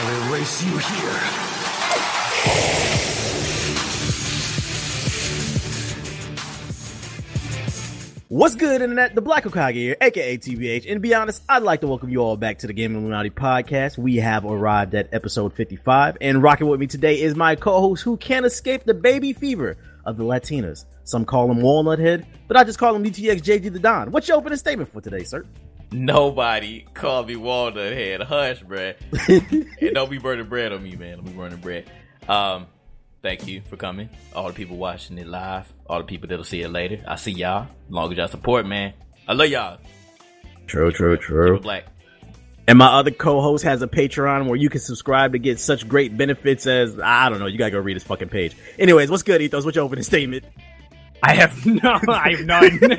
I'll erase you here. What's good, Internet? The Black Hokage here, aka TBH, and to be honest, I'd like to welcome you all back to the Gaming Illuminati podcast. We have arrived at episode 55, and rocking with me today is my co-host who can't escape the baby fever of the Latinas. Some call him Walnut Head, but I just call him DTXJD the Don. What's your opening statement for today, sir? Nobody call me Walnut Head. Hush, bruh. And don't be burning bread on me, man. Don't be burning bread. Thank you for coming. All the people watching it live. All the people that'll see it later. I see y'all. As long as y'all support, man. I love y'all. True. Black. And my other co-host has a Patreon where you can subscribe to get such great benefits as... I don't know. You gotta go read his fucking page. Anyways, what's good, Ethos? What's your opening statement? I have none.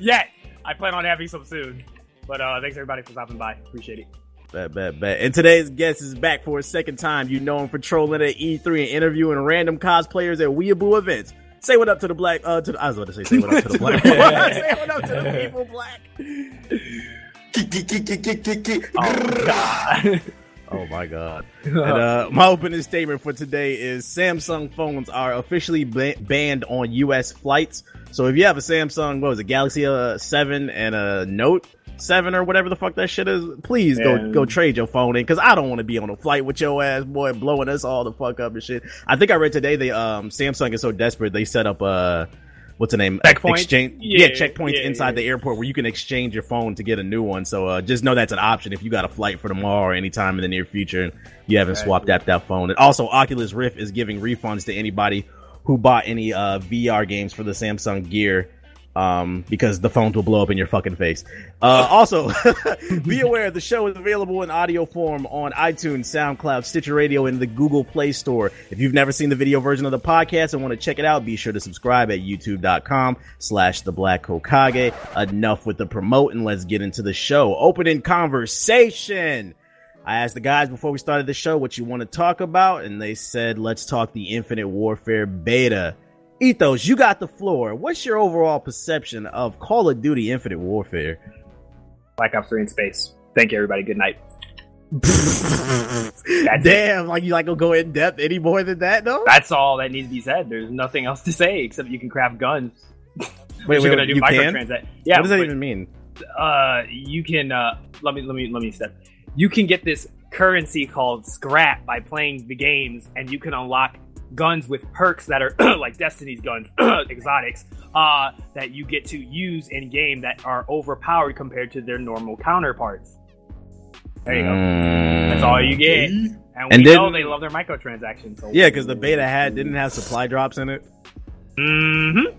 Yet. I plan on having some soon. But thanks everybody for stopping by. Appreciate it. Bet. And today's guest is back for a second time. You know him for trolling at E3 and interviewing random cosplayers at Weeaboo events. Say what up to the black. I was about to say, say what up to the black. Say what up to the people, black. Oh, God. Oh, my God. And my opening statement for today is Samsung phones are officially banned on U.S. flights. So if you have a Samsung, what was it, Galaxy 7 and a Note 7 or whatever the fuck that shit is, please go trade your phone in, because I don't want to be on a flight with your ass, boy, blowing us all the fuck up and shit. I think I read today they Samsung is so desperate they set up what's the name, checkpoint exchange, checkpoints inside the airport where you can exchange your phone to get a new one. So just know that's an option if you got a flight for tomorrow or anytime in the near future and you haven't swapped out that phone. And also Oculus Rift is giving refunds to anybody who bought any VR games for the Samsung Gear, because the phones will blow up in your fucking face. Also, be aware the show is available in audio form on iTunes, SoundCloud, Stitcher Radio, and the Google Play Store. If you've never seen the video version of the podcast and want to check it out, be sure to subscribe at youtube.com/theblackhokage. Enough with the promote, and let's get into the show. Opening conversation. I asked the guys before we started the show what you want to talk about, and they said, let's talk the Infinite Warfare beta. Ethos, you got the floor. What's your overall perception of Call of Duty Infinite Warfare? Black Ops 3 in space. Thank you, everybody. Good night. Damn, you gonna go in depth any more than that, though? That's all that needs to be said. There's nothing else to say except you can craft guns. Wait, you can? Yeah. What does that even mean? You can. Let me step. You can get this currency called scrap by playing the games, and you can unlock guns with perks that are like Destiny's guns, exotics, that you get to use in game that are overpowered compared to their normal counterparts. There you go. That's all you get. And we know they love their microtransactions. So yeah, because the beta didn't have supply drops in it. Mm-hmm.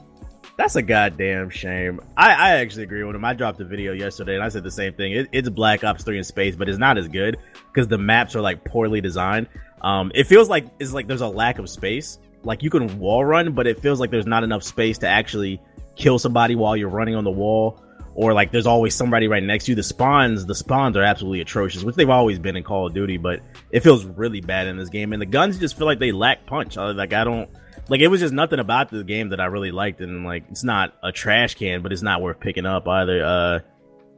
That's a goddamn shame. I actually agree with him. I dropped a video yesterday and I said the same thing. It's Black Ops 3 in space, but it's not as good because the maps are poorly designed. It feels like it's there's a lack of space. You can wall run, but it feels like there's not enough space to actually kill somebody while you're running on the wall, or there's always somebody right next to you. The spawns are absolutely atrocious, which they've always been in Call of Duty, but it feels really bad in this game. And the guns just feel like they lack punch. It was just nothing about the game that I really liked, and it's not a trash can, but it's not worth picking up either.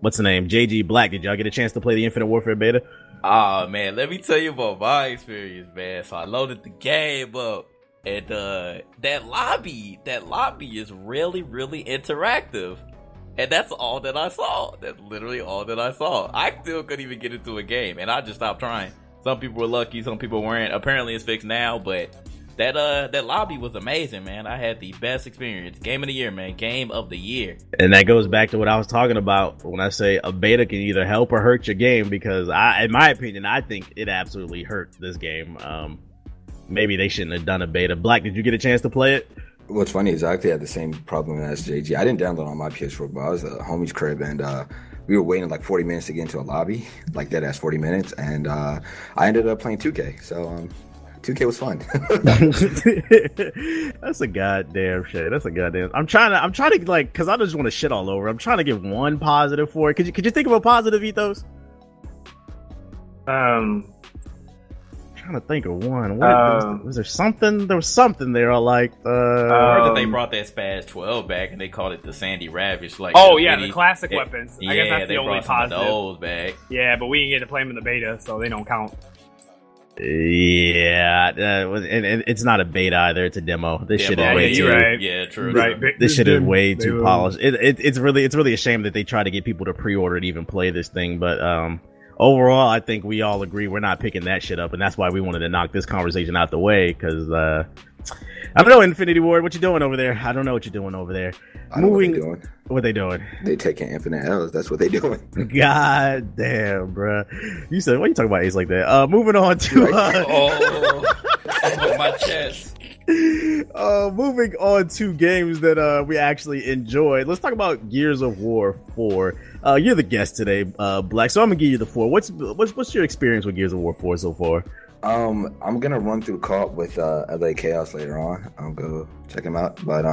What's the name? JG Black, did y'all get a chance to play the Infinite Warfare beta? Oh, man, let me tell you about my experience, man. So I loaded the game up, and that lobby is really, really interactive. And that's all that I saw. That's literally all that I saw. I still couldn't even get into a game, and I just stopped trying. Some people were lucky, some people weren't. Apparently it's fixed now, but that lobby was amazing, man. I had the best experience. Game of the year, man. Game of the year. And that goes back to what I was talking about when I say a beta can either help or hurt your game, because in my opinion, I think it absolutely hurt this game. Maybe they shouldn't have done a beta. Black, did you get a chance to play it? What's funny is I actually had the same problem as JG. I didn't download on my PS4, but I was at a homie's crib, and we were waiting 40 minutes to get into a lobby, dead ass 40 minutes, and I ended up playing 2K, so... 2K was fun. That's a goddamn shit. I'm trying to because I just want to shit all over. I'm trying to get one positive for it. Could you think of a positive, Ethos? trying to think of one. Was there something? There was something there. I liked. That they brought that Spaz 12 back and they called it the Sandy Ravage. Like, the classic weapons. I guess that's the only positive. The old back. Yeah, but we didn't get to play them in the beta, so they don't count. Yeah, and it's not a beta either. It's a demo. This shit is way too polished. It's really a shame that they try to get people to pre-order to even play this thing. But overall, I think we all agree we're not picking that shit up, and that's why we wanted to knock this conversation out the way. Because I don't know, Infinity Ward, what you doing over there? I don't know what you're doing over there. What they doing? They taking infinite L's. That's what they doing. God damn, bro. You said, why you talking about Ace like that? Moving on to my chest. Moving on to games that we actually enjoyed. Let's talk about Gears of War 4. You're the guest today, Black. So I'm gonna give you the floor. What's your experience with Gears of War 4 so far? I'm gonna run through co-op with LA Chaos later on. I'll go check him out. But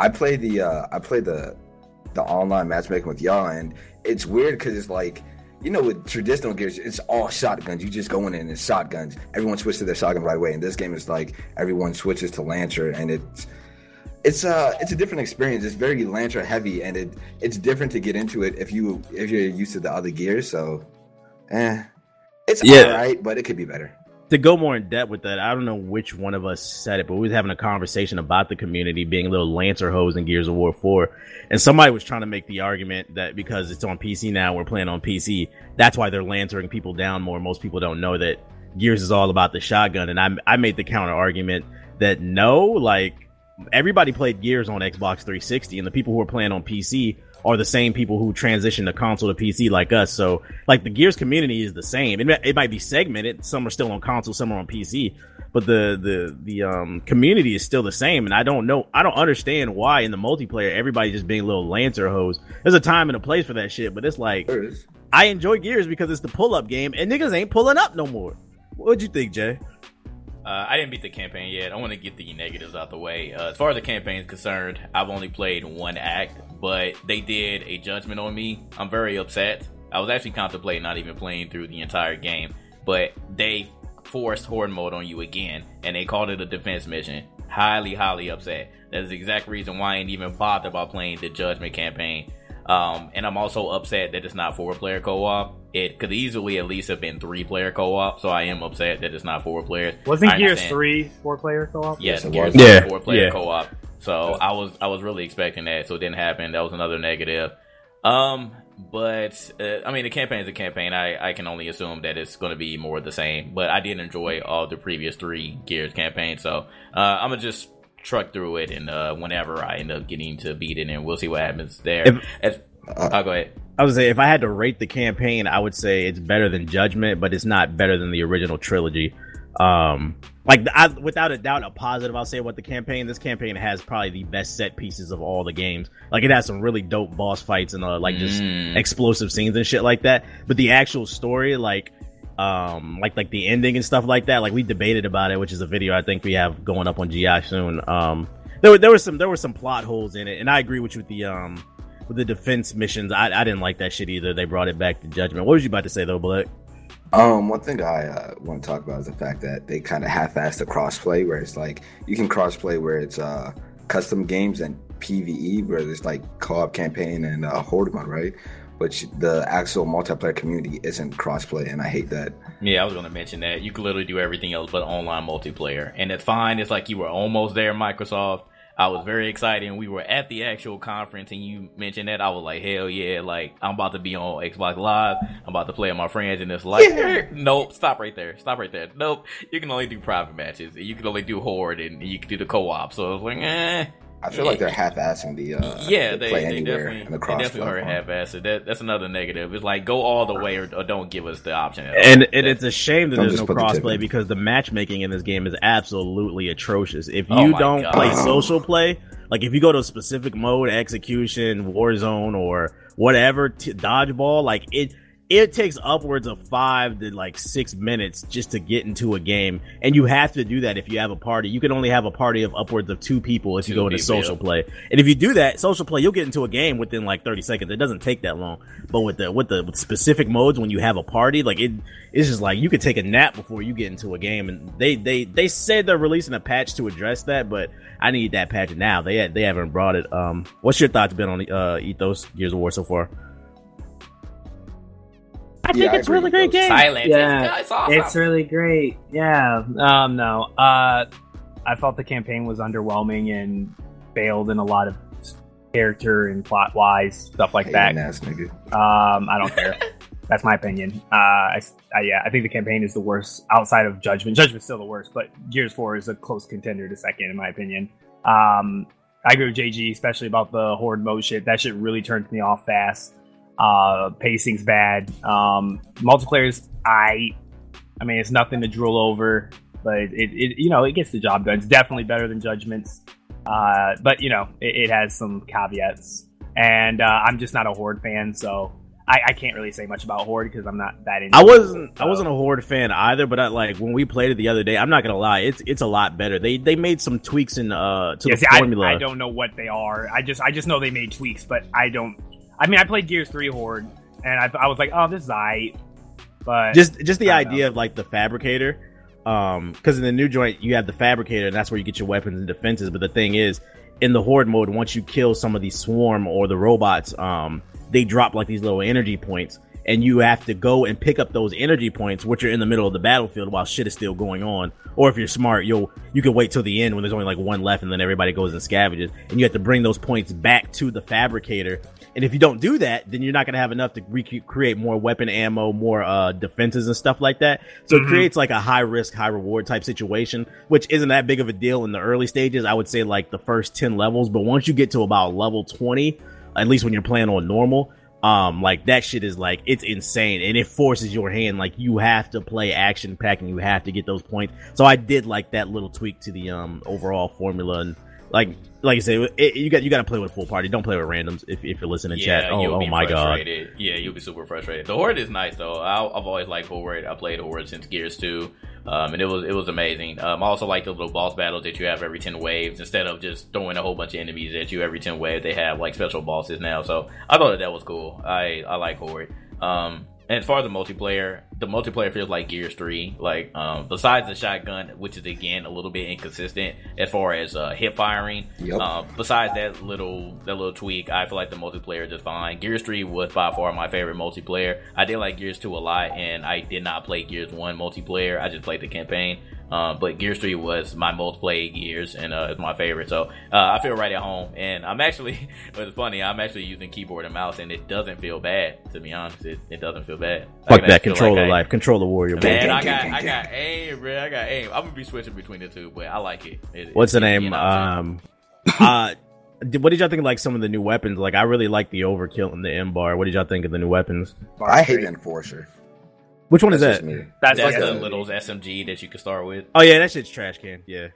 I played the online matchmaking with y'all, and it's weird because it's like, you know, with traditional Gears, it's all shotguns. You just go in and it's shotguns. Everyone switches to their shotgun right away. In this game, it's like everyone switches to Lancer, and it's a different experience. It's very Lancer heavy, and it's different to get into it if you're used to the other Gears. So, it's all right, but it could be better. To go more in depth with that, I don't know which one of us said it, but we was having a conversation about the community being a little Lancer hoes in Gears of War 4, and somebody was trying to make the argument that because it's on PC now, we're playing on PC, that's why they're Lancering people down more. Most people don't know that Gears is all about the shotgun, and I made the counter argument that no, like, everybody played Gears on Xbox 360, and the people who were playing on PC are the same people who transition to console to PC like us. So, like, the Gears community is the same. It might be segmented. Some are still on console, some are on PC. But the community is still the same. And I don't understand why in the multiplayer, everybody's just being little Lancer hoes. There's a time and a place for that shit. But it's like, I enjoy Gears because it's the pull-up game. And niggas ain't pulling up no more. What'd you think, Jay? I didn't beat the campaign yet. I want to get the negatives out the way. As far as the campaign is concerned, I've only played one act, but they did a judgment on me. I'm very upset. I was actually contemplating not even playing through the entire game, but they forced Horde mode on you again, and they called it a defense mission. Highly, highly upset. That is the exact reason why I ain't even bothered about playing the judgment campaign. And I'm also upset that it's not 4-player co-op. It could easily at least have been 3-player co-op, so I am upset that it's not 4 players. Wasn't Gears 3 4-player co-op? Yes, Gears 3 4-player co-op. So I was really expecting that, so it didn't happen. That was another negative. I mean, the campaign is a campaign. I can only assume that it's going to be more of the same, but I did enjoy all the previous 3 Gears campaigns, so I'm going to just truck through it, and whenever I end up getting to beat it, and we'll see what happens there. I'll go ahead. I would say if I had to rate the campaign, I would say it's better than Judgment, but it's not better than the original trilogy. Without a doubt, a positive, I'll say about the campaign. This campaign has probably the best set pieces of all the games. Like, it has some really dope boss fights and just explosive scenes and shit like that. But the actual story, like the ending and stuff like that, like, we debated about it, which is a video I think we have going up on GI soon. There were some plot holes in it, and I agree with you with the defense missions. I didn't like that shit either. They brought it back to Judgment. What was you about to say though, Black? One thing I want to talk about is the fact that they kind of half-assed the crossplay, where it's like you can crossplay where it's custom games and PVE, where there's like co-op campaign and Horde mode, right? Which the actual multiplayer community isn't crossplay, and I hate that. Yeah, I was going to mention that. You can literally do everything else but online multiplayer, and it's fine. It's like you were almost there, Microsoft. I was very excited, and we were at the actual conference, and you mentioned that. I was like, hell yeah, like, I'm about to be on Xbox Live. I'm about to play with my friends, and it's like, nope, stop right there. Nope, you can only do private matches, and you can only do Horde, and you can do the co-op. So I was like, I feel like they're half-assing the play anywhere and the cross. They definitely are half-assed. That's another negative. It's like, go all the way or don't give us the option at all. And it's a shame that there's no crossplay, because the matchmaking in this game is absolutely atrocious. If you don't play social play, like if you go to a specific mode, execution, Warzone, or whatever, dodgeball, like it. it takes upwards of 5 to 6 minutes just to get into a game. And you have to do that if you have a party. You can only have a party of upwards of 2 people if you go into social play. And if you do that, social play, you'll get into a game within like 30 seconds. It doesn't take that long. But with specific modes, when you have a party, like it's just like you could take a nap before you get into a game. And they said they're releasing a patch to address that, but I need that patch now. They haven't brought it. What's your thoughts been on Ethos Gears of War so far? I think it's a really great game. It's awesome. It's really great. Yeah. I felt the campaign was underwhelming and failed in a lot of character and plot wise stuff like that. Ass nigga. I don't care. That's my opinion. I think the campaign is the worst outside of Judgment. Judgment's still the worst, but Gears 4 is a close contender to second in my opinion. I agree with JG, especially about the horde mode shit. That shit really turns me off fast. Pacing's bad. Multiplayer's I mean, it's nothing to drool over, but it gets the job done. It's definitely better than Judgment's, but it has some caveats. And I'm just not a horde fan, so I can't really say much about horde because I'm not that into it. I wasn't a horde fan either, but when we played it the other day, I'm not gonna lie, it's a lot better. They made some tweaks in the formula. I don't know what they are. I just know they made tweaks, but I played Gears 3 Horde, and I was like, "Oh, this is aight." But just the idea of like the fabricator, because in the new joint you have the fabricator, and that's where you get your weapons and defenses. But the thing is, in the Horde mode, once you kill some of the swarm or the robots, they drop like these little energy points, and you have to go and pick up those energy points, which are in the middle of the battlefield while shit is still going on. Or if you're smart, you can wait till the end when there's only like one left, and then everybody goes and scavages, and you have to bring those points back to the fabricator. And if you don't do that, then you're not going to have enough to create more weapon ammo, more defenses and stuff like that. So it creates like a high risk, high reward type situation, which isn't that big of a deal in the early stages. I would say like the first 10 levels. But once you get to about level 20, at least when you're playing on normal, like that shit is like, it's insane. And it forces your hand. Like you have to play action pack and you have to get those points. So I did like that little tweak to the overall formula. And like I say, you got to play with full party. Don't play with randoms. If you're listening, chat. Oh my frustrated. God. Yeah, you'll be super frustrated. The Horde is nice though. I've always liked Horde. I played Horde since Gears 2, and it was amazing. I also like the little boss battles that you have every 10 waves instead of just throwing a whole bunch of enemies at you every 10 waves. They have like special bosses now, so I thought that was cool. I like Horde. And as far as the multiplayer feels like Gears 3. Like, besides the shotgun, which is again a little bit inconsistent as far as hip firing. Yep. Besides that little tweak, I feel like the multiplayer is just fine. Gears 3 was by far my favorite multiplayer. I did like Gears 2 a lot, and I did not play Gears 1 multiplayer. I just played the campaign. But Gears 3 was my most played Gears, and it's my favorite. So I feel right at home, and it's funny, I'm actually using keyboard and mouse, and it doesn't feel bad, to be honest. It doesn't feel bad. Fuck that controller life, controller warrior. Man, I got aim, bro. I got aim. I'm gonna be switching between the two, but I like it. What's the name? What did y'all think of like some of the new weapons? Like I really like the overkill and the M bar. What did y'all think of the new weapons? I hate the Enforcer. Which one is that? That's like the little SMG that you can start with. Oh yeah, that shit's trash can. Yeah.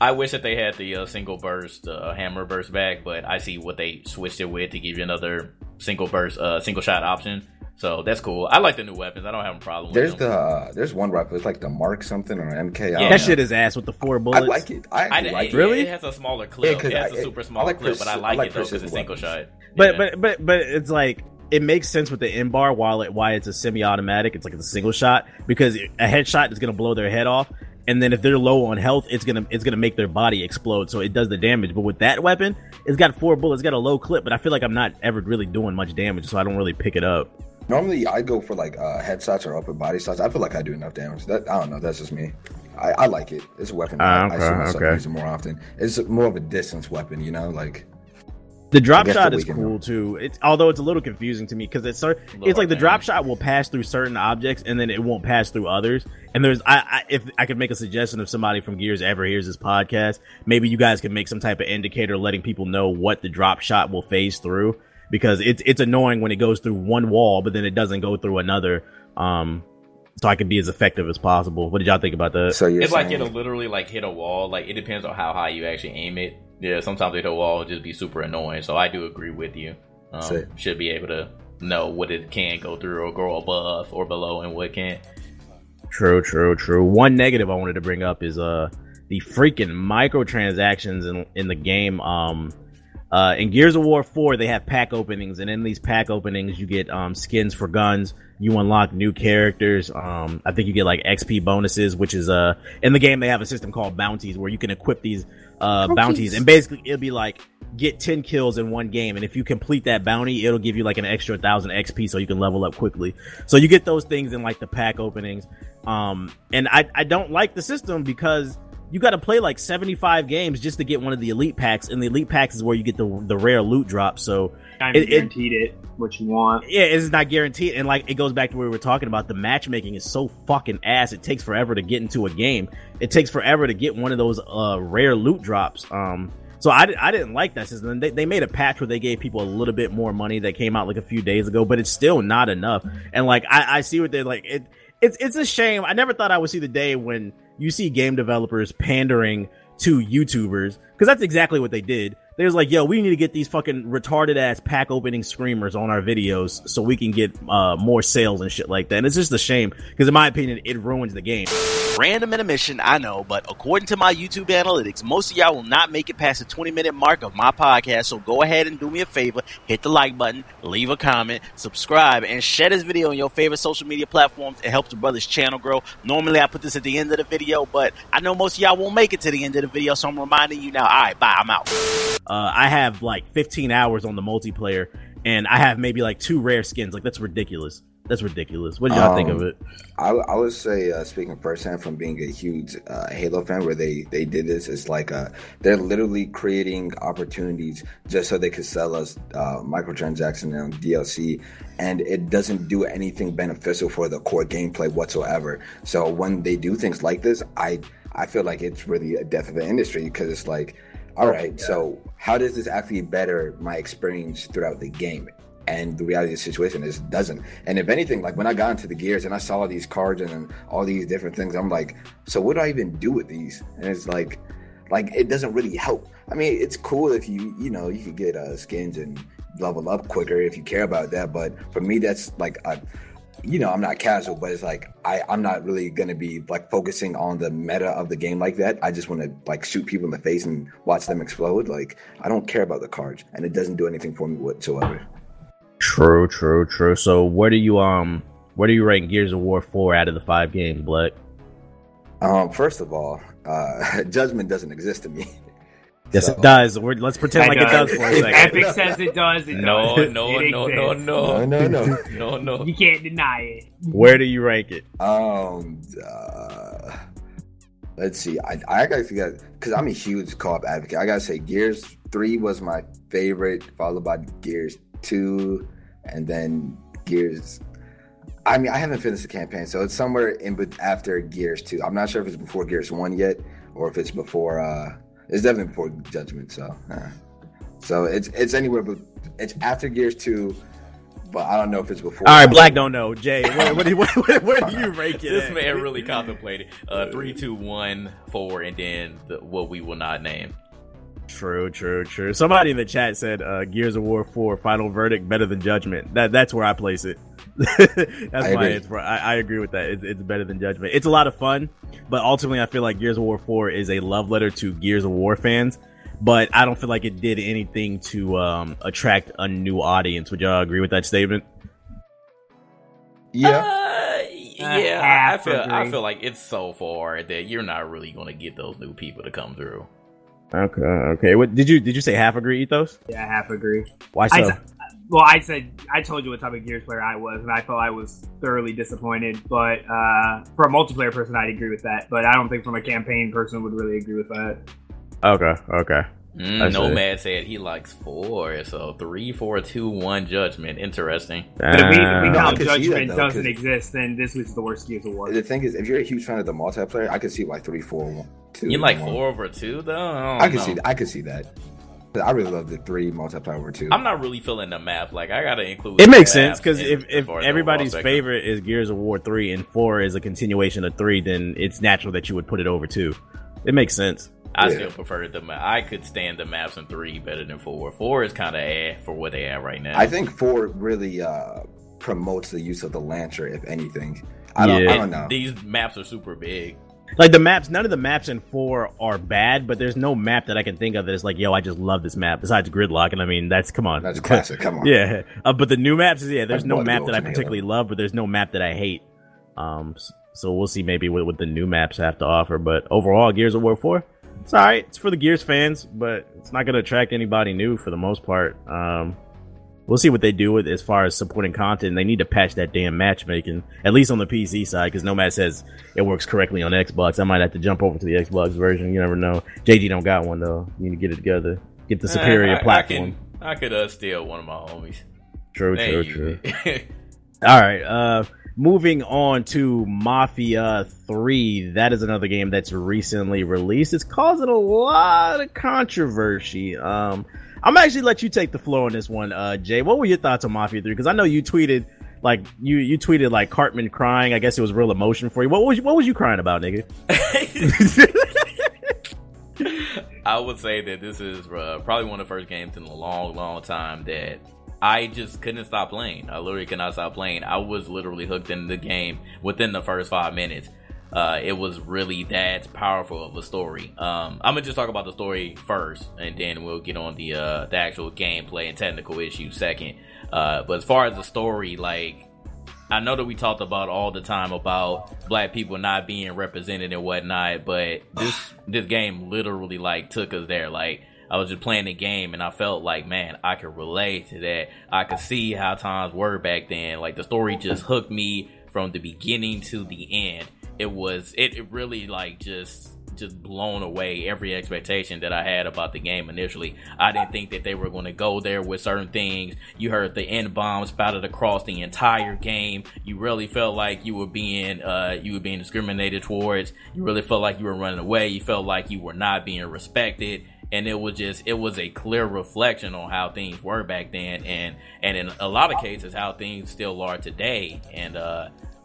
I wish that they had the single burst, hammer burst back, but I see what they switched it with to give you another single burst, single shot option. So that's cool. I like the new weapons. I don't have a problem with them. There's one weapon. It's like the Mark something or MK. Yeah. That shit is ass with the 4 bullets. I like it. I like it. Really? It has a smaller clip. Yeah, it has a super small clip, but I like it though because it's a single shot. But it's like, it makes sense with the M bar why it's a semi-automatic. It's like it's a single shot because a headshot is gonna blow their head off, and then if they're low on health, it's gonna make their body explode. So it does the damage. But with that weapon, it's got 4 bullets, it's got a low clip. But I feel like I'm not ever really doing much damage, so I don't really pick it up. Normally, I go for like headshots or upper body shots. I feel like I do enough damage. That I don't know. That's just me. I like it. It's a weapon I see myself using more often. It's more of a distance weapon, you know, like. The drop shot is cool too. Although it's a little confusing to me because it's like the drop shot will pass through certain objects and then it won't pass through others. And there's if I could make a suggestion of somebody from Gears ever hears this podcast, maybe you guys can make some type of indicator letting people know what the drop shot will phase through, because it's annoying when it goes through one wall but then it doesn't go through another. So I can be as effective as possible. What did y'all think about that? So it's like it'll literally like hit a wall. Like it depends on how high you actually aim it. Yeah, sometimes it'll all just be super annoying. So I do agree with you. Should be able to know what it can go through or go above or below and what can't. True. One negative I wanted to bring up is the freaking microtransactions in the game. In Gears of War 4, they have pack openings, and in these pack openings, you get skins for guns. You unlock new characters. I think you get like XP bonuses, which is in the game they have a system called bounties where you can equip these bounties, and basically it'll be like get 10 kills in one game, and if you complete that bounty, it'll give you like an extra 1,000 XP, so you can level up quickly. So you get those things in like the pack openings, and I don't like the system because you got to play like 75 games just to get one of the elite packs, and the elite packs is where you get the rare loot drop. So guaranteed what you want. Yeah, it's not guaranteed, and like it goes back to what we were talking about. The matchmaking is so fucking ass. It takes forever to get into a game. It takes forever to get one of those rare loot drops. So I didn't like that system. They made a patch where they gave people a little bit more money that came out like a few days ago, but it's still not enough. And like I see what they're like. It's a shame. I never thought I would see the day when you see game developers pandering to YouTubers, because that's exactly what they did. They was like, yo, we need to get these fucking retarded ass pack opening screamers on our videos so we can get more sales and shit like that. And it's just a shame because in my opinion, it ruins the game. Random intermission, I know, but according to my YouTube analytics, most of y'all will not make it past the 20-minute mark of my podcast, so go ahead and do me a favor, hit the like button, leave a comment, subscribe, and share this video on your favorite social media platforms. It helps the brother's channel grow. Normally, I put this at the end of the video, but I know most of y'all won't make it to the end of the video, so I'm reminding you now. All right, bye, I'm out. I have like 15 hours on the multiplayer, and I have maybe like 2 rare skins. Like, that's ridiculous. What did y'all think of it? I would say, speaking firsthand from being a huge Halo fan, where they did this, it's like they're literally creating opportunities just so they could sell us microtransactions and DLC, and it doesn't do anything beneficial for the core gameplay whatsoever. So when they do things like this, I feel like it's really a death of the industry, because it's like, all right, so how does this actually better my experience throughout the game? And the reality of the situation is it doesn't. And if anything, like when I got into the Gears and I saw all these cards and all these different things, I'm like, so what do I even do with these? And it's like it doesn't really help. I mean, it's cool if you could get skins and level up quicker if you care about that. But for me, that's like I'm not casual, but it's like I'm not really gonna be like focusing on the meta of the game like that. I just want to like shoot people in the face and watch them explode. Like I don't care about the cards, and it doesn't do anything for me whatsoever. True. So where do you rank Gears of War 4 out of the 5 games, Black? First of all, Judgment doesn't exist to me. Yes, so. It does. Let's pretend like it does for a second. Epic says it does. No. You can't deny it. Where do you rank it? Let's see. I actually got, because I'm a huge co-op advocate, I gotta say Gears 3 was my favorite, followed by Gears 2, and then Gears. I mean, I haven't finished the campaign, so it's somewhere in after Gears 2. I'm not sure if it's before Gears 1 yet, or if it's before. It's definitely before Judgment, so. So it's anywhere, but it's after Gears 2, but I don't know if it's before. All right, Black don't know. Jay, where do you rank it? This man really contemplated 3, 2, 1, 4, and then what we will not name. True. Somebody in the chat said Gears of War 4 Final Verdict better than Judgment. That's where I place it. That's my answer. I agree with that. It's better than Judgment. It's a lot of fun, but ultimately I feel like Gears of War 4 is a love letter to Gears of War fans, but I don't feel like it did anything to attract a new audience. Would y'all agree with that statement? Yeah. Yeah, I feel like it's so far that you're not really going to get those new people to come through. Okay. What did you say? Half agree, Ethos? Yeah, half agree. Why so? I told you what type of Gears player I was, and I felt I was thoroughly disappointed. But for a multiplayer person, I'd agree with that. But I don't think from a campaign person would really agree with that. Okay. Nomad said he likes 4, so 3, 4, 2, 1 Judgment. Interesting. But if we know Judgment doesn't exist, then this was the worst Gears of War. The thing is, if you're a huge fan of the multiplayer, I could see why 3, 4, 1. You like 4 over 2 though? I can see that. I really love the 3 multiplayer over 2. I'm not really feeling the map. Like I gotta include. It makes sense because if everybody's favorite is Gears of War 3 and 4 is a continuation of 3, then it's natural that you would put it over 2. It makes sense. I still prefer the map. I could stand the maps in 3 better than 4. 4 is kind of for where they at right now. I think 4 really promotes the use of the Lancer, if anything. I don't know. These maps are super big. Like the maps, none of the maps in 4 are bad, but there's no map that I can think of that is like, yo, I just love this map. Besides Gridlock, and I mean, that's classic. Come on, yeah. But the new maps, there's no map that I particularly love, but there's no map that I hate. So we'll see maybe what the new maps have to offer. But overall, Gears of War 4, it's all right. It's for the Gears fans, but it's not going to attract anybody new for the most part. We'll see what they do with as far as supporting content. They need to patch that damn matchmaking, at least on the PC side, because Nomad says it works correctly on Xbox. I might have to jump over to the Xbox version. You never know. JG don't got one, though. You need to get it together. Get the superior platform. I could steal one of my homies. True. All right. Moving on to Mafia 3. That is another game that's recently released. It's causing a lot of controversy. I'm actually let you take the floor on this one, Jay. What were your thoughts on Mafia 3? Because I know you tweeted like you tweeted like Cartman crying. I guess it was real emotion for you. What was you crying about, nigga? I would say that this is probably one of the first games in a long, long time that I just couldn't stop playing. I literally could not stop playing. I was literally hooked into the game within the first 5 minutes. It was really that powerful of a story. I'm going to just talk about the story first, and then we'll get on the actual gameplay and technical issues second. But as far as the story, like, I know that we talked about all the time about black people not being represented and whatnot, but this game literally, like, took us there. Like, I was just playing the game and I felt like, man, I could relate to that. I could see how times were back then. Like, the story just hooked me from the beginning to the end. It really, like, just blown away every expectation that I had about the game initially. I didn't think that they were going to go there with certain things. You heard the N-bomb spouted across the entire game. You really felt like you were being discriminated towards. You really felt like you were running away. You felt like you were not being respected. And it was a clear reflection on how things were back then, and in a lot of cases how things still are today. And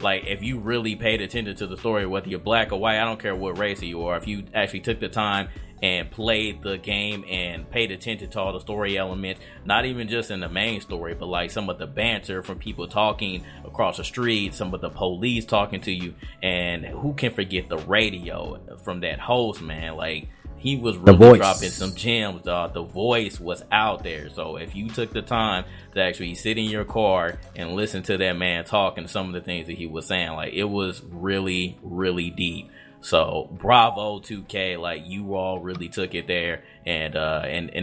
like, if you really paid attention to the story, whether you're black or white, I don't care what race you are, if you actually took the time and played the game and paid attention to all the story elements, not even just in the main story, but like some of the banter from people talking across the street, some of the police talking to you, and who can forget the radio from that host, man? Like, he was really dropping some gems, dog. The voice was out there. So if you took the time to actually sit in your car and listen to that man talk and some of the things that he was saying, like, it was really, really deep. So bravo 2K, like, you all really took it there, and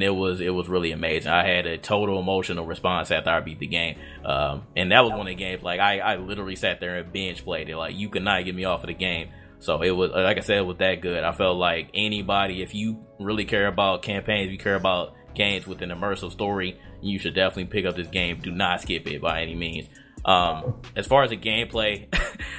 it was really amazing. I had a total emotional response after I beat the game, and that was one of the games, like, I literally sat there and binge played it. Like, you could not get me off of the game. So it was, like I said, it was that good. I felt like anybody, if you really care about campaigns, if you care about games with an immersive story, you should definitely pick up this game. Do not skip it by any means. As far as the gameplay,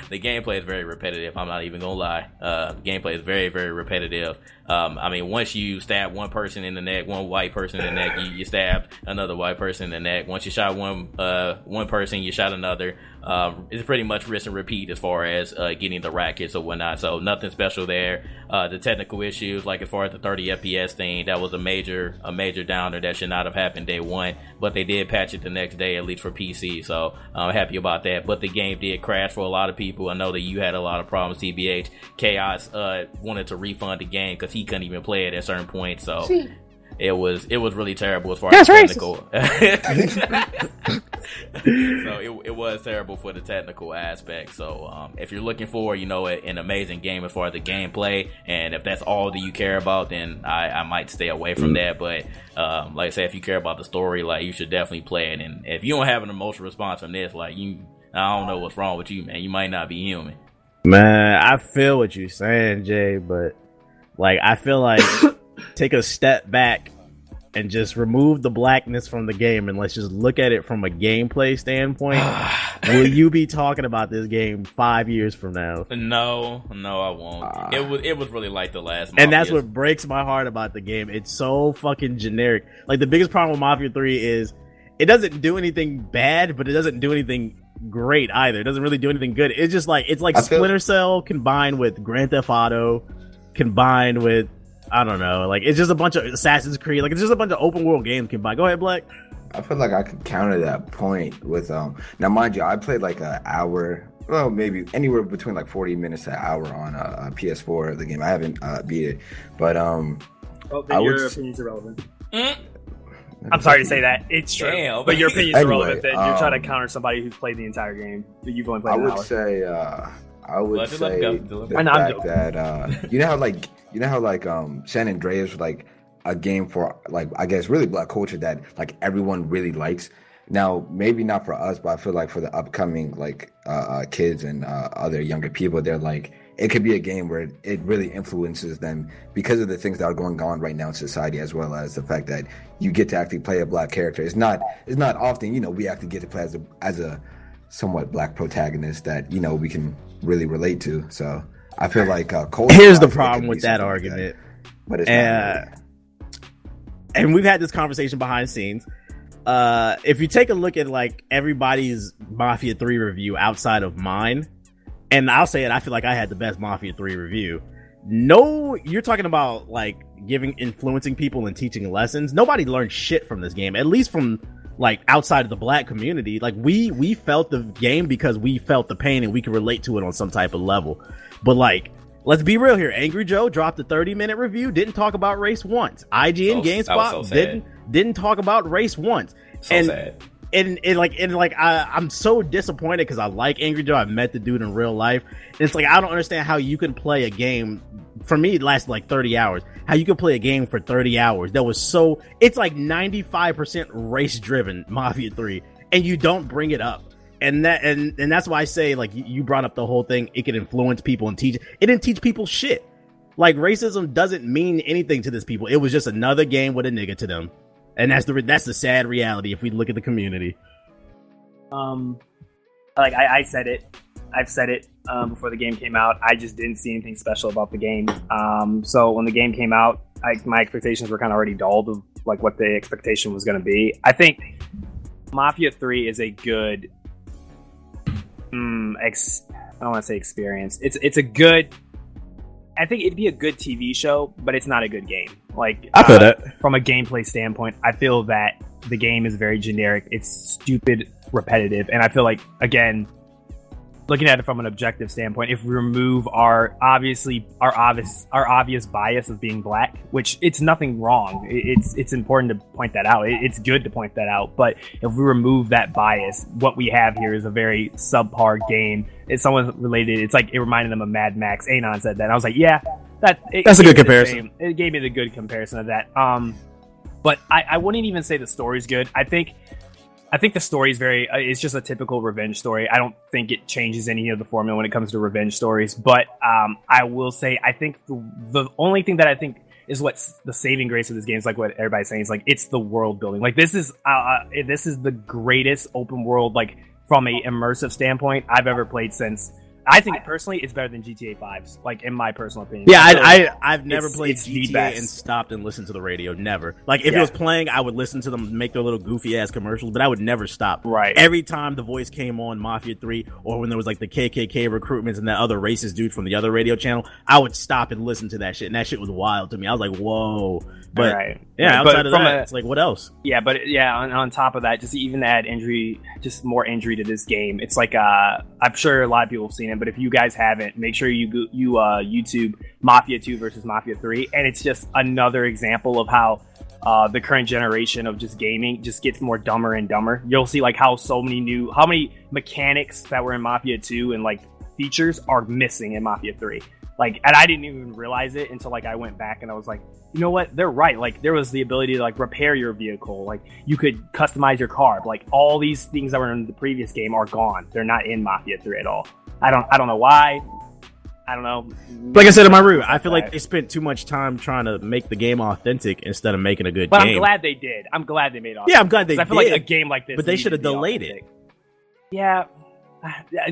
the gameplay is very repetitive. I'm not even gonna lie. The gameplay is very, very repetitive. I mean, once you stab one person in the neck, one white person in the neck, you stabbed another white person in the neck. Once you shot one person, you shot another. It's pretty much rinse and repeat as far as getting the rackets or whatnot. So nothing special there. The technical issues, like as far as the 30 FPS thing, that was a major downer. That should not have happened day one, but they did patch it the next day, at least for PC. So I'm happy about that. But the game did crash for a lot of people. I know that you had a lot of problems. TBH Chaos wanted to refund the game because he couldn't even play it at certain points, so see, it was really terrible as far as technical. So it was terrible for the technical aspect. So if you're looking for, you know, an amazing game as far as the gameplay, and if that's all that you care about, then I might stay away from that. But like I said, if you care about the story, like, you should definitely play it. And if you don't have an emotional response from this, like, I don't know what's wrong with you, man. You might not be human. Man, I feel what you're saying, Jay, but like, I feel like take a step back and just remove the blackness from the game and let's just look at it from a gameplay standpoint. Will you be talking about this game 5 years from now? No, I won't. It was really like the last Mafia. And that's what breaks my heart about the game. It's so fucking generic. Like, the biggest problem with Mafia 3 is it doesn't do anything bad, but it doesn't do anything great either. It doesn't really do anything good. It's just like Splinter Cell combined with Grand Theft Auto, combined with I don't know. Like, it's just a bunch of Assassin's Creed. Like, it's just a bunch of open world games can buy. Go ahead, Black. I feel like I could counter that point with now, mind you, I played like an hour, well, maybe anywhere between like 40 minutes to an hour on a PS4 of the game. I haven't beat it, but your opinion's irrelevant. I'm sorry to say that. It's true. Damn. But your opinion's irrelevant that you're trying to counter somebody who's played the entire game, but you've only played an hour. I would say the fact that you know how San Andreas was like a game for, like, I guess really Black culture that like everyone really likes. Now, maybe not for us, but I feel like for the upcoming like kids and other younger people, they're like, it could be a game where it really influences them because of the things that are going on right now in society, as well as the fact that you get to actually play a Black character. It's not often, you know, we actually get to play as a somewhat Black protagonist that, you know, we can really relate to. So I feel like here's the problem with that argument, like that. But it's and we've had this conversation behind the scenes. If you take a look at like everybody's Mafia 3 review outside of mine, and I'll say it, I feel like I had the best Mafia 3 review. No, you're talking about like influencing people and teaching lessons. Nobody learned shit from this game, at least from like outside of the Black community. Like we felt the game because we felt the pain and we could relate to it on some type of level. But like, let's be real here. Angry Joe dropped a 30-minute review, didn't talk about race once. IGN GameSpot didn't talk about race once. I'm so disappointed because I like Angry Joe. I met the dude in real life. And it's like, I don't understand how you can play a game. For me, it lasted like 30 hours. How you can play a game for 30 hours that was so, it's like 95% race driven, Mafia 3, and you don't bring it up. And that's why I say, like, you brought up the whole thing. It can influence people and teach. It didn't teach people shit. Like, racism doesn't mean anything to these people. It was just another game with a nigga to them. And that's the sad reality if we look at the community. Like I said it, I've said it before the game came out. I just didn't see anything special about the game. So when the game came out, my expectations were kind of already dulled of like what the expectation was going to be. I think Mafia 3 is a good, I don't want to say experience. It's a good. I think it'd be a good TV show, but it's not a good game. Like, I feel that from a gameplay standpoint, I feel that the game is very generic. It's stupid, repetitive, and I feel like, again, looking at it from an objective standpoint, if we remove our obvious bias of being Black, which it's nothing wrong, it's important to point that out. It's good to point that out, but if we remove that bias, what we have here is a very subpar game. It's somewhat related. It's like it reminded them of Mad Max. Anon said that. And I was like, yeah, that's a good comparison. It gave me the good comparison of that. But I wouldn't even say the story's good. I think the story is very. It's just a typical revenge story. I don't think it changes any of the formula when it comes to revenge stories. But I will say, I think the only thing that I think is what's the saving grace of this game is like what everybody's saying is like it's the world building. Like this is the greatest open world like from a immersive standpoint I've ever played since. I think personally, it's better than GTA 5's. Like in my personal opinion. Yeah, I've never played GTA and stopped and listened to the radio. Never. Like if it was playing, I would listen to them make their little goofy ass commercials, but I would never stop. Right. Every time the voice came on Mafia 3, or when there was like the KKK recruitments and that other racist dude from the other radio channel, I would stop and listen to that shit, and that shit was wild to me. I was like, whoa. But yeah, outside of that, it's like what else? Yeah, but on top of that, just even add injury, just more injury to this game. It's like I'm sure a lot of people have seen it. But if you guys haven't, make sure you YouTube Mafia 2 versus Mafia 3, and it's just another example of how the current generation of just gaming just gets more dumber and dumber. You'll see like how many mechanics that were in Mafia 2 and like features are missing in Mafia 3. Like, and I didn't even realize it until like I went back and I was like, you know what? They're right. Like there was the ability to like repair your vehicle. Like you could customize your car. Like all these things that were in the previous game are gone. They're not in Mafia 3 at all. I don't know why. I don't know. Like I said in my review, I feel like they spent too much time trying to make the game authentic instead of making a good game. But I'm glad they did. I'm glad they made it authentic. Yeah, I'm glad they did. I feel like a game like this. But they should have delayed it. Yeah.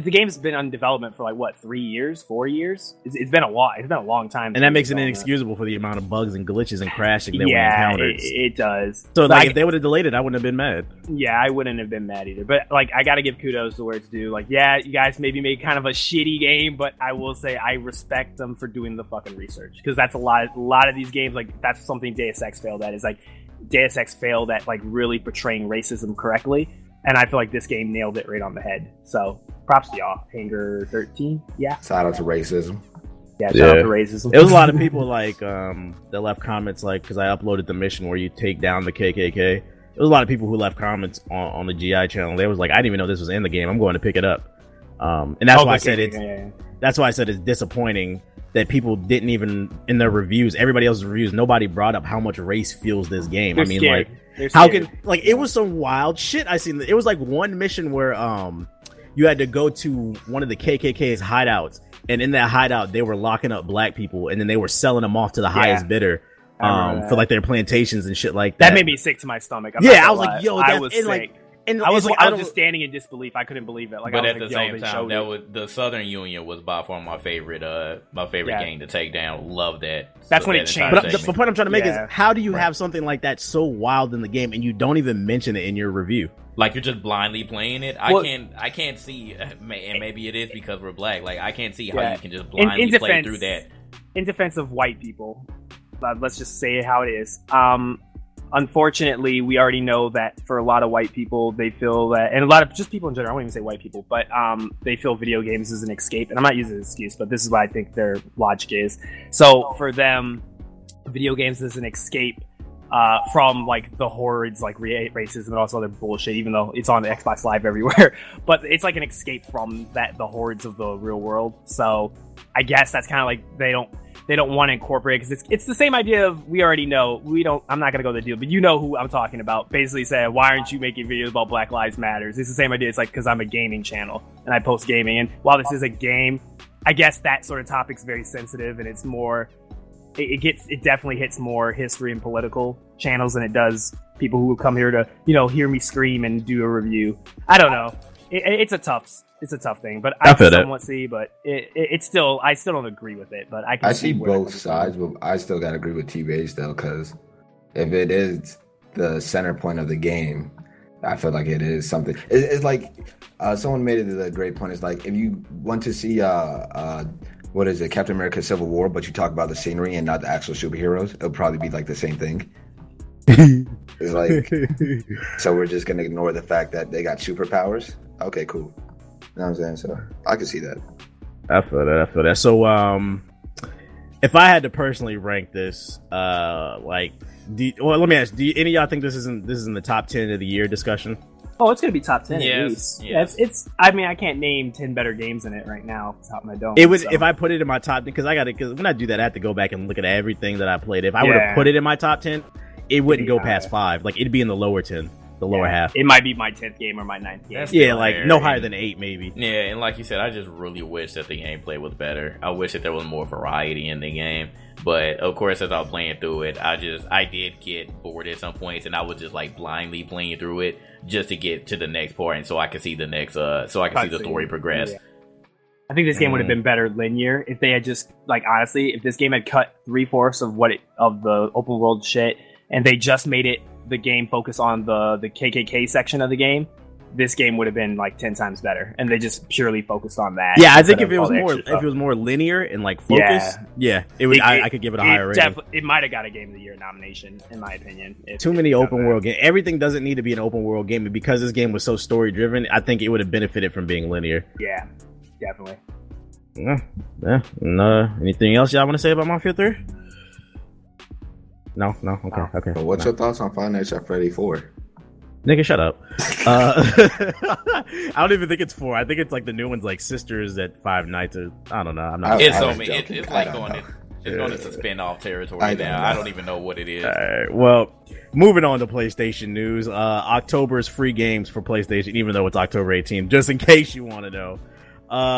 The game's been in development for like what, 3 years, 4 years? It's been a lot. It's been a long time. And that makes it inexcusable for the amount of bugs and glitches and crashing that we encountered. It does. So like, if they would have delayed it, I wouldn't have been mad. Yeah, I wouldn't have been mad either. But like, I gotta give kudos to where it's due. Like, yeah, you guys maybe made kind of a shitty game, but I will say I respect them for doing the fucking research, because that's a lot of these games. Like, that's something Deus Ex failed at. Is like Deus Ex failed at like really portraying racism correctly. And I feel like this game nailed it right on the head. So props to y'all. Hanger 13. Yeah. Shout out to racism. Yeah, shout out to racism. It was a lot of people like that left comments, like, because I uploaded the mission where you take down the KKK. There was a lot of people who left comments on the GI channel. They was like, I didn't even know this was in the game. I'm going to pick it up. And that's why I said that's why I said it's disappointing that people didn't even, in their reviews, everybody else's reviews, nobody brought up how much race fuels this game. They're scared. Like, how can, like, it was some wild shit I seen. It was like one mission where you had to go to one of the KKK's hideouts, and in that hideout they were locking up black people, and then they were selling them off to the highest bidder for like their plantations and shit like that. That made me sick to my stomach. I was like, yo, I was sick. And I was like, I was just standing in disbelief. I couldn't believe it. Like, but at the same time, that was, the Southern Union was by far my favorite game to take down. Love that. That's when it changed. But the point I'm trying to make is, how do you have something like that so wild in the game and you don't even mention it in your review? Like, you're just blindly playing it. I can't see, and maybe it is because we're black. Like, I can't see how you can just blindly play through that. In defense of white people, let's just say how it is. Unfortunately, we already know that for a lot of white people, they feel that, and a lot of just people in general, I won't even say white people, but they feel video games is an escape. And I'm not using an excuse, but this is what I think their logic is. So for them, video games is an escape from like the hordes, like racism and all this other bullshit, even though it's on the Xbox Live everywhere. But it's like an escape from that, the hordes of the real world. So I guess that's kind of like they don't want to incorporate, because it's the same idea of, we already know, I'm not going to go to the deal, but you know who I'm talking about, basically saying, why aren't you making videos about Black Lives Matters? It's the same idea. It's like, because I'm a gaming channel and I post gaming, and while this is a game, I guess that sort of topic's very sensitive, and it's more, it definitely hits more history and political channels than it does people who come here to, you know, hear me scream and do a review. I don't know. It's a tough thing, but I feel somewhat it. See, but it's still, I still don't agree with it, but I see both sides, but I still gotta agree with TBH though, because if it is the center point of the game, I feel like it is something. It's like someone made it a great point. It's like, if you want to see what is it, Captain America: Civil War, but you talk about the scenery and not the actual superheroes, it'll probably be like the same thing. It's like, so we're just gonna ignore the fact that they got superpowers. Okay, cool. You know what I'm saying? So I can see that. I feel that. So if I had to personally rank this, let me ask, do any of y'all think this is in the top 10 of the year discussion? Oh, it's gonna be top 10 at least. Yes. Yeah, it's. I mean, I can't name 10 better games in it right now off the top of my dome. It would, so. If I put it in my top 10, because when I do that, I have to go back and look at everything that I played. If I would have put it in my top 10, it wouldn't go past 5. Like, it'd be in the lower 10. The lower half. It might be my 10th game or my 9th game. No higher than 8 maybe. Yeah, and like you said, I just really wish that the gameplay was better. I wish that there was more variety in the game. But of course, as I was playing through it, I did get bored at some points, and I was just like blindly playing through it just to get to the next part, and so I could see the next the story progress. Yeah. I think this game would have been better linear if they had just, like, honestly, if this game had cut 3/4 of the open world shit, and they just made it the game focus on the KKK section of the game, this game would have been like 10 times better, and they just purely focused on that. Yeah, I think if it was more linear and like focused, it would. I could give it a higher rating. It might have got a Game of the Year nomination, in my opinion. Too many open world games. Everything doesn't need to be an open world game, and because this game was so story driven, I think it would have benefited from being linear. Yeah, definitely. Yeah. No. Anything else y'all want to say about Mafia 3? No. Okay. So what's your thoughts on Five Nights at Freddy 4? Nigga, shut up. I don't even think it's 4. I think it's like the new one's like Sisters at Five Nights. I don't know. I'm not. It's like on it. It's going into spin-off territory now. I don't even know what it is. All right, well, moving on to PlayStation news. October's free games for PlayStation, even though it's October 18th, just in case you want to know.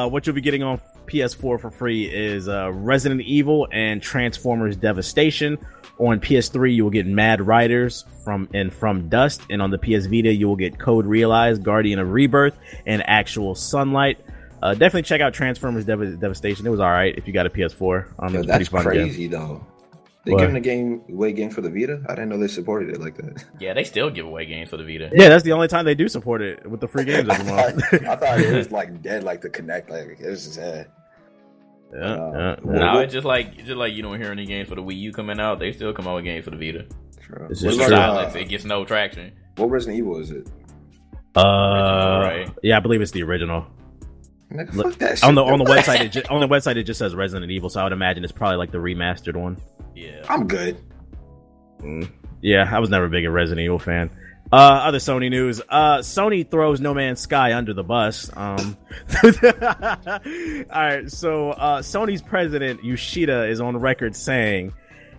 What you'll be getting on PS4 for free is Resident Evil and Transformers Devastation. On PS3, you will get Mad Riders from Dust, and on the PS Vita, you will get Code Realize, Guardian of Rebirth, and Actual Sunlight. Definitely check out Transformers Devastation. It was all right if you got a PS4. Yo, that's fun crazy, game. Though. They giving a game away game for the Vita? I didn't know they supported it like that. Yeah, they still give away games for the Vita. Yeah, that's the only time they do support it with the free games every month. I thought it was like dead, like the Kinect, like it was just dead. No, it's just like you don't hear any games for the Wii U coming out. They still come out with games for the Vita. True. It's just silence. It gets no traction. What Resident Evil is it? Right? Yeah, I believe it's the original. Nigga, fuck that shit. On the website, it just says Resident Evil, so I would imagine it's probably like the remastered one. Yeah, I'm good. Yeah, I was never big a Resident Evil fan. Other Sony news. Sony throws No Man's Sky under the bus. Alright, so Sony's president, Yoshida, is on record saying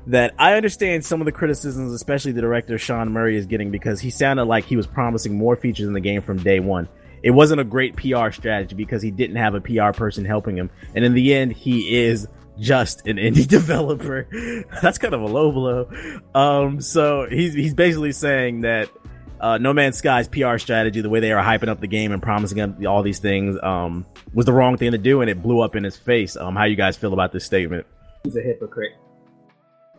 that I understand some of the criticisms, especially the director Sean Murray is getting, because he sounded like he was promising more features in the game from day one. It wasn't a great PR strategy because he didn't have a PR person helping him. And in the end, he is just an indie developer. That's kind of a low blow. So he's basically saying that No Man's Sky's PR strategy, the way they are hyping up the game and promising him all these things, was the wrong thing to do, and it blew up in his face. How you guys feel about this statement? He's a hypocrite.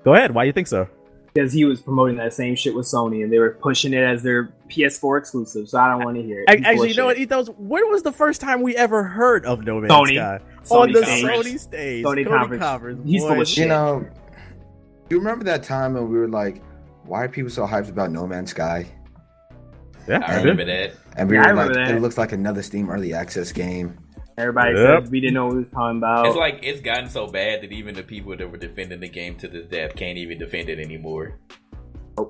Go ahead. Why do you think so? Because he was promoting that same shit with Sony, and they were pushing it as their PS4 exclusive, so I don't want to hear it. Actually, you know what, Ethos? When was the first time we ever heard of No Man's Sky? On the Sony stage. Sony conference. He's full of shit. You know, you remember that time when we were like, why are people so hyped about No Man's Sky? Yeah, I remember that. And we were like, it looks like another Steam early access game. Everybody said we didn't know what we was talking about. It's like it's gotten so bad that even the people that were defending the game to this death can't even defend it anymore.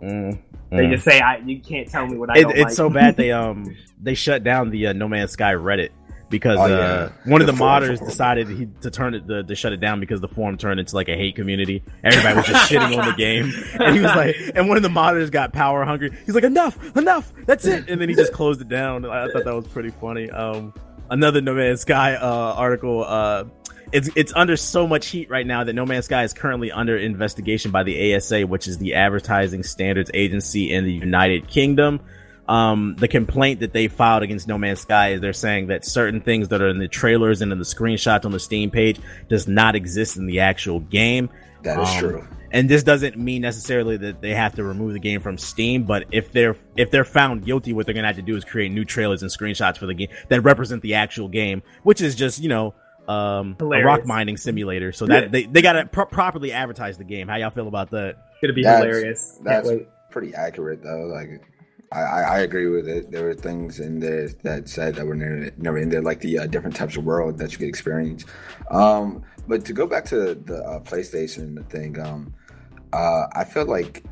They just say, "You can't tell me what I don't like." It's so bad they shut down the No Man's Sky Reddit because one of the modders decided to turn it to shut it down because the forum turned into like a hate community. Everybody was just shitting on the game, and he was like, and one of the modders got power hungry. He's like, "Enough, that's it," and then he just closed it down. I thought that was pretty funny. Another No Man's Sky article. It's under so much heat right now that No Man's Sky is currently under investigation by the ASA, which is the Advertising Standards Agency in the United Kingdom. The complaint that they filed against No Man's Sky is they're saying that certain things that are in the trailers and in the screenshots on the Steam page does not exist in the actual game. That is true. And this doesn't mean necessarily that they have to remove the game from Steam, but if they're found guilty, what they're gonna have to do is create new trailers and screenshots for the game that represent the actual game, which is just, you know, a rock mining simulator. So that they gotta properly advertise the game. How y'all feel about that? It's gonna be hilarious. That's pretty accurate though. Like I agree with it. There were things in there that said that were never in there, like the different types of world that you could experience. But to go back to the PlayStation thing, I feel like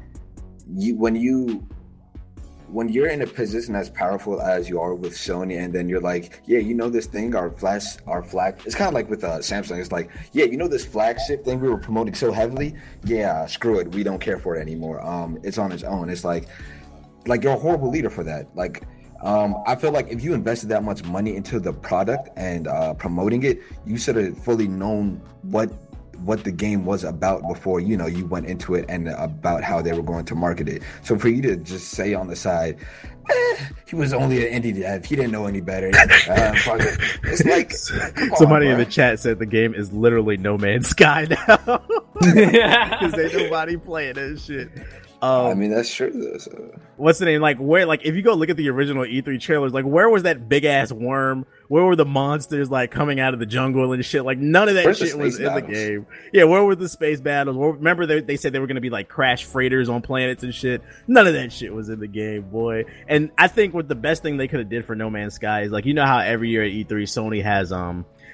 when you're in a position as powerful as you are with Sony, and then you're like, yeah, you know this thing, our flag. It's kind of like with Samsung. It's like, yeah, you know this flagship thing we were promoting so heavily. Yeah, screw it, we don't care for it anymore. It's on its own. It's like you're a horrible leader for that. Like, I feel like if you invested that much money into the product and promoting it, you should have fully known what the game was about before, you know, you went into it, and about how they were going to market it. So for you to just say on the side, he was only an indie dev, he didn't know any better. It's like somebody in the chat said the game is literally No Man's Sky now because ain't nobody playing that shit. I mean, that's true though, so. What's the name? Like, where? Like, if you go look at the original E3 trailers, like, where was that big ass worm? Where were the monsters like coming out of the jungle and shit? Like, none of that shit was in the game. Yeah, where were the space battles? Remember they said they were gonna be like crash freighters on planets and shit. None of that shit was in the game, boy. And I think what the best thing they could have did for No Man's Sky is, like, you know how every year at E3 Sony has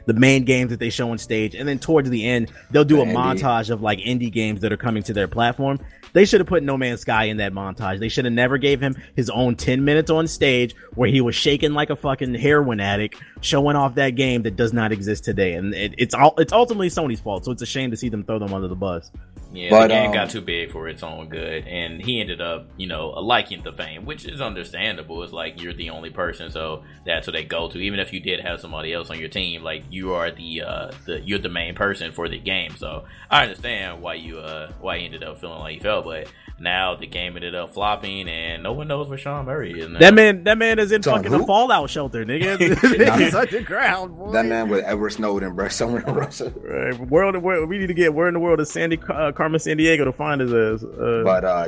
the main games that they show on stage, and then towards the end they'll do a montage of like indie games that are coming to their platform. They should have put No Man's Sky in that montage. They should have never gave him his own 10 minutes on stage where he was shaking like a fucking heroin addict, showing off that game that does not exist today. And it's ultimately Sony's fault, so it's a shame to see them throw them under the bus. Yeah, but, the game got too big for its own good, and he ended up, you know, liking the fame, which is understandable. It's like you're the only person, so that's what they go to. Even if you did have somebody else on your team, like you are you're the main person for the game. So I understand why he ended up feeling like he felt, but now the game ended up flopping, and no one knows where Sean Murray is now. That man is in fucking a fallout shelter, nigga. He's underground, boy. That man with Edward Snowden, bro, somewhere in Russia. Right, we need to get where in the world is Carmen San Diego to find his ass. But I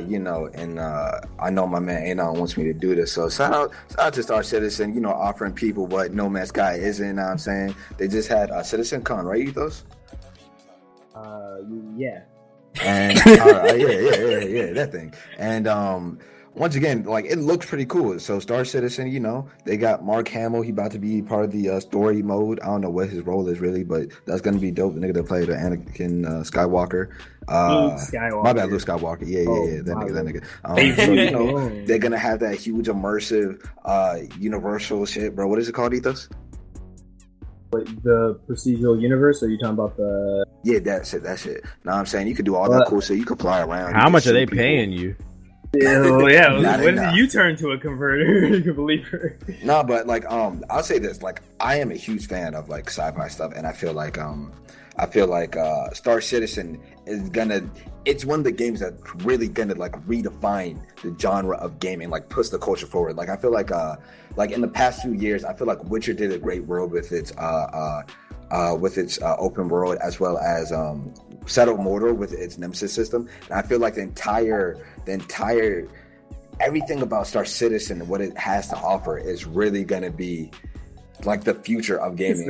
know my man Anon wants me to do this, so shout out to Star Citizen, you know, offering people what No Man's Sky isn't. You know what I'm saying? They just had CitizenCon, right, Ethos? Yeah. And that thing. And once again, like, it looks pretty cool. So Star Citizen, you know, they got Mark Hamill. He about to be part of the story mode. I don't know what his role is really, but that's gonna be dope. The nigga that played Anakin Skywalker. Skywalker. My bad, Luke Skywalker. Yeah. That nigga. So, you know, they're gonna have that huge immersive, universal shit, bro. What is it called, Ethos? The procedural universe, or are you talking about the... Yeah, that shit. Know what I'm saying? You could do all that cool shit. You could fly around. How much are they paying you? Yeah. When did you turn to a converter? You can believe her. No, but like, I'll say this. Like, I am a huge fan of like sci-fi stuff, and I feel like Star Citizen is gonna... It's one of the games that's really gonna like redefine the genre of gaming, like push the culture forward. Like I feel like in the past few years, I feel like Witcher did a great world with its open world, as well as Shadow of Mordor with its Nemesis system. And I feel like the entire everything about Star Citizen and what it has to offer is really gonna be like the future of gaming.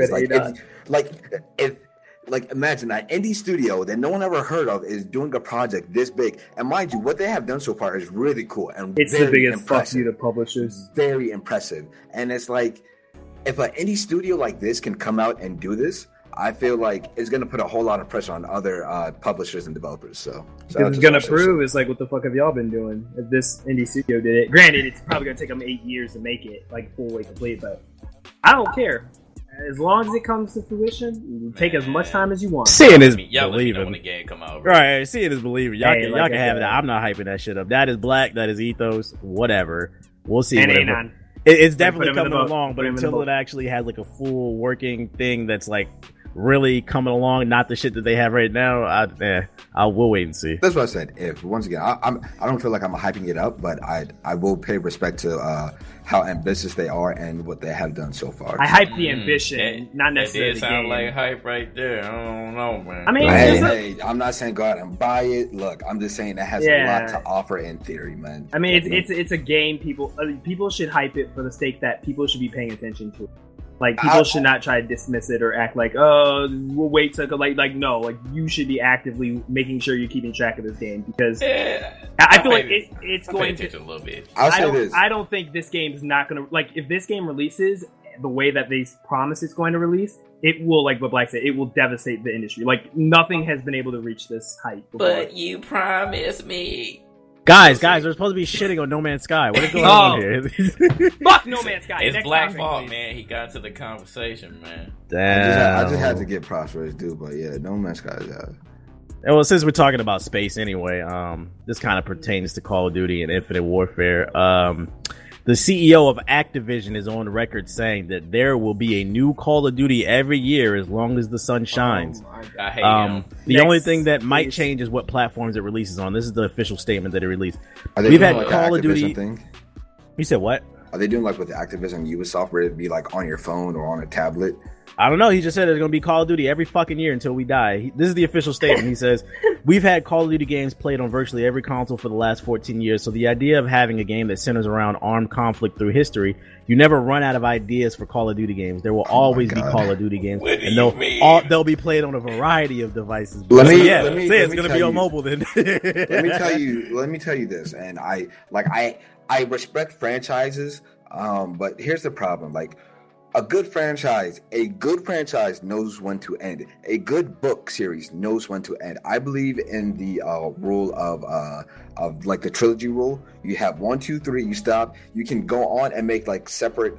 Like, imagine that indie studio that no one ever heard of is doing a project this big. And mind you, what they have done so far is really cool. And it's the biggest impressive. Fuck you to publishers. Very impressive. And it's like, if an indie studio like this can come out and do this, I feel like it's going to put a whole lot of pressure on other publishers and developers. So it's going to prove it's like, what the fuck have y'all been doing? If this indie studio did it, granted, it's probably going to take them 8 years to make it like full way complete, but I don't care. As long as it comes to fruition, you can take as much time as you want. Seeing is believing. When the game come out, right? Seeing is believing. Y'all can have that. I'm not hyping that shit up. That is Black. That is Ethos. Whatever. We'll see. And whatever. It's definitely coming along, but until it actually has like a full working thing that's like really coming along, not the shit that they have right now, I will wait and see. That's what I said. If once again, I don't feel like I'm hyping it up, but I will pay respect to how ambitious they are and what they have done so far. I hype the ambition, not necessarily. It did sound like hype right there. I don't know, man. I mean, I'm not saying go out and buy it. Look, I'm just saying that has a lot to offer in theory, man. I mean, it's a game. People should hype it for the sake that people should be paying attention to. Like, people should not try to dismiss it or act like, oh, we'll wait to go. Like, no, like, you should be actively making sure you're keeping track of this game, because I feel like it's going to a little bit. I don't think this game is not going to, like, if this game releases the way that they promise it's going to release, it will, like what Black said, it will devastate the industry. Like, nothing has been able to reach this height before. But you promised me. Guys, we're supposed to be shitting on No Man's Sky. What is going on here? Fuck No Man's Sky. It's Black's fault, man. He got to the conversation, man. Damn. I just had to get props for his dude, but yeah, No Man's Sky is out. Well, since we're talking about space anyway, this kind of pertains to Call of Duty and Infinite Warfare. The CEO of Activision is on record saying that there will be a new Call of Duty every year as long as the sun shines. I hate him. The only thing that might change is what platforms it releases on. This is the official statement that it released. We've had like Call of Duty thing. You said what? Are they doing like with Activision Ubisoft, where it'd be like on your phone or on a tablet? I don't know. He just said it's going to be Call of Duty every fucking year until we die. This is the official statement. He says, we've had Call of Duty games played on virtually every console for the last 14 years. So the idea of having a game that centers around armed conflict through history, you never run out of ideas for Call of Duty games. There will always be Call of Duty games. And they'll be played on a variety of devices. It's going to be on mobile then. Let me tell you this. And I respect franchises. But here's the problem. Like, a good franchise knows when to end. A good book series knows when to end. I believe in the rule of like the trilogy rule. You have 1, 2, 3, you stop. You can go on and make like separate,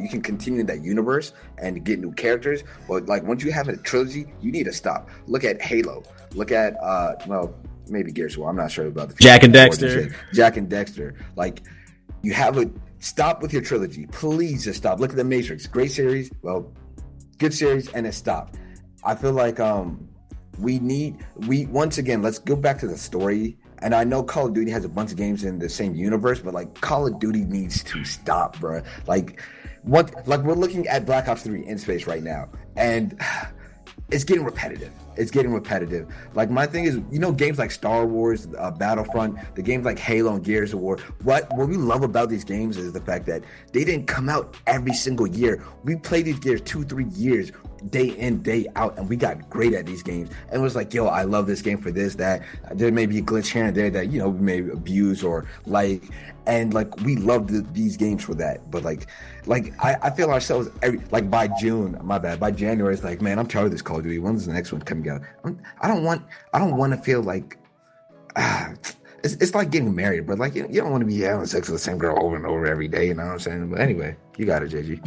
you can continue that universe and get new characters. But like once you have a trilogy, you need to stop. Look at Halo. Look at, well, maybe Gears of War. I'm not sure about the future. Jack and Dexter. Jack and Dexter. Like, you have a stop with your trilogy. Please just stop. Look at The Matrix. Great series. Well, good series, and it stopped. I feel like we once again, let's go back to the story. And I know Call of Duty has a bunch of games in the same universe, but like Call of Duty needs to stop, bro. Like what? Like we're looking at Black Ops 3 in space right now, and it's getting repetitive. Like my thing is, you know, games like Star Wars, Battlefront, the games like Halo and Gears of War. What we love about these games is the fact that they didn't come out every single year. We played these games 2-3 years, day in, day out, and we got great at these games. And it was like, yo, I love this game for this, that. There may be a glitch here and there that, you know, we may abuse or like, and like we loved these games for that. But like I feel ourselves by January, it's like, man, I'm tired of this Call of Duty. When's the next one coming out? I don't want to feel like it's like getting married, but like you don't want to be having sex with the same girl over and over every day. You know what I'm saying? But anyway, you got it, JG.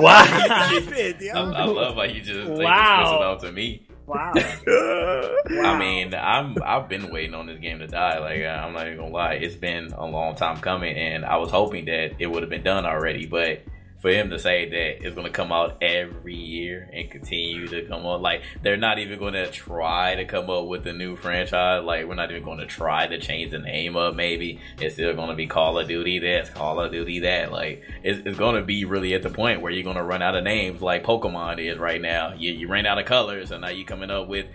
Wow! I love how you just this out to me. Wow. I mean, I've been waiting on this game to die. Like, I'm not even gonna lie, it's been a long time coming, and I was hoping that it would have been done already. But for him to say that it's gonna come out every year and continue to come on, like they're not even gonna try to come up with a new franchise. Like, we're not even gonna try to change the name up. Maybe it's still gonna be Call of Duty this, Call of Duty that. Like, it's gonna be really at the point where you're gonna run out of names, like Pokemon is right now. You ran out of colors, and now you coming up with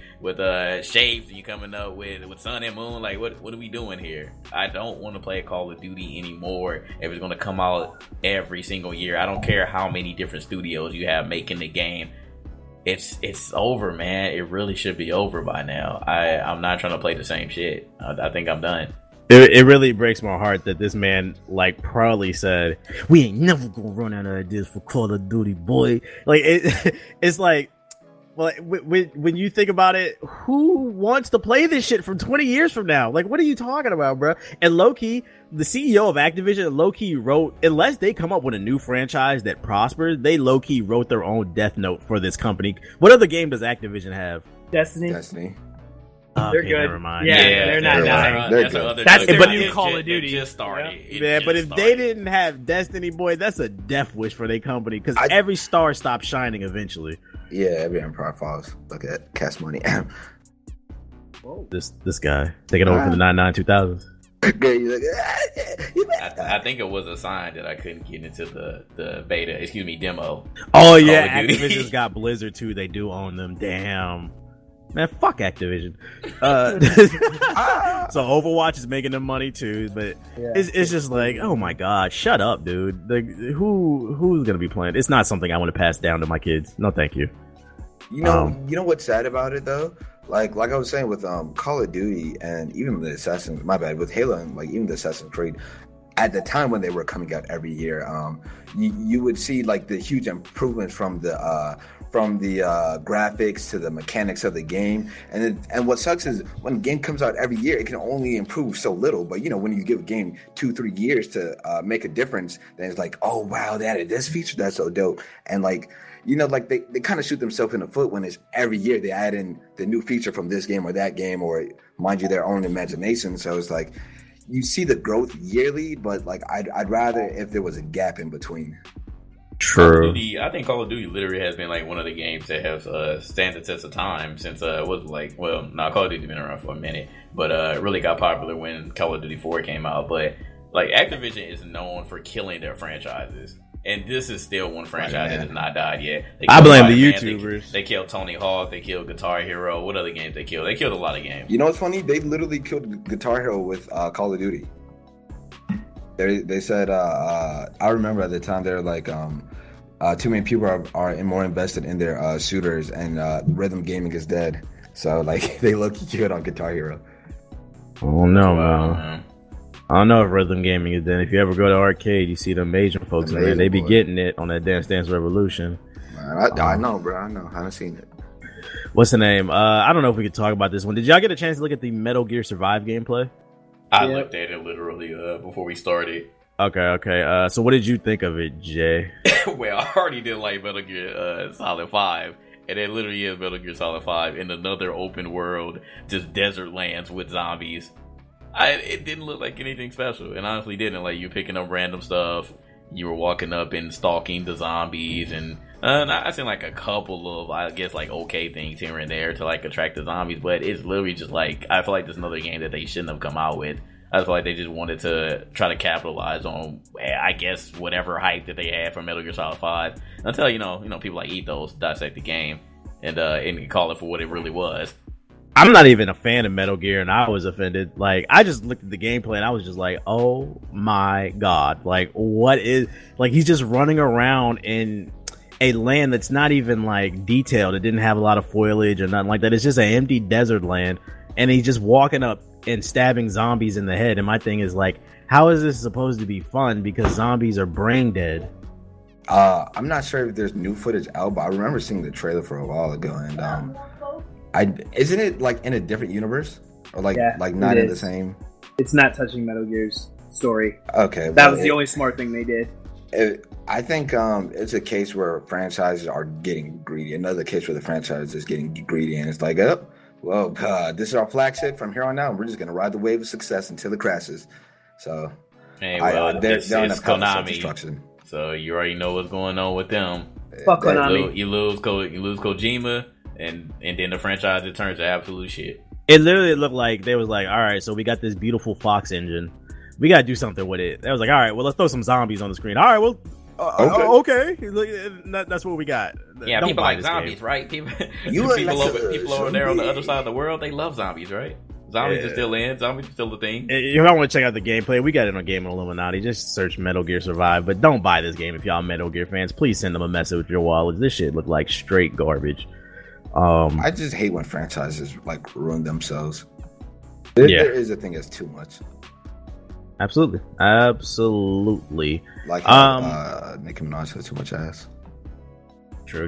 shapes. You coming up with Sun and Moon. Like, what are we doing here? I don't want to play Call of Duty anymore if it's gonna come out every single year. I don't care how many different studios you have making the game. It's over, man. It really should be over by now. I'm not trying to play the same shit. I think I'm done. It really breaks my heart that this man like proudly said, we ain't never gonna run out of ideas for Call of Duty, boy. Like it's like, well, when you think about it, who wants to play this shit from 20 years from now? Like, what are you talking about, bro? And low-key, the CEO of Activision, low-key wrote, unless they come up with a new franchise that prospers, they low-key wrote their own death note for this company. What other game does Activision have? Destiny. They're good. Never mind. Yeah, they're not dying. That's their new Call of Duty. It just started. Yeah, but if they didn't have Destiny, boy, that's a death wish for their company, because every star stops shining eventually. Yeah, every empire falls. Look at Cash Money. This guy taking over from the 99 2000s. I think it was a sign that I couldn't get into the beta. Excuse me, demo. Oh yeah, Activision's got Blizzard too. They do own them. Damn. Man, fuck Activision. So Overwatch is making them money too, but yeah. It's just like, oh my god, shut up, dude. Like, who's gonna be playing? It's not something I want to pass down to my kids. No, thank you. You know what's sad about it though? Like I was saying with Call of Duty and even the with Halo and like even the Assassin's Creed. At the time when they were coming out every year, you would see like the huge improvements from the graphics to the mechanics of the game. And what sucks is when a game comes out every year, it can only improve so little. But, you know, when you give a game 2-3 years to make a difference, then it's like, oh, wow, they added this feature. That's so dope. And, like, you know, like they kind of shoot themselves in the foot when it's every year they add in the new feature from this game or that game or, mind you, their own imagination. So it's like you see the growth yearly, but, like, I'd rather if there was a gap in between. True. I think Call of Duty literally has been like one of the games that have stands the test of time since Call of Duty's been around for a minute, but it really got popular when Call of Duty 4 came out. But like Activision is known for killing their franchises, and this is still one franchise that has not died yet. I blame the YouTubers. They killed Tony Hawk. They killed Guitar Hero. What other games they killed? They killed a lot of games. You know what's funny? They literally killed Guitar Hero with Call of Duty. They said, I remember at the time they were like, too many people are more invested in their shooters, and rhythm gaming is dead. So like they look good on Guitar Hero. Oh no, man! I don't know if rhythm gaming is dead. If you ever go to arcade, you see them Asian folks, man. They be getting it on that Dance Dance Revolution. Man, I know, bro. I know. I haven't seen it. What's the name? I don't know if we could talk about this one. Did y'all get a chance to look at the Metal Gear Survive gameplay? I looked at it literally before we started. Okay. So what did you think of it, Jay? Well, I already did like Metal Gear Solid 5. And it literally is Metal Gear Solid 5 in another open world, just desert lands with zombies. It didn't look like anything special. And honestly didn't. Like, you're picking up random stuff. You were walking up and stalking the zombies. And I seen like a couple of, I guess, like okay things here and there to like attract the zombies. But it's literally just like, I feel like this is another game that they shouldn't have come out with. I feel like they just wanted to try to capitalize on, I guess, whatever hype that they had for Metal Gear Solid 5. Until, you know, people like Ethos dissect the game and call it for what it really was. I'm not even a fan of Metal Gear, and I was offended. Like, I just looked at the gameplay, and I was just like, oh my god. Like, what is... Like, he's just running around in a land that's not even, like, detailed. It didn't have a lot of foliage or nothing like that. It's just an empty desert land, and he's just walking up and stabbing zombies in the head. And my thing is like, how is this supposed to be fun? Because zombies are brain dead. I'm not sure if there's new footage out, but I remember seeing the trailer for a while ago. And isn't it like in a different universe, or like, yeah, like not in the same? It's not touching Metal Gear's story. Okay, that was the only smart thing they did. I think it's a case where franchises are getting greedy. Another case where the franchise is getting greedy, and it's like, oh, well, God, this is our flagship. From here on out, we're just going to ride the wave of success until it crashes. So, hey, well, they're in a path of destruction. So, you already know what's going on with them. Fuck Konami. You lose Kojima, and then the franchise turns to absolute shit. It literally looked like they was like, all right, so we got this beautiful Fox engine. We got to do something with it. They was like, all right, well, let's throw some zombies on the screen. All right, well... Okay, that's what we got. Yeah, don't people like zombies, game. Right? People over there on the other side of the world, they love zombies, right? Zombies are still in. Zombies are still a thing. If y'all want to check out the gameplay, we got it on Game Illuminati. Just search Metal Gear Survive. But don't buy this game if y'all Metal Gear fans. Please send them a message with your wallets. This shit look like straight garbage. I just hate when franchises like ruin themselves. There is a thing that's too much. Absolutely. Like Nicki Minaj has too much ass. True.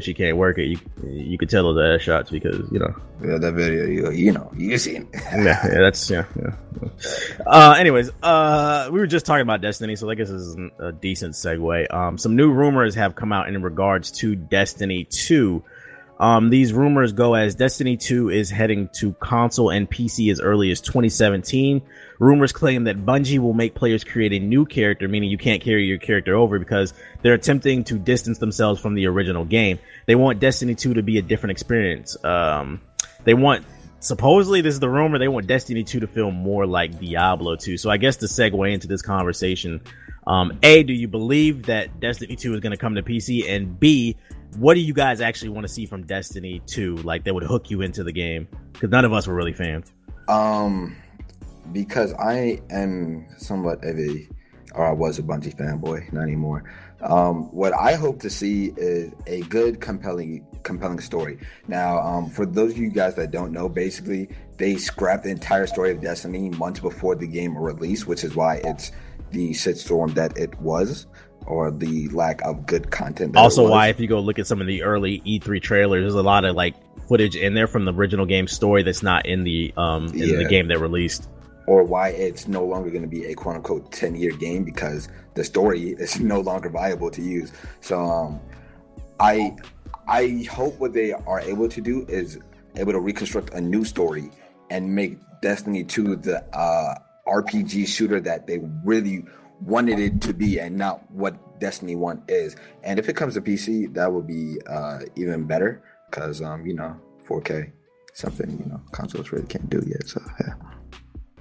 She can't work it. You could tell those ass shots because that video. You know you seen. Yeah. Anyways, we were just talking about Destiny, so I guess this is a decent segue. Some new rumors have come out in regards to Destiny 2. These rumors go as Destiny 2 is heading to console and PC as early as 2017. Rumors claim that Bungie will make players create a new character, meaning you can't carry your character over because they're attempting to distance themselves from the original game. They want Destiny 2 to be a different experience. Supposedly, this is the rumor, they want Destiny 2 to feel more like Diablo 2. So I guess to segue into this conversation, A, do you believe that Destiny 2 is going to come to PC? And B, what do you guys actually want to see from Destiny 2? Like, that would hook you into the game? Because none of us were really fans. Because I am somewhat of I was a Bungie fanboy, not anymore. What I hope to see is a good, compelling story. Now, for those of you guys that don't know, basically, they scrapped the entire story of Destiny months before the game release, which is why it's the shitstorm that it was, or the lack of good content. Also, why, if you go look at some of the early E3 trailers, there's a lot of like footage in there from the original game story that's not in the in the game that released. Or why it's no longer going to be a quote-unquote 10-year game because the story is no longer viable to use. So I hope what they are able to do is able to reconstruct a new story and make Destiny 2 the RPG shooter that they really wanted it to be and not what Destiny 1 is. And if it comes to PC, that would be even better because, 4K, something, consoles really can't do yet. So, yeah.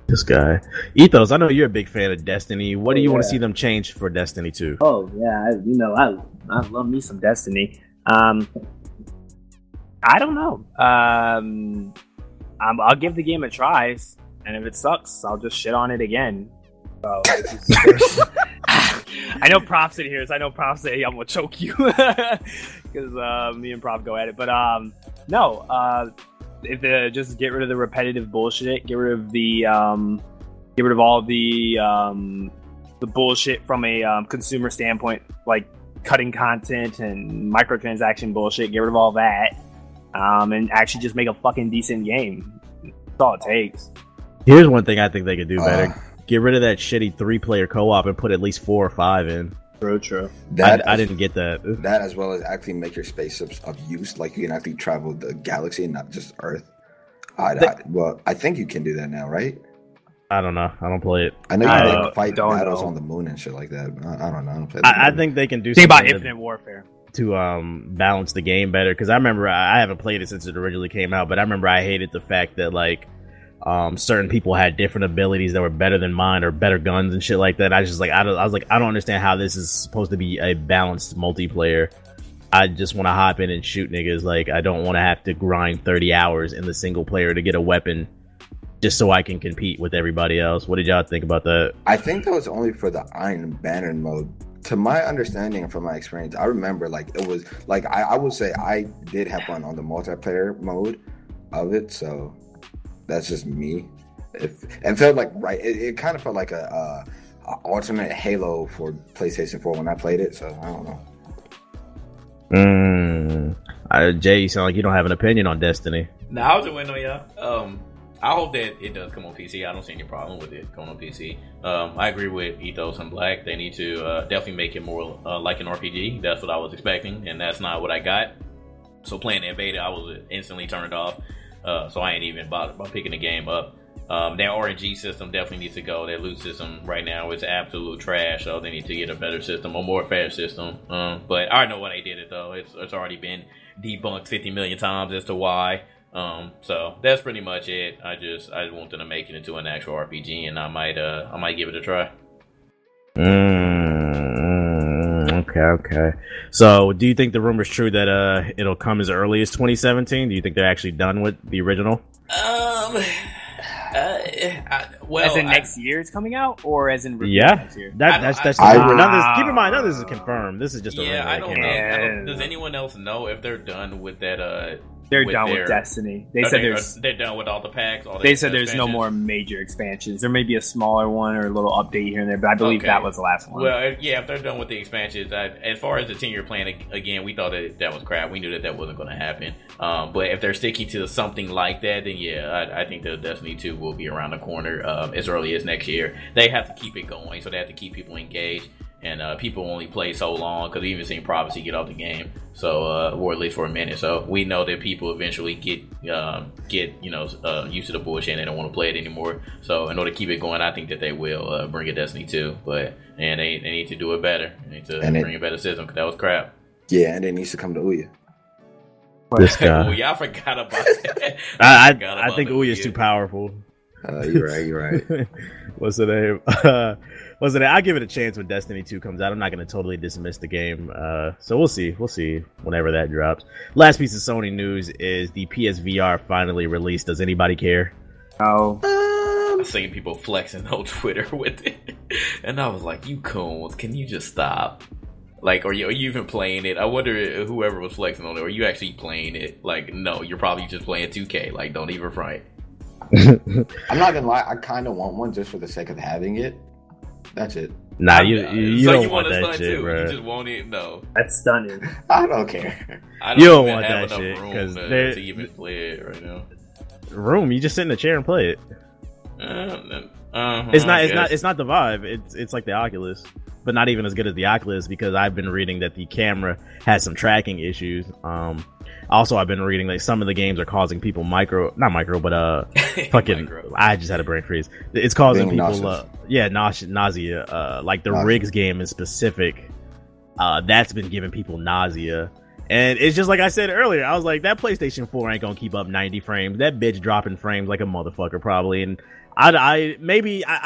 This guy. Ethos, I know you're a big fan of Destiny. What do you want to see them change for Destiny 2? Oh, yeah. I love me some Destiny. I don't know. I'll give the game a try, and if it sucks, I'll just shit on it again. So, I know Props in here. So I know Props say, hey, I'm going to choke you. Because me and Prop go at it. But no. If they just get rid of the repetitive bullshit, get rid of all the bullshit from a consumer standpoint, like cutting content and microtransaction bullshit, get rid of all that, and actually just make a fucking decent game. That's all it takes. Here's one thing I think they could do better: get rid of that shitty 3-player co-op and put at least 4 or 5 in. True. I didn't get that. That as well as actually make your spaceships of use, like you can actually travel the galaxy and not just Earth. I think you can do that now, right? I don't know. I don't play it. I know you can like, fight battles on the moon and shit like that. I don't know. I don't play that. I think they can do something about Infinite Warfare to balance the game better, because I remember I haven't played it since it originally came out, but I remember I hated the fact that like certain people had different abilities that were better than mine or better guns and shit like that. I don't understand how this is supposed to be a balanced multiplayer. I just want to hop in and shoot niggas. Like, I don't want to have to grind 30 hours in the single player to get a weapon just so I can compete with everybody else. What did y'all think about that? I think that was only for the Iron Banner mode. To my understanding and from my experience, I remember like it was like I would say I did have fun on the multiplayer mode of it, so that's just me. It felt like right. It kind of felt like a alternate Halo for PlayStation 4 when I played it. So I don't know. Jay, you sound like you don't have an opinion on Destiny. No, I was just waiting on y'all. I hope that it does come on PC. I don't see any problem with it going on PC. I agree with Ethos and Black. They need to definitely make it more like an RPG. That's what I was expecting, and that's not what I got. So playing that beta, I was instantly turned off. So I ain't even bothered about picking the game up. Their RNG system definitely needs to go. Their loot system right now is absolute trash, so they need to get a better system, a more fair system. But I know why they did it, though. It's already been debunked 50 million times as to why. So that's pretty much it. I just want them to make it into an actual RPG, and I might give it a try. Okay. So do you think the rumor's true that it'll come as early as 2017? Do you think they're actually done with the original? Well, as in next year it's coming out, or as in next year? Keep in mind, none of this is confirmed. This is just a rumor. I don't know. Does anyone else know if they're done with that? They're done with Destiny. They're done with all the packs. They said there's no more major expansions. There may be a smaller one or a little update here and there, but I believe that was the last one. Well, yeah, if they're done with the expansions, as far as the 10-year plan, again, we thought that was crap. We knew that wasn't going to happen. But if they're sticking to something like that, then I think that Destiny 2 will be around the corner as early as next year. They have to keep it going, so they have to keep people engaged. And people only play so long, because we even seen Prophecy get off the game, so or at least for a minute. So we know that people eventually get used to the bullshit and they don't want to play it anymore. So in order to keep it going, I think that they will bring a Destiny 2, and they need to do it better. They need to bring a better system, because that was crap. Yeah, and it needs to come to Ouya. This guy. Ouya, I forgot about that. I think Ouya's too powerful. You're right. What's the name? I'll give it a chance when Destiny 2 comes out. I'm not going to totally dismiss the game. So we'll see. We'll see whenever that drops. Last piece of Sony news is the PSVR finally released. Does anybody care? Oh. I've seen people flexing on Twitter with it. And I was like, you coons, can you just stop? Like, are you even playing it? I wonder whoever was flexing on it, are you actually playing it? Like, no, you're probably just playing 2K. Like, don't even front. I'm not going to lie. I kind of want one just for the sake of having it. That's it. Nah, you so don't you want that shit, too, bro. You just want it? No. That's stunning. I don't care. You don't want that shit. Because to even play it right now. Room? You just sit in a chair and play it. It's not the Vive. It's like the Oculus, but not even as good as the Oculus, because I've been reading that the camera has some tracking issues. Also, I've been reading like some of the games are causing people fucking micro. I just had a brain freeze. It's causing people nausea. Like the Riggs game in specific, that's been giving people nausea. And it's just like I said earlier, I was like, that PlayStation 4 ain't gonna keep up 90 frames. That bitch dropping frames like a motherfucker probably. And I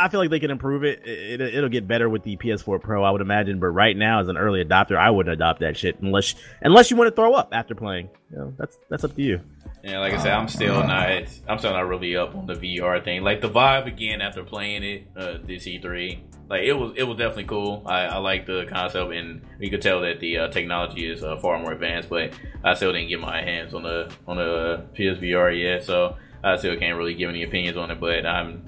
feel like they can improve it. It'll get better with the PS4 Pro, I would imagine. But right now, as an early adopter, I wouldn't adopt that shit unless you want to throw up after playing. You know, that's up to you. Yeah, like I said, I'm still not really up on the VR thing. Like the Vive, again, after playing it this E3, like it was definitely cool. I like the concept, and you could tell that the technology is far more advanced. But I still didn't get my hands on the PSVR yet, so. I still can't really give any opinions on it, but I'm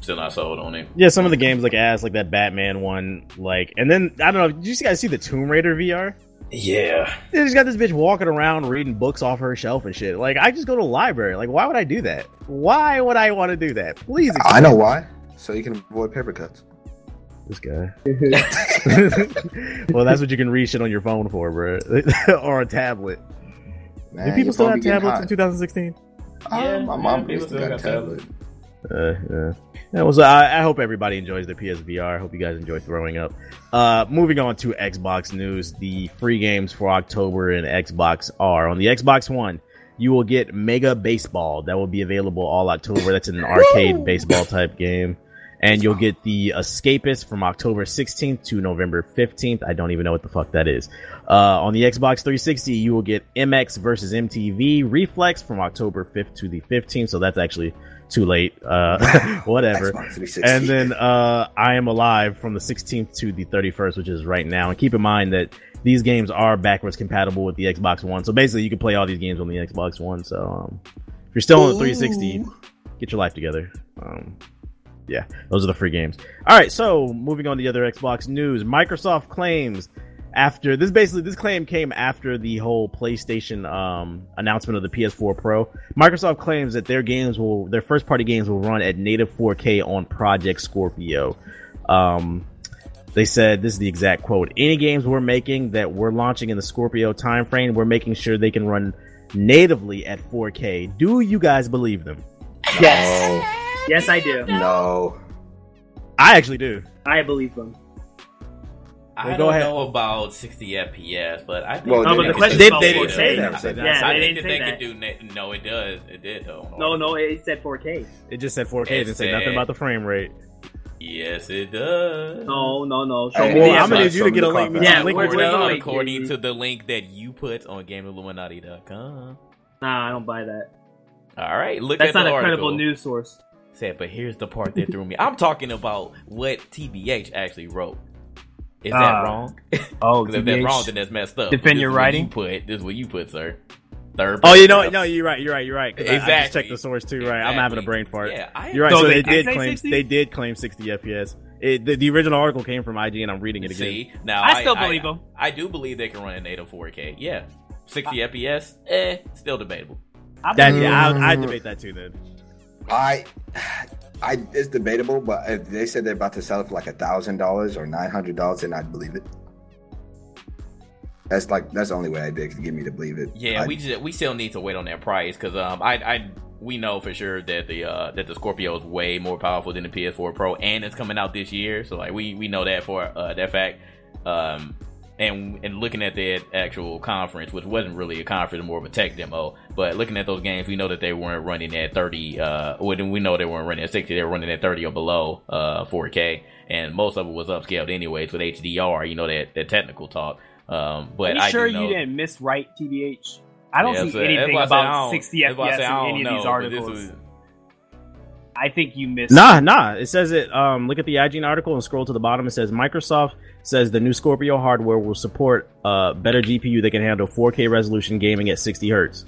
still not sold on it. Yeah, some of the games like that Batman one, and then I don't know. Did you guys see the Tomb Raider VR? Yeah, they just got this bitch walking around reading books off her shelf and shit. Like, I just go to the library. Like, why would I do that? Why would I want to do that? Please, explain. I know why. So you can avoid paper cuts. this guy. Well, that's what you can read shit on your phone for, bro. Or a tablet. Man, do people still have tablets in 2016? Yeah, my mom used to have a tablet. Yeah. Well, so I hope everybody enjoys their PSVR. I hope you guys enjoy throwing up. Moving on to Xbox news. The free games for October in Xbox are on the Xbox One. You will get Mega Baseball. That will be available all October. That's an arcade baseball type game. And you'll get The Escapist from October 16th to November 15th. I don't even know what the fuck that is. On the Xbox 360, you will get MX vs. MTV Reflex from October 5th to the 15th. So that's actually too late. Whatever. And then I Am Alive from the 16th to the 31st, which is right now. And keep in mind that these games are backwards compatible with the Xbox One. So basically, you can play all these games on the Xbox One. So if you're still on the 360, get your life together. Yeah, those are the free games. All right, so moving on to the other Xbox news. Microsoft claims after this, basically this claim came after the whole PlayStation announcement of the PS4 Pro. Microsoft claims that their first party games will run at native 4K on Project Scorpio. They said, this is the exact quote, "Any games we're making that we're launching in the Scorpio timeframe, we're making sure they can run natively at 4K. Do you guys believe them?" Yes. Oh. Yes, I do. No. I actually do. I believe them. I don't know about 60 FPS, but I think... They didn't say that. Yeah, I think that they could do... No, it does. It did, though. No, it said 4K. It just said 4K. It didn't say nothing about the frame rate. Yes, it does. No. I'm going to need you to get a link. Yeah, we're done according to the link that you put on GameIlluminati.com. Nah, I don't buy that. All right, look at the article. That's not a credible news source. Said, but here's the part that threw me. I'm talking about what TBH actually wrote. Is that wrong? Oh, if that's wrong, then that's messed up. Defend your writing. This is what you put, sir. Third. Oh, you know, no, you're right. Exactly. I just checked the source too. Exactly. Right, I'm having a brain fart. Yeah, you're right. So they did claim 60 FPS. The original article came from IG, and I'm reading it again. See, now I still believe them. I do believe they can run a native 4K. Yeah, 60 FPS. Still debatable. I debate that too. Then. It's debatable, but if they said they're about to sell it for like $1,000 or $900, then I'd believe it. That's the only way they could get me to believe it. Yeah, we still need to wait on that price because we know for sure that the Scorpio is way more powerful than the PS4 Pro, and it's coming out this year, so like we know that for that fact. And looking at the actual conference, which wasn't really a conference, more of a tech demo, but looking at those games, we know that they weren't running at 30. We know they weren't running at 60. They were running at 30 or below 4K, and most of it was upscaled anyways with HDR. You know that technical talk. But are you sure you didn't miswrite TBH? I don't see anything about 60 FPS in any of these articles. I think you missed. Nah. It says it. Look at the IGN article and scroll to the bottom. It says Microsoft says the new Scorpio hardware will support better GPU that can handle 4K resolution gaming at 60 hertz.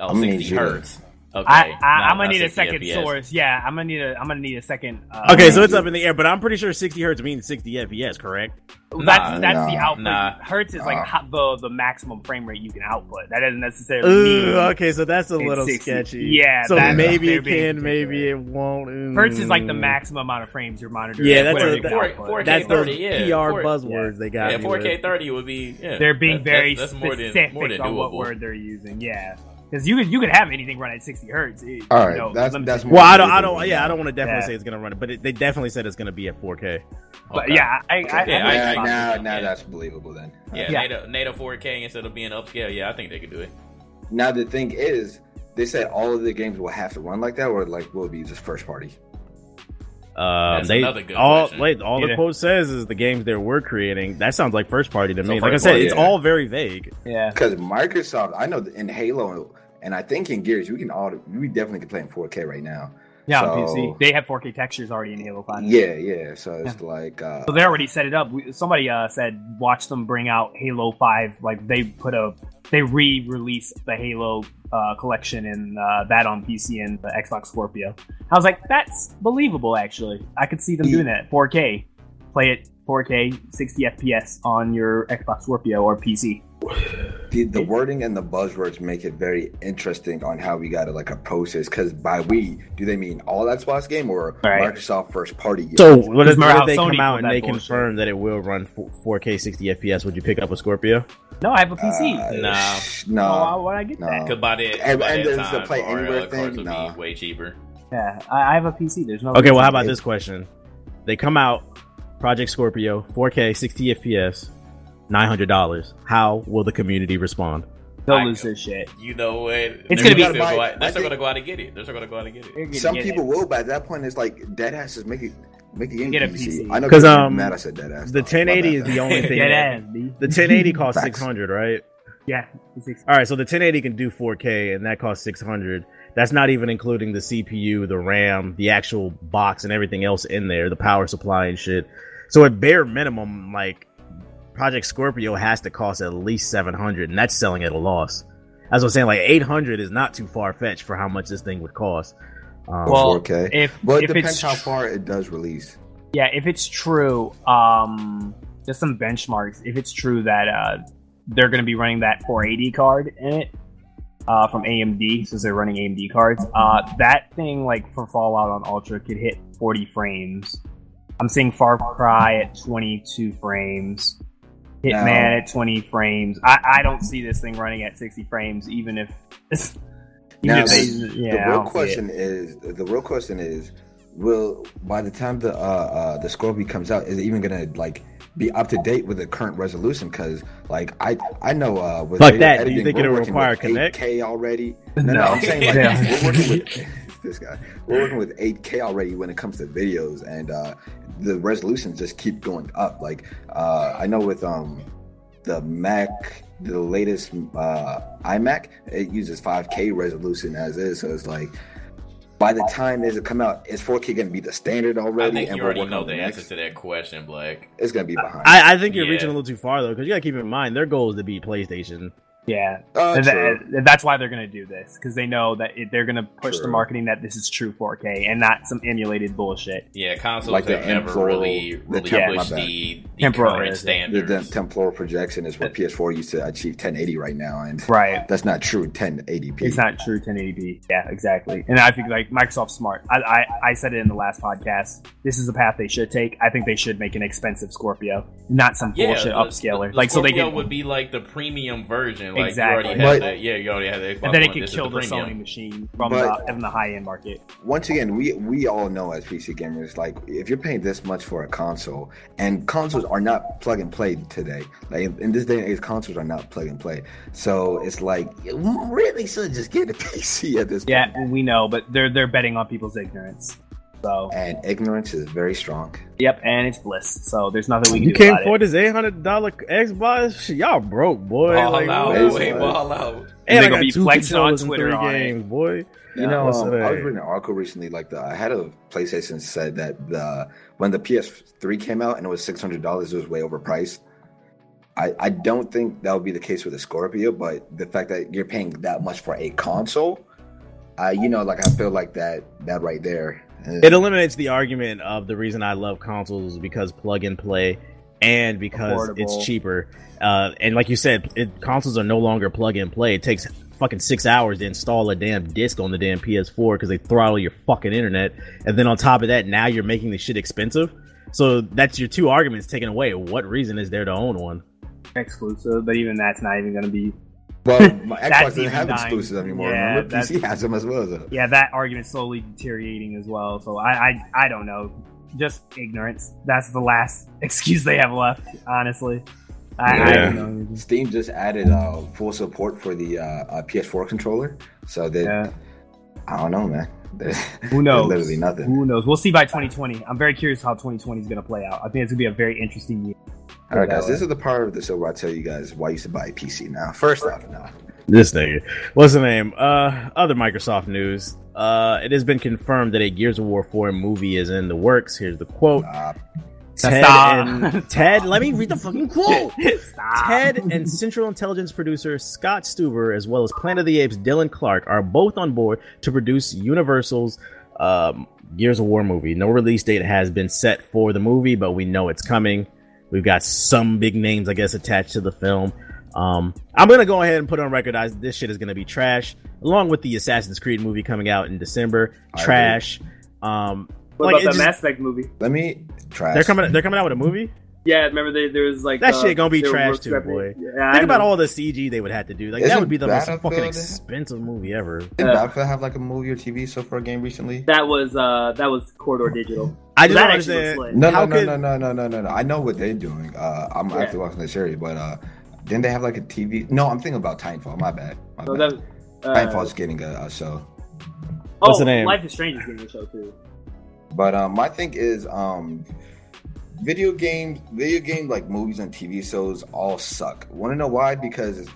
Oh, 60 hertz. Okay. I'm gonna need a second FPS. Source. Yeah, I'm gonna need a second. Okay, so it's up in the air, but I'm pretty sure 60 hertz means 60 FPS, correct? That's the output. Hertz is like the maximum frame rate you can output. That doesn't necessarily mean. Okay, so that's a little 60. Sketchy. Yeah. So maybe it can, maybe it won't. Hertz is like the maximum amount of frames you're monitoring. Yeah, that's a 4K that's 30. Yeah, PR buzzwords they got. Yeah, 4K 30 would be. Yeah, they're being that's specific more than on what word they're using. Yeah. Because you can have anything run at 60 hertz. All right, that's well. I don't want to definitely say it's gonna run it, but they definitely said it's gonna be at 4K. Okay. But I that's believable then. Yeah. NATO 4K instead of being upscale. Yeah, I think they could do it. Now the thing is, they said all of the games will have to run like that, or like will it be just first party. That's another good question. All the quote says is the games they were creating. That sounds like first party to me. Like I said, it's all very vague. Yeah, because Microsoft, I know in Halo and I think in Gears, we definitely can play in 4K right now. Yeah, so, on PC they have 4K textures already in Halo 5. Yeah. So it's like so they already set it up. Somebody said watch them bring out Halo 5. Like they re-release the Halo collection and that on PC and the Xbox Scorpio. I was like, that's believable, actually. I could see them doing that. 4K. Play it 4K, 60 FPS on your Xbox Scorpio or PC. The wording and the buzzwords make it very interesting on how we got to like approach this. Because by we, do they mean all Xbox game or right. Microsoft first party? Games? So what does they come out and they confirm that it will run 4K 60 FPS? Would you pick up a Scorpio? No, I have a PC. No. Why would I get that? Could buy it. And does the play anywhere thing? Would be way cheaper. Yeah, I have a PC. There's no. Okay, well, how about this question? They come out Project Scorpio 4K 60 FPS. $900. How will the community respond? They'll lose this shit. You know what? It's going to be... They're still going to go out and get it. Some people will, but at that point, it's like, Deadass is make the game get a PC. I know because mad I said Deadass. The 1080 is the only thing... Deadass. The 1080 costs $600, right? Yeah. All right, so the 1080 can do 4K, and that costs $600. That's not even including the CPU, the RAM, the actual box, and everything else in there, the power supply and shit. So at bare minimum, like... Project Scorpio has to cost at least $700, and that's selling at a loss. That's what I'm saying. Like $800 is not too far fetched for how much this thing would cost. Well, 4K. It depends how far it does release. Yeah, if it's true, just some benchmarks. If it's true that they're going to be running that 480 card in it from AMD, since they're running AMD cards, that thing like for Fallout on Ultra could hit 40 frames. I'm seeing Far Cry at 22 frames. Hitman at 20 frames. I don't see this thing running at 60 frames, even if. The real question is, will by the time the Scorpio comes out, is it even gonna like be up to date with the current resolution? Because like I know with like that, do you think it'll require Kinect? 8K already? No. I'm saying like we're working with. This guy. We're working with 8K already when it comes to videos, and the resolutions just keep going up. Like I know with the Mac, the latest iMac, it uses 5K resolution as is. So it's like by the time it come out, is 4K going to be the standard already? I think you already know the answer to that question, Black. It's going to be behind. I think you're reaching a little too far though, because you got to keep in mind their goal is to beat PlayStation. Yeah, that's why they're going to do this, because they know that they're going to push the marketing that this is true 4K and not some emulated bullshit. Yeah, consoles like have never really published the current standards. The temporal projection is what PS4 used to achieve 1080 right now, and that's not true 1080p. It's not true 1080p. Yeah, exactly. And I think like Microsoft's smart. I said it in the last podcast. This is the path they should take. I think they should make an expensive Scorpio, not some bullshit upscaler. The Scorpio would be like the premium version. Like exactly. You already had the Xbox. And then it could kill the Sony machine from the high end market. Once again, we all know as PC gamers, like if you're paying this much for a console, and consoles are not plug and play today. Like in this day and age, consoles are not plug and play. So it's like we really should just get a PC at this point. Yeah, we know, but they're betting on people's ignorance. So and ignorance is very strong. Yep, and it's bliss. So there's nothing we can do about it. You can't afford this $800 Xbox? Y'all broke, boy. Ball out. And they're going to be flexing on Twitter on it. Boy. You know, I was reading an article recently. Like the head of PlayStation said that when the PS3 came out and it was $600, it was way overpriced. I don't think that would be the case with the Scorpio, but the fact that you're paying that much for a console, I feel like that right there. It eliminates the argument of the reason I love consoles is because plug and play and because affordable. It's cheaper. And like you said, consoles are no longer plug and play. It takes fucking 6 hours to install a damn disc on the damn PS4 because they throttle your fucking internet. And then on top of that, now you're making the shit expensive. So that's your two arguments taken away. What reason is there to own one? Exclusive, but even that's not even going to be... Well, my Xbox doesn't have exclusives anymore. Yeah, remember, PC has them as well. Though. Yeah, that argument's slowly deteriorating as well. So I don't know. Just ignorance. That's the last excuse they have left, honestly. I don't know. Steam just added full support for the PS4 controller. So I don't know, man. Who knows? There's literally nothing. Who knows? We'll see by 2020. I'm very curious how 2020 is going to play out. I think it's going to be a very interesting year. All right, guys, this is the part of the show where I tell you guys why you should buy a PC now. First off, this nigga. What's the name? Other Microsoft news. It has been confirmed that a Gears of War 4 movie is in the works. Here's the quote. Ted, let me read the fucking quote. Ted and Central Intelligence producer Scott Stuber, as well as Planet of the Apes' Dylan Clark, are both on board to produce Universal's Gears of War movie. No release date has been set for the movie, but we know it's coming. We've got some big names, I guess, attached to the film. I'm gonna go ahead and put on record this shit is gonna be trash, along with the Assassin's Creed movie coming out in December. Trash. What about the Mass Effect movie? Let me trash. They're coming out with a movie. Yeah, remember there was like that shit gonna be trash too, boy. Yeah, think about all the CG they would have to do. Like that would be the most fucking expensive movie ever. Did Battlefield have like a movie or TV show for a game recently? That was Corridor Digital. I just don't understand. No. I know what they're doing. I'm actually watching the series, but didn't they have like a TV? No, I'm thinking about Titanfall. My bad. Titanfall's getting a show. Oh, what's the name? Life is Strange is getting a show too. But my thing is video games like movies and TV shows all suck. Want to know why? Because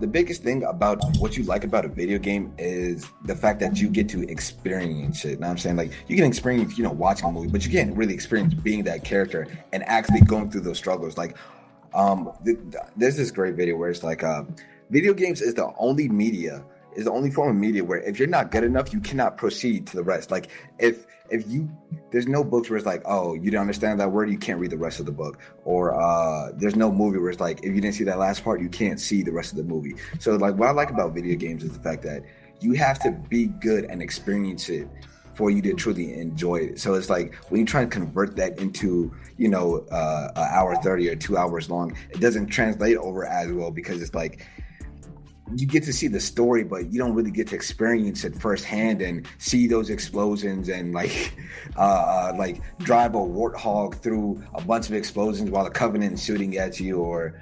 the biggest thing about what you like about a video game is the fact that you get to experience it. You know what I'm saying? Like, you can experience, watching a movie, but you can't really experience being that character and actually going through those struggles. Like, there's this great video where it's like, video games is the only media, is the only form of media where if you're not good enough, you cannot proceed to the rest. Like, there's no books where it's like, oh, you didn't understand that word, you can't read the rest of the book. Or there's no movie where it's like, if you didn't see that last part, you can't see the rest of the movie. So, like, what I like about video games is the fact that you have to be good and experience it for you to truly enjoy it. So it's like when you try and convert that into, an hour 30 or 2 hours long, it doesn't translate over as well because it's like, you get to see the story, but you don't really get to experience it firsthand and see those explosions and like drive a warthog through a bunch of explosions while the Covenant is shooting at you, or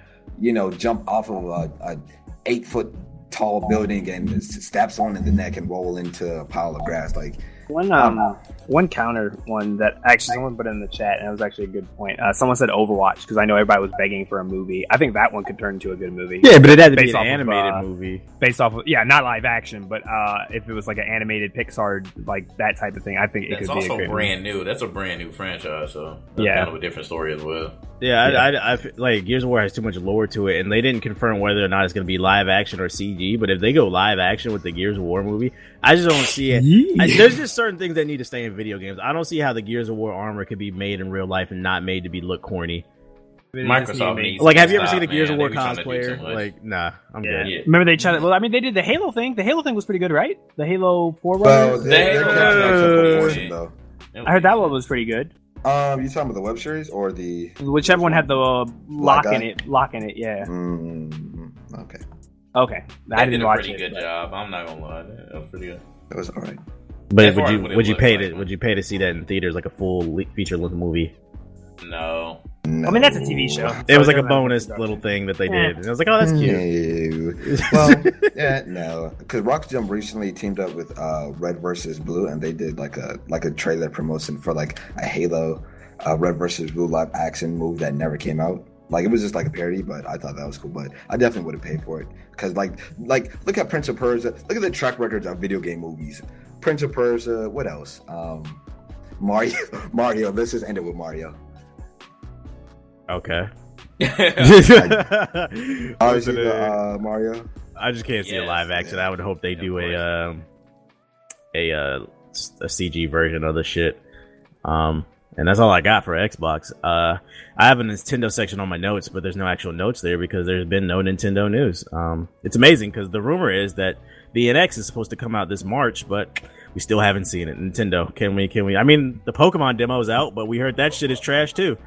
jump off of a 8-foot tall building and stab someone in the neck and roll into a pile of grass. Like one counter one that actually someone put in the chat, and it was actually a good point. Someone said Overwatch because I know everybody was begging for a movie. I think that one could turn into a good movie. Yeah, but it had to be an animated movie based off of not live action, but if it was like an animated Pixar like that type of thing, I think it could be also brand new. That's a brand new franchise, so that's kind of a different story as well. Yeah, yeah. I feel like Gears of War has too much lore to it, and they didn't confirm whether or not it's going to be live action or CG. But if they go live action with the Gears of War movie, I just don't see it. Yeah. There's just certain things that need to stay in video games. I don't see how the Gears of War armor could be made in real life and not made to be look corny. Microsoft needs like, have you ever seen a Gears of War cosplayer? Like, nah, I'm good. Yeah. Remember they tried to, well, I mean, they did the Halo thing. The Halo thing was pretty good, right? The Halo 4 one. I heard that one was pretty good. You talking about the web series or the whichever one had the lock in it? Yeah. Mm-hmm. Okay. Okay. I didn't watch it. They did a pretty good job. I'm not gonna lie, that was pretty good. It was all right. But would you pay to see that in theaters, like a full feature-length movie? No. I mean, that's a TV show. So it was like a bonus little thing that they did. And I was like, oh, that's cute. Well, no. Because Rock Jump recently teamed up with Red vs. Blue, and they did like a trailer promotion for like a Halo Red vs. Blue live action movie that never came out. Like, it was just like a parody, but I thought that was cool. But I definitely would have paid for it. Because, like, look at Prince of Persia. Look at the track records of video game movies. Prince of Persia, what else? Mario. Let's just end it with Mario. Okay. Obviously, Mario. I just can't see a live action. I would hope they do a CG version of the shit. And that's all I got for Xbox. I have a Nintendo section on my notes, but there's no actual notes there because there's been no Nintendo news. It's amazing because the rumor is that the NX is supposed to come out this March, but we still haven't seen it. Nintendo, can we? I mean, the Pokemon demo is out, but we heard that shit is trash too.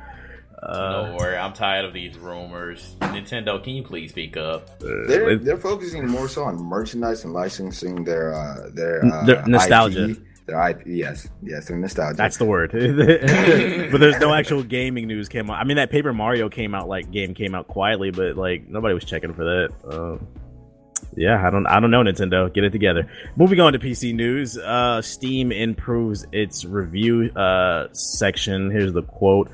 Don't worry, I'm tired of these rumors. Nintendo, can you please speak up? They're focusing more so on merchandise and licensing their nostalgia. IP. Yes, nostalgia. That's the word. But there's no actual gaming news came out. I mean, that Paper Mario came out quietly, but like nobody was checking for that. I don't know, Nintendo, get it together. Moving on to PC news, Steam improves its review section. Here's the quote.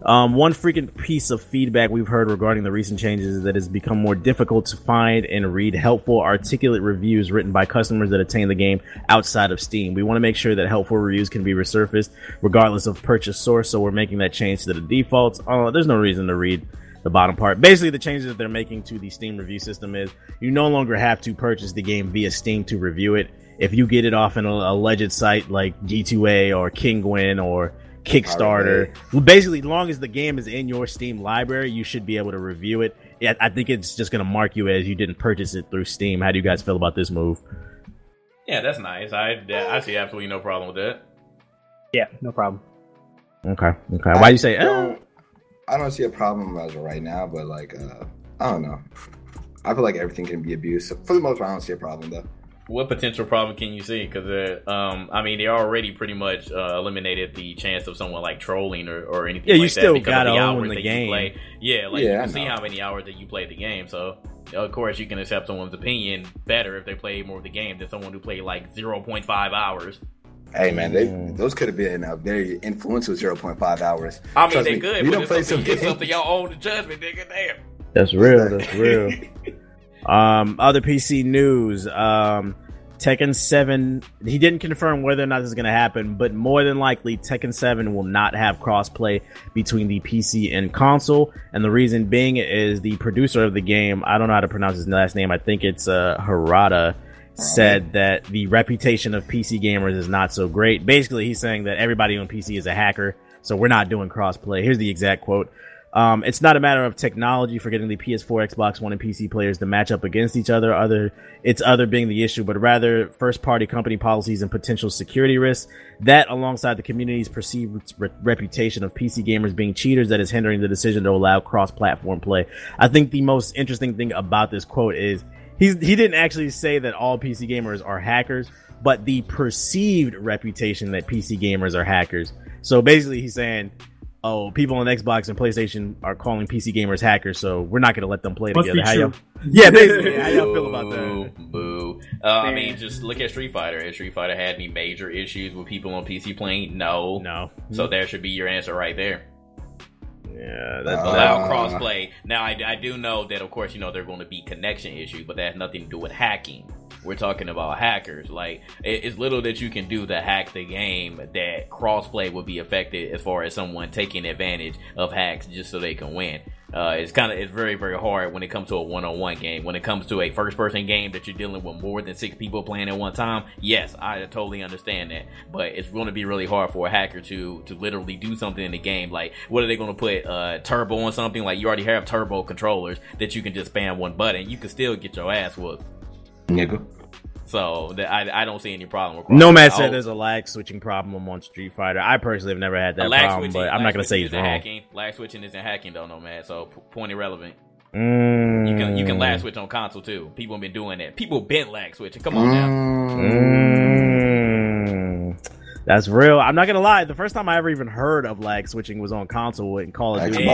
One frequent piece of feedback we've heard regarding the recent changes is that it's become more difficult to find and read helpful, articulate reviews written by customers that attain the game outside of Steam. We want to make sure that helpful reviews can be resurfaced regardless of purchase source, so we're making that change to the defaults. Oh, there's no reason to read the bottom part. Basically, the changes that they're making to the Steam review system is you no longer have to purchase the game via Steam to review it. If you get it off an alleged site like G2A or Kinguin or Kickstarter. Basically, as long as the game is in your Steam library, you should be able to review it. yeah, I think it's just going to mark you as you didn't purchase it through Steam. How do you guys feel about this move? Yeah, that's nice. I see absolutely no problem with that. Yeah, no problem. Okay. Why do you say? I don't see a problem as of right now, but I don't know. I feel like everything can be abused. So for the most part, I don't see a problem though. What potential problem can you see? Because they already pretty much eliminated the chance of someone like trolling or anything. Yeah, you still got to own the game. Play. Yeah, you can see how many hours that you play the game. So of course you can accept someone's opinion better if they play more of the game than someone who played 0.5 hours. Hey man, those could have been a very influential 0.5 hours. I mean, they could. You don't play something y'all own the judgment, nigga. Damn. That's real. Other PC news. Tekken 7. He didn't confirm whether or not this is going to happen, but more than likely, Tekken 7 will not have crossplay between the PC and console. And the reason being is the producer of the game. I don't know how to pronounce his last name. I think it's Harada. Said that the reputation of PC gamers is not so great. Basically, he's saying that everybody on PC is a hacker, so we're not doing crossplay. Here's the exact quote. It's not a matter of technology for getting the PS4, Xbox One, and PC players to match up against each other, other being the issue, but rather first-party company policies and potential security risks. That, alongside the community's perceived reputation of PC gamers being cheaters, that is hindering the decision to allow cross-platform play. I think the most interesting thing about this quote is he didn't actually say that all PC gamers are hackers, but the perceived reputation that PC gamers are hackers. So basically he's saying, people on Xbox and PlayStation are calling PC gamers hackers, so we're not going to let them play together. Basically. How y'all feel about that? Boo. I mean, just look at Street Fighter. Has Street Fighter had any major issues with people on PC playing? No. So there should be your answer right there. Yeah, that's allow crossplay. Now, I do know that, of course, there are going to be connection issues, but that has nothing to do with hacking. We're talking about hackers. It's little that you can do to hack the game that crossplay would be affected as far as someone taking advantage of hacks just so they can win. It's very, very hard when it comes to a one-on-one game. When it comes to a first-person game that you're dealing with more than 6 people playing at one time, yes, I totally understand that. But it's going to be really hard for a hacker to literally do something in the game. What are they going to put, turbo on something? You already have turbo controllers that you can just spam one button. You can still get your ass whooped. Nigga. So I don't see any problem with crossplay. Nomad said there's a lag switching problem on Street Fighter. I personally have never had that problem, but I'm not going to say he's wrong. Hacking. Lag switching isn't hacking though, Nomad, so point irrelevant. You can lag switch on console too. People have been doing that. People been lag switching. Come on now. That's real. I'm not going to lie. The first time I ever even heard of lag switching was on console in Call of Duty.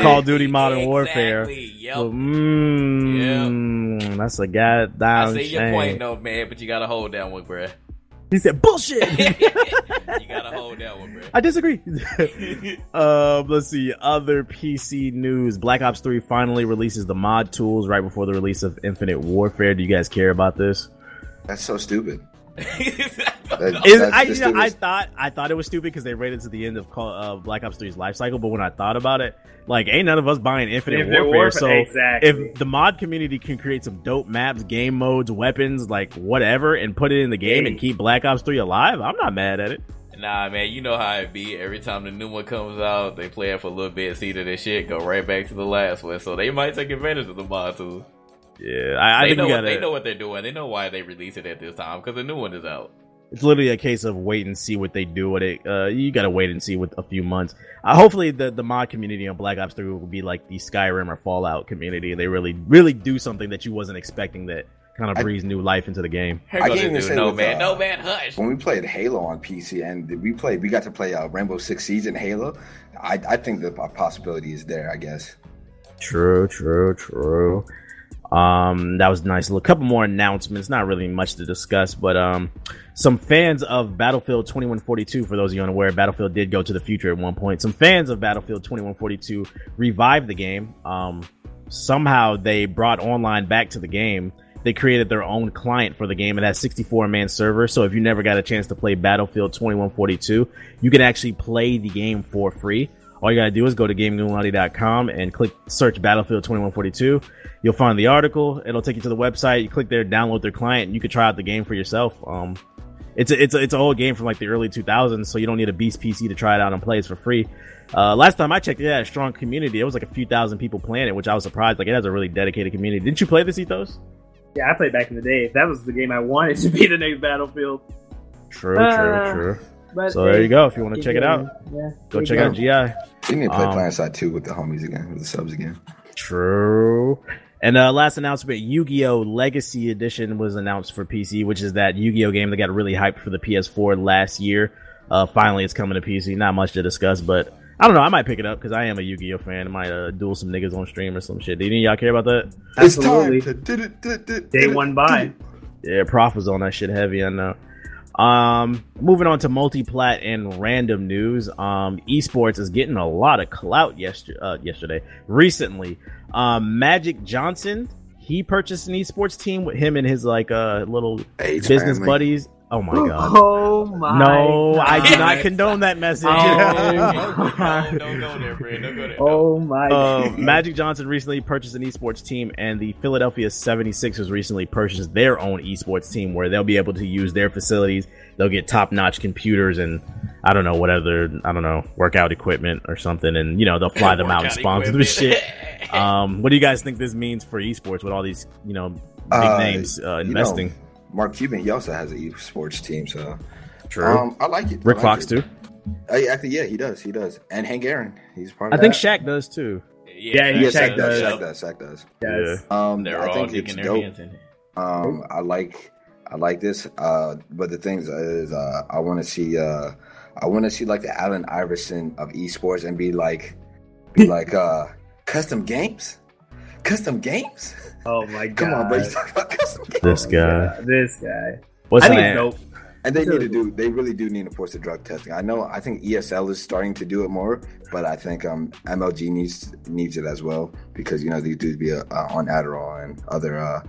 Call of Duty Modern Warfare. Yep. So, that's a goddamn shame. I see your point, though, man, but you got to hold that one, bruh. He said, bullshit! You gotta hold that one, bro. I disagree. Let's see. Other PC news. Black Ops 3 finally releases the mod tools right before the release of Infinite Warfare. Do you guys care about this? That's so stupid. I thought it was stupid because they waited to the end of Black Ops 3's life cycle, but when I thought about it, ain't none of us buying Infinite Warfare. So if the mod community can create some dope maps, game modes, weapons, whatever, and put it in the game and keep Black Ops 3 alive, I'm not mad at it. Nah, man, you know how it be. Every time the new one comes out, they play it for a little bit, see that shit, go right back to the last one. So they might take advantage of the mod tools. Yeah, they know what they're doing. They know why they release it at this time because the new one is out. It's literally a case of wait and see what they do with it. You gotta wait and see with a few months. Hopefully, the mod community on Black Ops 3 will be like the Skyrim or Fallout community. They really, really do something that you wasn't expecting that kind of breathes new life into the game. I can't even say no man, hush. When we played Halo on PC and we got to play Rainbow Six Siege and Halo. I think the possibility is there. I guess. True. That was nice. A couple more announcements, not really much to discuss, but some fans of Battlefield 2142, for those of you unaware, Battlefield did go to the future at one point. Some fans of Battlefield 2142 revived the game. Somehow they brought online back to the game. They created their own client for the game. It has 64-man server, so if you never got a chance to play Battlefield 2142, you can actually play the game for free. All you gotta do is go to GameGulanati.com and click search Battlefield 2142. You'll find the article. It'll take you to the website. You click there, download their client, and you can try out the game for yourself. It's a whole game from like the early 2000s, so you don't need a beast PC to try it out and play. It's for free. Last time I checked, it had a strong community. It was like a few thousand people playing it, which I was surprised. Like, it has a really dedicated community. Didn't you play this, Ethos? Yeah, I played back in the day. That was the game I wanted to be the next Battlefield. True. But so there you go. If you want to check it out, go check out GI. You need to play PlanetSide 2 with the homies again, with the subs again. True. And last announcement, Yu-Gi-Oh! Legacy Edition was announced for PC, which is that Yu-Gi-Oh! Game that got really hyped for the PS4 last year. Finally, it's coming to PC. Not much to discuss, but I don't know. I might pick it up because I am a Yu-Gi-Oh! fan. I might duel some niggas on stream or some shit. Do y'all care about that? It's absolutely. Time to Day one buy. Yeah, Prof was on that shit heavy, I know. Moving on to multi-plat and random news. Esports is getting a lot of clout recently. Magic Johnson, he purchased an esports team with him and his like little H business family. Buddies. Oh my god! Oh my! No, god. I do not condone that message. Don't go there, Brad. Don't go there. Oh my! Magic Johnson recently purchased an esports team, and the Philadelphia 76ers recently purchased their own esports team, where they'll be able to use their facilities. They'll get top-notch computers and workout equipment or something, and they'll fly them out and sponsor them shit. What do you guys think this means for esports with all these big names investing? Mark Cuban, he also has an esports team, so true. I like it. Rick Fox too. Yeah, he does. He does, and Hank Aaron, he's part. I think Shaq does too. Yeah, Shaq does. Shaq does. Yes. They're I all think it's dope. I like this. But the thing is, I want to see like the Allen Iverson of esports and be like custom games. Oh my god! Come on, bro. You talking about custom games? This guy. What's his name? Nope. And they need to do. They really do need to force the drug testing. I know. I think ESL is starting to do it more, but I think MLG needs it as well because these dudes be on Adderall and other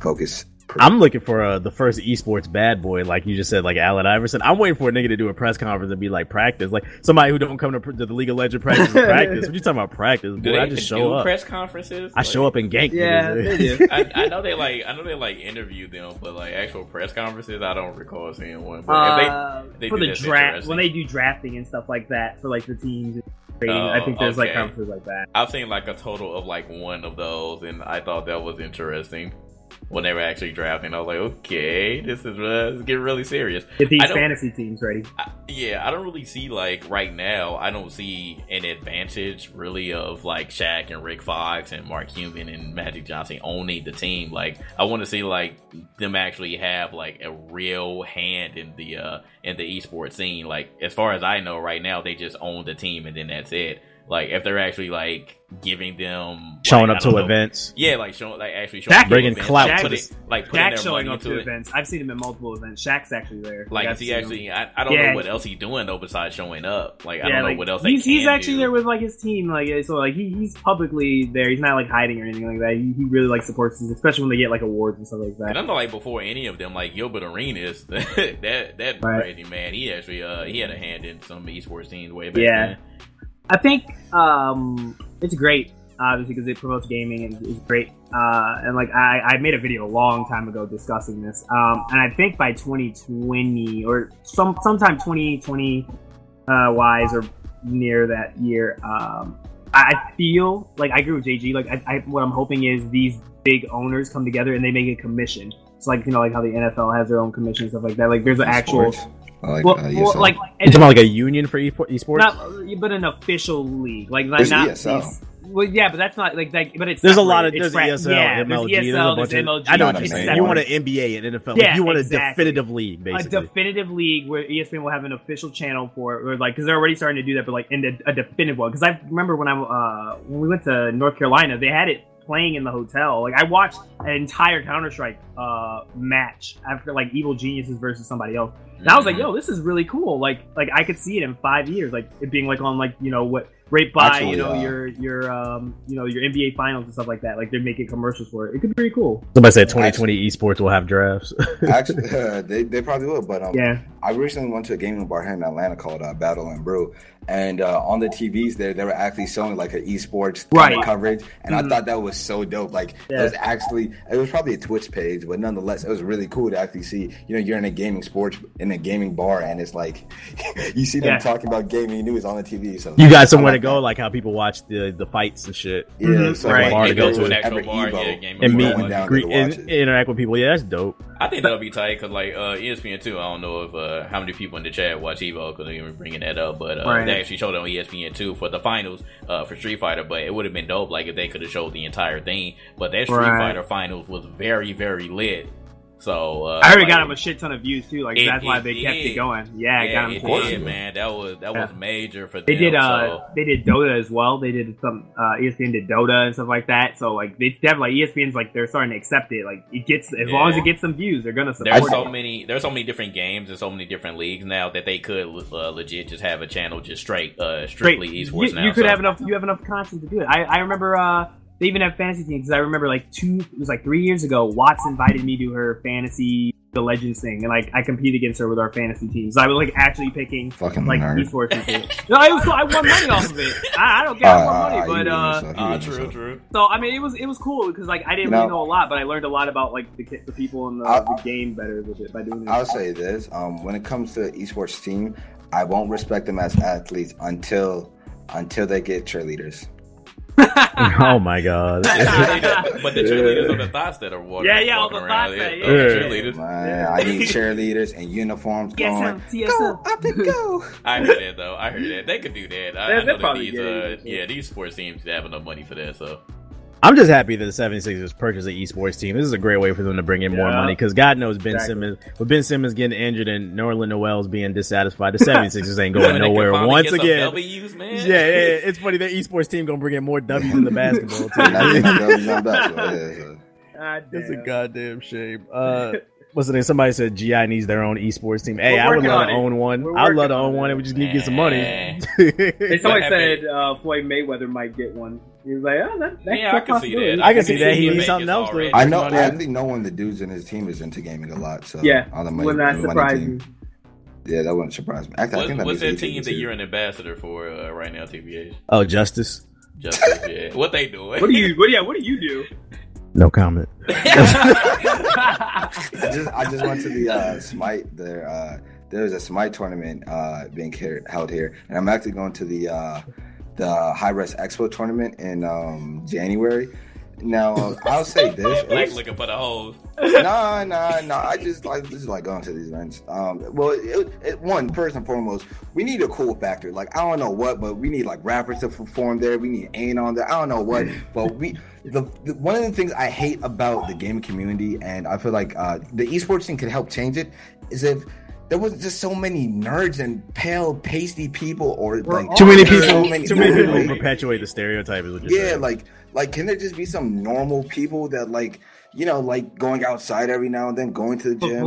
focus. I'm looking for the first esports bad boy, like you just said, like Allen Iverson. I'm waiting for a nigga to do a press conference and be like practice, like somebody who don't come to the League of Legends practice. What you talking about practice? Boy, I just show up. Press conferences. I show up and gank. Yeah, I know they interview them, but like actual press conferences, I don't recall seeing one. But if they for the draft, when they do drafting and stuff like that for like the teams. I think there's like conferences like that. I've seen like a total of like one of those, and I thought that was interesting. When they were actually drafting, I was like, okay, this is getting really serious. Get these fantasy teams ready. I don't really see, like, right now, I don't see an advantage, really, of, like, Shaq and Rick Fox and Mark Cuban and Magic Johnson owning the team. Like, I want to see, like, them actually have, like, a real hand in the esports scene. Like, as far as I know right now, they just own the team and then that's it. Like, if they're actually, like, giving them... Showing up to events. Yeah, like, actually showing up to events. Bringing clout to this. Like, putting their money into events. I've seen him in multiple events. Shaq's actually there. Like, is he actually... I don't know what else he's doing, though, besides showing up. Like, I don't know what else they can do. He's actually there with, like, his team. Like, so, like, he's publicly there. He's not, like, hiding or anything like that. He really, like, supports these, especially when they get, like, awards and stuff like that. And I'm not, like, before any of them, like, Gilbert Arenas, that crazy man, he actually, he had a hand in some esports teams way back then. I think it's great, obviously, because it promotes gaming and it's great. And like I made a video a long time ago discussing this, and I think by 2020 or sometime 2020 wise or near that year, I feel like I agree with JG. Like what I'm hoping is these big owners come together and they make a commission. It's like like how the NFL has their own commission and stuff like that. Like there's an actual. You're talking about like a union for esports? Not, but an official league. Like not ESL. Well, yeah, but that's not like but it's there's separate. A lot of there's ESL, yeah, MLG, there's MLG. I know what you're saying. You want an NBA and NFL. Yeah, like you want a definitive league, basically. A definitive league where ESPN will have an official channel for it, or like because they're already starting to do that, but like in a definitive one. Because I remember when we went to North Carolina, they had it playing in the hotel. Like I watched an entire Counter-Strike match after like Evil Geniuses versus somebody else. And I was like, "Yo, this is really cool." Like I could see it in 5 years, like it being like on like what right by your NBA finals and stuff like that. Like they're making commercials for it. It could be pretty cool. Somebody said 2020 esports will have drafts. Actually, they probably will. But I recently went to a gaming bar here in Atlanta called Battle and Brew, and on the TVs there, they were actually showing like an esports coverage, and I thought that was so dope. Like it was actually, it was probably a Twitch page, but nonetheless, it was really cool to actually see. You know, you're in a gaming sports in a gaming bar, and it's like you see them talking about gaming news on the TV. So you got somewhere to go, like how people watch the fights and shit. Yeah, so bar to go to an actual bar, and meet and interact with people. Yeah, that's dope. I think that'll be tight because like ESPN too. I don't know if how many people in the chat watch Evo because they were bringing that up, but they actually showed it on ESPN too for the finals for Street Fighter. But it would have been dope like if they could have showed the entire thing. But that Street Fighter finals was very, very lit. So I already got him a shit ton of views too. Like that's why they kept it going. Yeah, got him. Man, that was major for them. They did Dota as well. They did some ESPN did Dota and stuff like that. So like it's definitely ESPN's like they're starting to accept it. Like it gets as long as it gets some views, they're gonna support. There's so many different games and so many different leagues now that they could legit just have a channel just strictly esports. You have enough content to do it. I remember. They even have fantasy teams because I remember it was 3 years ago, Watts invited me to her fantasy the Legends thing, and I competed against her with our fantasy teams. So I was actually picking fucking nerd. Esports people. No, it was cool. I won money off of it. I don't care. I won money, but true. So I mean, it was cool because I didn't really know a lot, but I learned a lot about the people in the game better with it by doing. I'll say this: when it comes to esports team, I won't respect them as athletes until they get cheerleaders. Oh my god. But the cheerleaders are the thoughts that are walking around. Yeah, all the thoughts that cheerleaders. Man, I need cheerleaders and uniforms going. Go, up and go. I heard that though. They could do that. I know that these sports teams have enough money for that, so. I'm just happy that the 76ers purchased an esports team. This is a great way for them to bring in more money because God knows Simmons, with Ben Simmons getting injured and Nerlens Noel's being dissatisfied, the 76ers ain't going nowhere once again. W's, man. Yeah, it's funny that esports team gonna bring in more W's than the basketball team. That's a goddamn shame. What's the name? Somebody said GI needs their own esports team. Hey, I would love to own one. I would love to own one, and we just need to get some money. Somebody said Floyd Mayweather might get one. He was like, oh, that's I can see that. I can see that he needs something else. I know. I think knowing the dudes in his team is into gaming a lot. So wouldn't that surprise you? Yeah, that wouldn't surprise me. What's that team that you're an ambassador for right now, TBH? Oh, Justice. Yeah. What they doing? What do you do? No comment. I just went to the Smite. There's a Smite tournament being held here, and I'm actually going to the High Res Expo tournament in January. Now I'll say this: looking for the hoes. No. I just like going to these events. First and foremost, we need a cool factor. Like I don't know what, but we need rappers to perform there. We need Ain't on there. I don't know what, but we. The one of the things I hate about the gaming community, and I feel like the esports thing could help change it, is if there wasn't just so many nerds and pale, pasty people, or too many people who perpetuate the stereotype. Can there just be some normal people that going outside every now and then, going to the gym?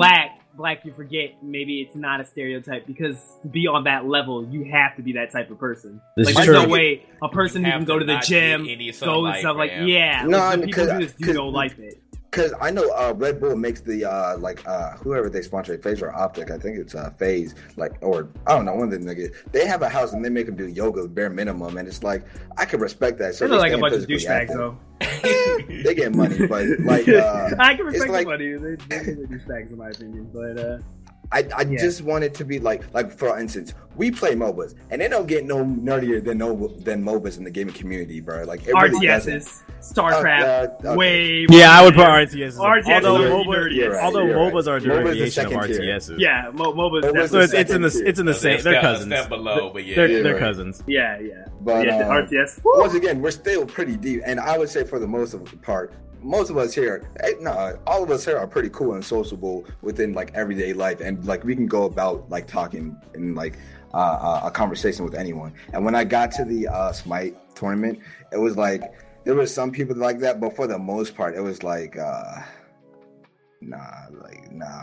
Black, you forget maybe it's not a stereotype because to be on that level, you have to be that type of person. There's no way a person who can go to the gym, go and stuff people who just don't like it. Because I know Red Bull makes the whoever they sponsor, Phase or Optic, I think it's Phase, or I don't know, one of the niggas. They have a house and they make them do yoga, bare minimum, and it's I can respect that. So they're a bunch of douchebags though. They get money, but I can respect the money. They're douchebags in my opinion, but. I just want it to be for instance, we play MOBAs and they don't get no nerdier than MOBAs in the gaming community, bro. RTSs, StarCraft, way. Yeah, I would put RTSs. Although MOBAs are a derivation of RTSs. Yeah, MOBAs. So it's in the same. They're cousins. Step below, but they're cousins. Yeah. But RTS. Once again, we're still pretty deep, and I would say for the most of the part. Most of us here, all of us here are pretty cool and sociable within everyday life, and we can go about talking and a conversation with anyone. And when I got to the Smite tournament, it was there were some people like that, but for the most part, it was nah,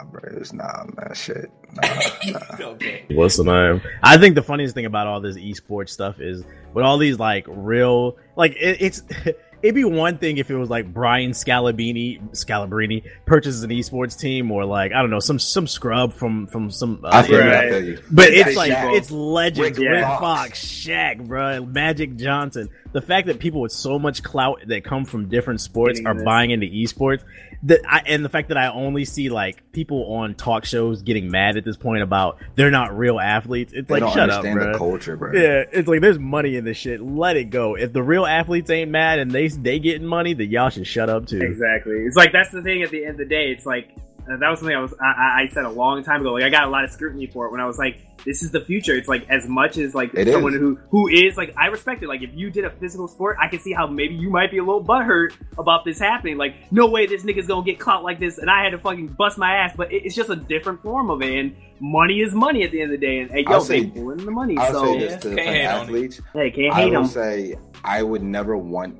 bro, it's nah, shit. Nah. Okay. What's the name? I think the funniest thing about all this esports stuff is with all these real it's. it'd be one thing if it was like Brian Scalabrine purchases an esports team, or like, I don't know, some scrub from some. But it's like Shaq. It's legends, Red Fox, Shaq, bro, Magic Johnson. The fact that people with so much clout that come from different sports are buying into esports, and the fact that I only see like people on talk shows getting mad at this point about they're not real athletes. It's like, shut up, bro. They don't understand the culture, bro. Yeah, it's like there's money in this shit. Let it go. If the real athletes ain't mad and they getting money, then y'all should shut up too. Exactly. It's like that's the thing. At the end of the day, it's like that was something I said a long time ago. Like I got a lot of scrutiny for it when I was like, this is the future. It's like as much as like it someone is. who is like, I respect it. Like if you did a physical sport, I can see how maybe you might be a little butthurt about this happening. Like no way this nigga's gonna get clout like this, and I had to fucking bust my ass. But it's just a different form of it, and money is money at the end of the day. And hey, yo, they pulling the money. So say this to athletes, hey, can't hate them. I would say I would never want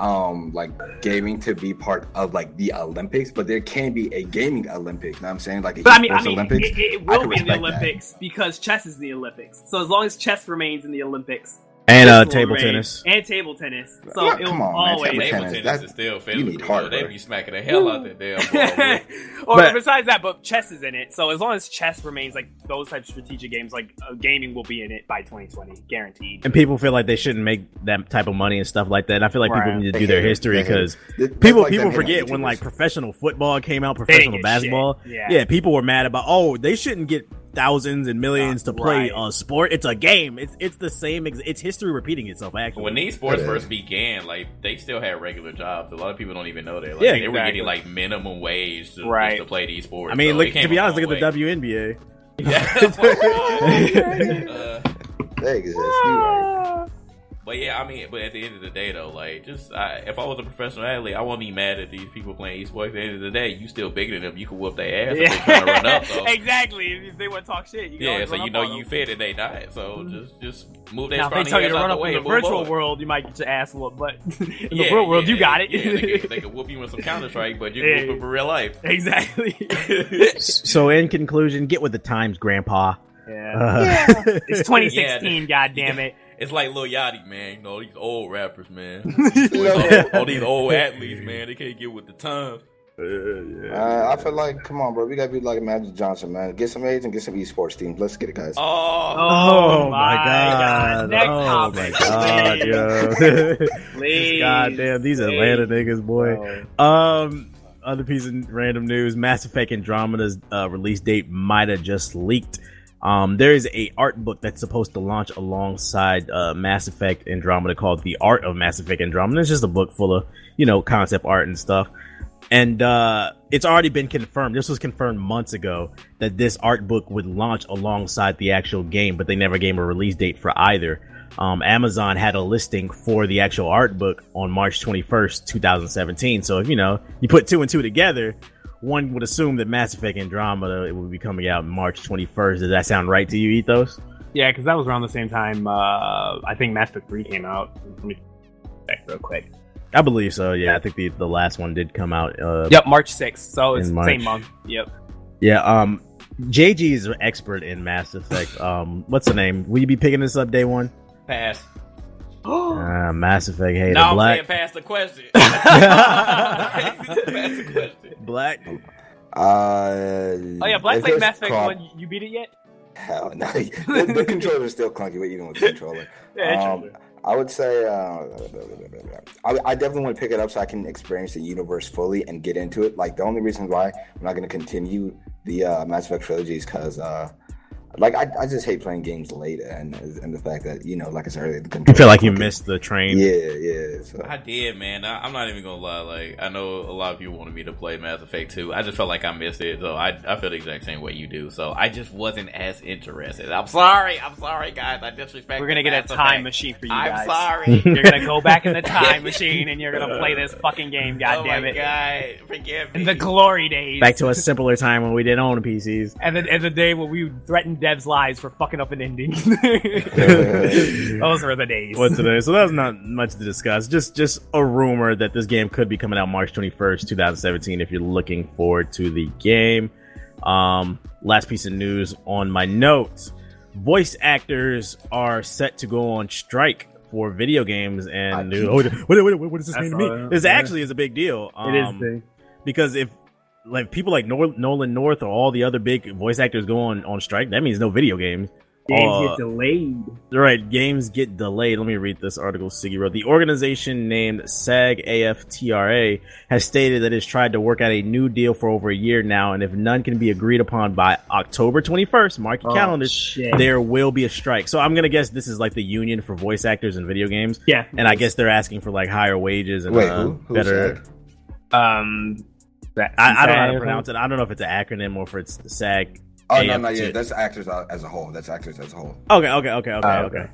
like gaming to be part of like the Olympics, but there can be a gaming Olympics. You know what I'm saying? Like, I mean Olympics, it will be the Olympics because chess is the Olympics. So as long as chess remains in the Olympics, and table tennis, so yeah, it'll always table tennis is still fairly. You need hard. They be smacking the hell out that damn ball. Or besides that, but chess is in it. So as long as chess remains, like those types of strategic games, like gaming will be in it by 2020, guaranteed. And people feel like they shouldn't make that type of money and stuff like that. And I feel like people need to do their history because people forget when like professional football came out, professional basketball. Yeah, people were mad about they shouldn't get thousands and millions to play a sport. It's a game. It's the same. It's history repeating itself. Actually, when these sports first began, like they still had regular jobs. A lot of people don't even know that. Like, they were getting like minimum wage to play these sports. I mean, so to be honest, look at the WNBA. But yeah, I mean, but at the end of the day, though, like, if I was a professional athlete, I wouldn't be mad at these people playing esports. At the end of the day, you still bigger than them. You can whoop their ass if they're trying to run up. So. Exactly. If they want to talk shit, you can always run up on them. You fed and they died. So just move their ass out the way. Now, if they tell you to run up in the virtual world, you might get your ass whooped. But in the real world, you got it. Yeah, they could whoop you in some Counter-Strike, but you can whoop them in real life. Exactly. So in conclusion, get with the times, Grandpa. Yeah. It's 2016, goddammit. It's like Lil Yachty, man. You know, these old rappers, man. All these old athletes, man. They can't get with the times. I feel like, come on, bro. We got to be like Magic Johnson, man. Get some AIDS and get some esports teams. Let's get it, guys. Oh my God. Next topic. Yo. Please. God damn, these Atlanta niggas, boy. Other piece of random news. Mass Effect Andromeda's release date might have just leaked. There is a art book that's supposed to launch alongside Mass Effect Andromeda called The Art of Mass Effect Andromeda. It's just a book full of, concept art and stuff. And it's already been confirmed. This was confirmed months ago that this art book would launch alongside the actual game, but they never gave a release date for either. Amazon had a listing for the actual art book on March 21st, 2017. So, if you put two and two together, one would assume that Mass Effect Andromeda it would be coming out March 21st. Does that sound right to you, Ethos? Yeah, because that was around the same time I think Mass Effect 3 came out. Let me check real quick. I believe so, yeah. I think the last one did come out. Yep, March 6th, so it's the same month. Yep. Yeah, JG is an expert in Mass Effect. What's the name? Will you be picking this up day one? Pass. Mass Effect hater. No, I'm saying pass the question. Pass the question. Black. Black played Mass Effect 1. You beat it yet? Hell no. The controller is still clunky, but even with the controller. I would say I definitely want to pick it up so I can experience the universe fully and get into it. Like the only reason why I'm not going to continue the Mass Effect trilogy is because I just hate playing games late, and the fact that like I said earlier, you feel like you missed the train. Yeah. So. I did, man. I'm not even gonna lie. Like I know a lot of you wanted me to play Mass Effect 2. I just felt like I missed it, so I feel the exact same way you do. So I just wasn't as interested. I'm sorry, guys. I disrespect. We're gonna get a time machine for you guys. I'm sorry. You're gonna go back in the time machine and you're gonna play this fucking game. Goddammit. God, forgive me. The glory days. Back to a simpler time when we didn't own PCs, and the day when we threatened devs' lives for fucking up an ending. Those were the days. What's today? So that was not much to discuss. Just a rumor that this game could be coming out March 21st, 2017, if you're looking forward to the game. Last piece of news on my notes. Voice actors are set to go on strike for video games and news. What does this mean to me? This actually is a big deal. It is big. Because if like people like Nolan North or all the other big voice actors go on strike, that means no video games. Games get delayed. Right, games get delayed. Let me read this article Siggy wrote. The organization named SAG-AFTRA has stated that it's tried to work out a new deal for over a year now, and if none can be agreed upon by October 21st, mark your calendars, there will be a strike. So I'm going to guess this is like the union for voice actors in video games. Yeah. And I guess they're asking for like higher wages and better... I don't know how to pronounce it. I don't know if it's an acronym or if it's SAG... Oh, no, not yet. That's actors as a whole. Okay.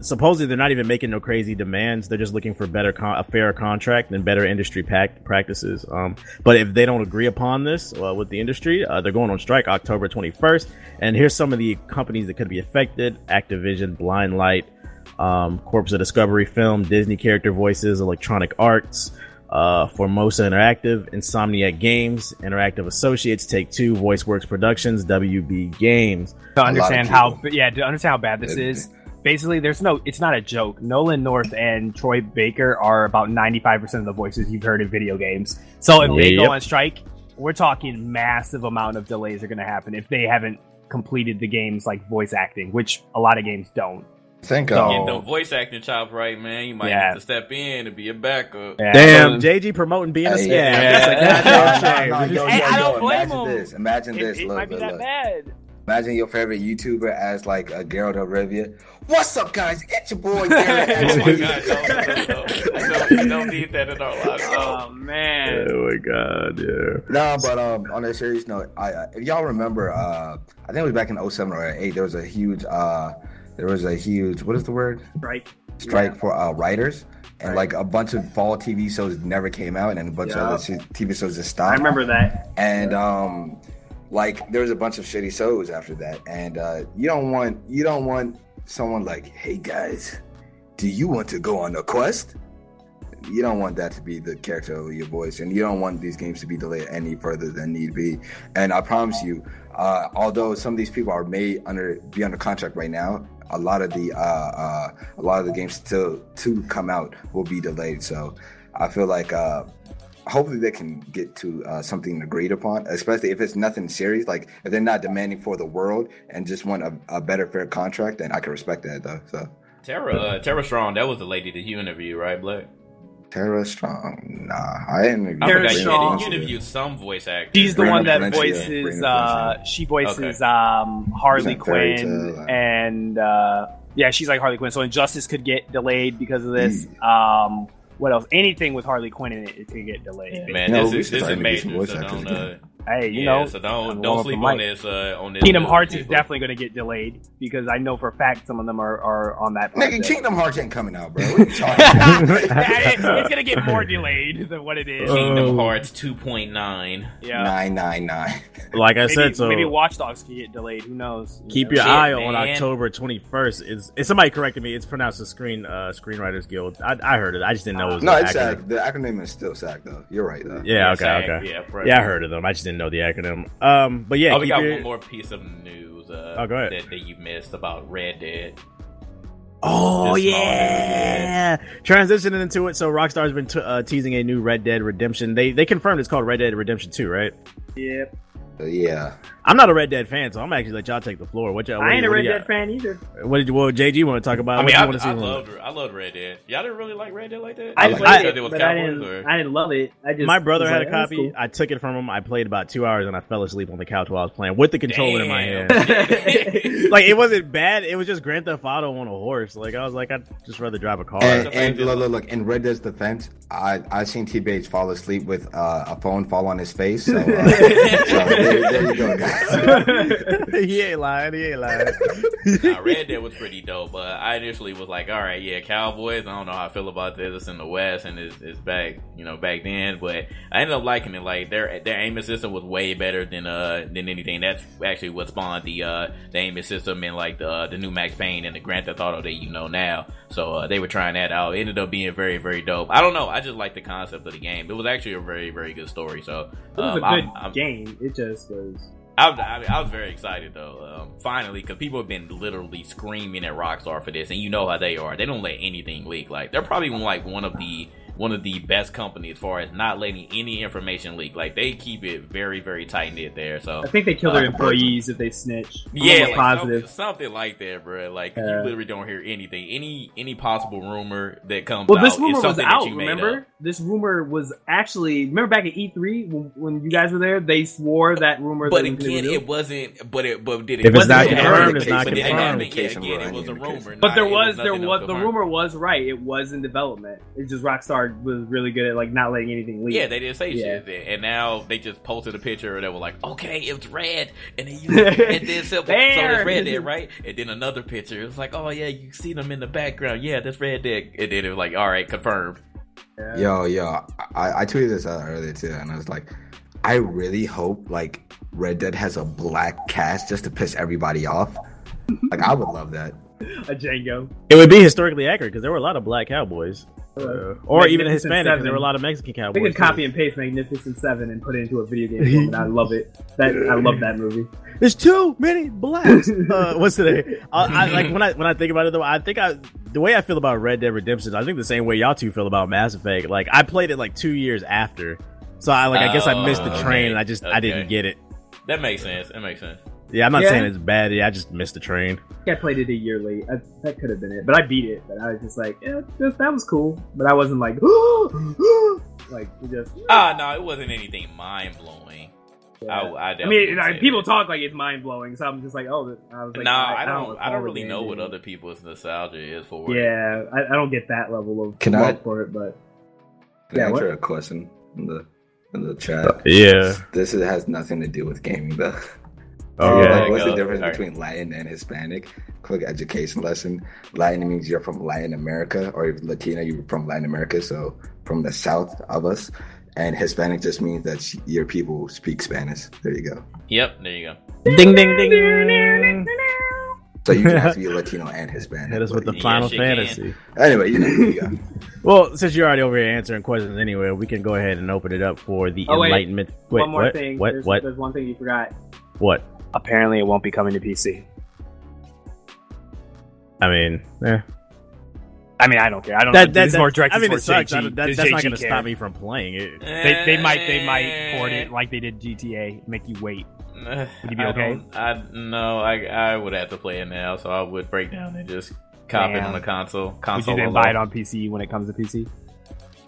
Supposedly, they're not even making no crazy demands. They're just looking for better, a fairer contract and better industry practices. But if they don't agree upon this with the industry, they're going on strike October 21st. And here's some of the companies that could be affected. Activision, Blind Light, Corpse of Discovery Film, Disney Character Voices, Electronic Arts, Formosa Interactive, Insomniac Games, Interactive Associates, Take-Two, VoiceWorks Productions, WB Games. To understand how bad this is, basically it's not a joke. Nolan North and Troy Baker are about 95% of the voices you've heard in video games. So if they go on strike, we're talking massive amount of delays are going to happen if they haven't completed the game's like voice acting, which a lot of games don't. Think you get no voice acting chop right, man. You might have to step in and be a backup. Yeah. Damn, JG promoting being a scam. I don't blame him. Imagine this. It might be that bad. Imagine your favorite YouTuber as like a Geralt of Rivia. What's up, guys? It's your boy Geralt. I don't need that at all. Oh man. Oh my god. Yeah. No, but on a serious note, if y'all remember, I think it was back in 2007 or 2008, there was a huge. There was a huge, what is the word? Strike for writers. And like a bunch of fall TV shows never came out, and a bunch of other TV shows just stopped. I remember that. And like there was a bunch of shitty shows after that. And you don't want someone like, hey guys, do you want to go on a quest? You don't want that to be the character of your voice, and you don't want these games to be delayed any further than need be. And I promise you, although some of these people are under contract right now, a lot of the games still to come out will be delayed. So I feel like hopefully they can get to something agreed upon, especially if it's nothing serious. Like if they're not demanding for the world and just want a better fair contract, then I can respect that though. So Tara Strong, that was the lady that you interviewed, right, Blake? Tara Strong? Nah, I didn't interview. Tara Strong. You interviewed some voice actor. She's the one that voices. She voices Harley Quinn, and she's like Harley Quinn. So Injustice could get delayed because of this. What else? Anything with Harley Quinn in it could get delayed. Yeah. Man, this is major. So don't sleep on this. Kingdom Hearts is definitely going to get delayed because I know for a fact some of them are on that. Nigga, Kingdom Hearts ain't coming out, bro. What are you talking about? It's going to get more delayed than what it is. Kingdom Hearts 2.9. Yeah. 999. Like I said, so maybe Watch Dogs can get delayed. Who knows? Keep your eye on October 21st. It's somebody corrected me. It's pronounced the Screenwriters Guild. I heard it. I just didn't know it was. No, it's SAG. The acronym is still SAG though. You're right though. Yeah. Okay. Yeah, I heard of them. I just didn't know the acronym. But yeah, we got one more piece of news go ahead. That you missed about Red Dead. Oh yeah, transitioning into it. So Rockstar's been teasing a new Red Dead Redemption. They confirmed it's called Red Dead Redemption 2, right? Yep. Yeah. I'm not a Red Dead fan, so I'm actually let y'all take the floor. I ain't a Red Dead fan either. What JG want to talk about? I loved Red Dead. Y'all didn't really like Red Dead like that? I didn't love it. My brother had a copy. Cool. I took it from him. I played about 2 hours, and I fell asleep on the couch while I was playing with the controller in my hand. Like, it wasn't bad. It was just Grand Theft Auto on a horse. Like, I was like, I'd just rather drive a car. And look, in Red Dead's defense, I seen T-Bage fall asleep with a phone fall on his face. So, there you go, guys. He ain't lying. Nah, Red Dead was pretty dope, but I initially was like, all right, yeah, Cowboys, I don't know how I feel about this. It's in the West, and it's back, back then. But I ended up liking it. Like their aiming system was way better than anything. That's actually what spawned the aiming system and like the new Max Payne and the Grand Theft Auto that you know now. So they were trying that out. It ended up being very, very dope. I don't know. I just like the concept of the game. It was actually a very, very good story. So it was a good game. It just was. I was very excited though, finally, because people have been literally screaming at Rockstar for this, and you know how they are. They don't let anything leak. Like, they're probably one of the best companies as far as not letting any information leak. Like, they keep it very, very tight knit there. So I think they kill their employees if they snitch. Yeah, like positive something like that, bro. Like, you literally don't hear anything. Any possible rumor that comes out is something was out, that you remember? Made up. This rumor was actually, remember back at E3 when you guys were there, they swore that rumor. But that again, it wasn't. But it was not confirmed. It's not confirmed. Again, it was a rumor. But there was the rumor was right. It was in development. It's just Rockstar was really good at, like, not letting anything leak. Yeah, they didn't say shit. And now they just posted a picture and they were like, okay, it's red. And then it's Red Dead, right? And then another picture. It was like, oh, yeah, you see them in the background. Yeah, that's Red Dead. And then it was like, all right, confirmed. Yeah. Yo, I tweeted this out earlier, too, and I was like, I really hope, like, Red Dead has a black cast just to piss everybody off. Like, I would love that. A Django. It would be historically accurate because there were a lot of black cowboys. Or even Hispanic, because there were a lot of Mexican cowboys. They could copy and paste Magnificent Seven and put it into a video game form, and I love it. I love that movie. There's too many blacks. What's today? I like when I think about it though. I think the way I feel about Red Dead Redemption, I think the same way y'all two feel about Mass Effect. Like, I played it like 2 years after, so I guess I missed the train and I didn't get it. That makes sense. Yeah, I'm not saying it's bad. I just missed the train. I played it a year late. That could have been it, but I beat it. But I was just like, yeah, that was cool. But I wasn't like, no, it wasn't anything mind blowing. Yeah. I mean, people talk like it's mind blowing, so I'm just like, oh, I was like, I don't really know what other people's nostalgia is for. Yeah, I don't get that level of love for it. But can I answer a question in the chat? Yeah, this has nothing to do with gaming though. Oh, yeah, like, what's the difference between Latin and Hispanic? Quick education lesson. Latin means you're from Latin America, or if Latina, you're from Latin America, so from the south of us. And Hispanic just means that your people speak Spanish. There you go. Yep, there you go. Ding, ding, ding, ding. So you can have to be Latino and Hispanic. That is with the Final Fantasy. Anyway, there you go. Well, since you're already over here answering questions anyway, we can go ahead and open it up for the Enlightenment. Wait, one more thing. There's one thing you forgot. What? Apparently, it won't be coming to PC. I mean, I don't care. I don't know. This is more directed towards JG. That's not going to stop me from playing it. They might port it like they did GTA. Make you wait. Would you be okay? I would have to play it now, so I would break down and just cop it on the console. Would you then buy it on PC when it comes to PC?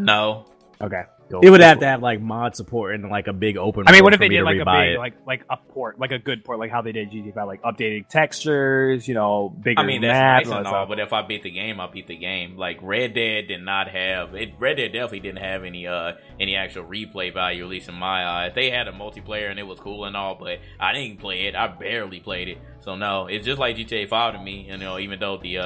No. Okay. It would have to have like mod support and like a big open. I mean, what if they did like a big, like a port, like a good port, like how they did GTA 5, like updated textures, bigger. I mean, that's nice and all, but if I beat the game, I'll beat the game. Like Red Dead definitely didn't have any actual replay value, at least in my eyes. They had a multiplayer and it was cool and all, but I didn't play it. I barely played it. So no, it's just like GTA 5 to me. And, even though the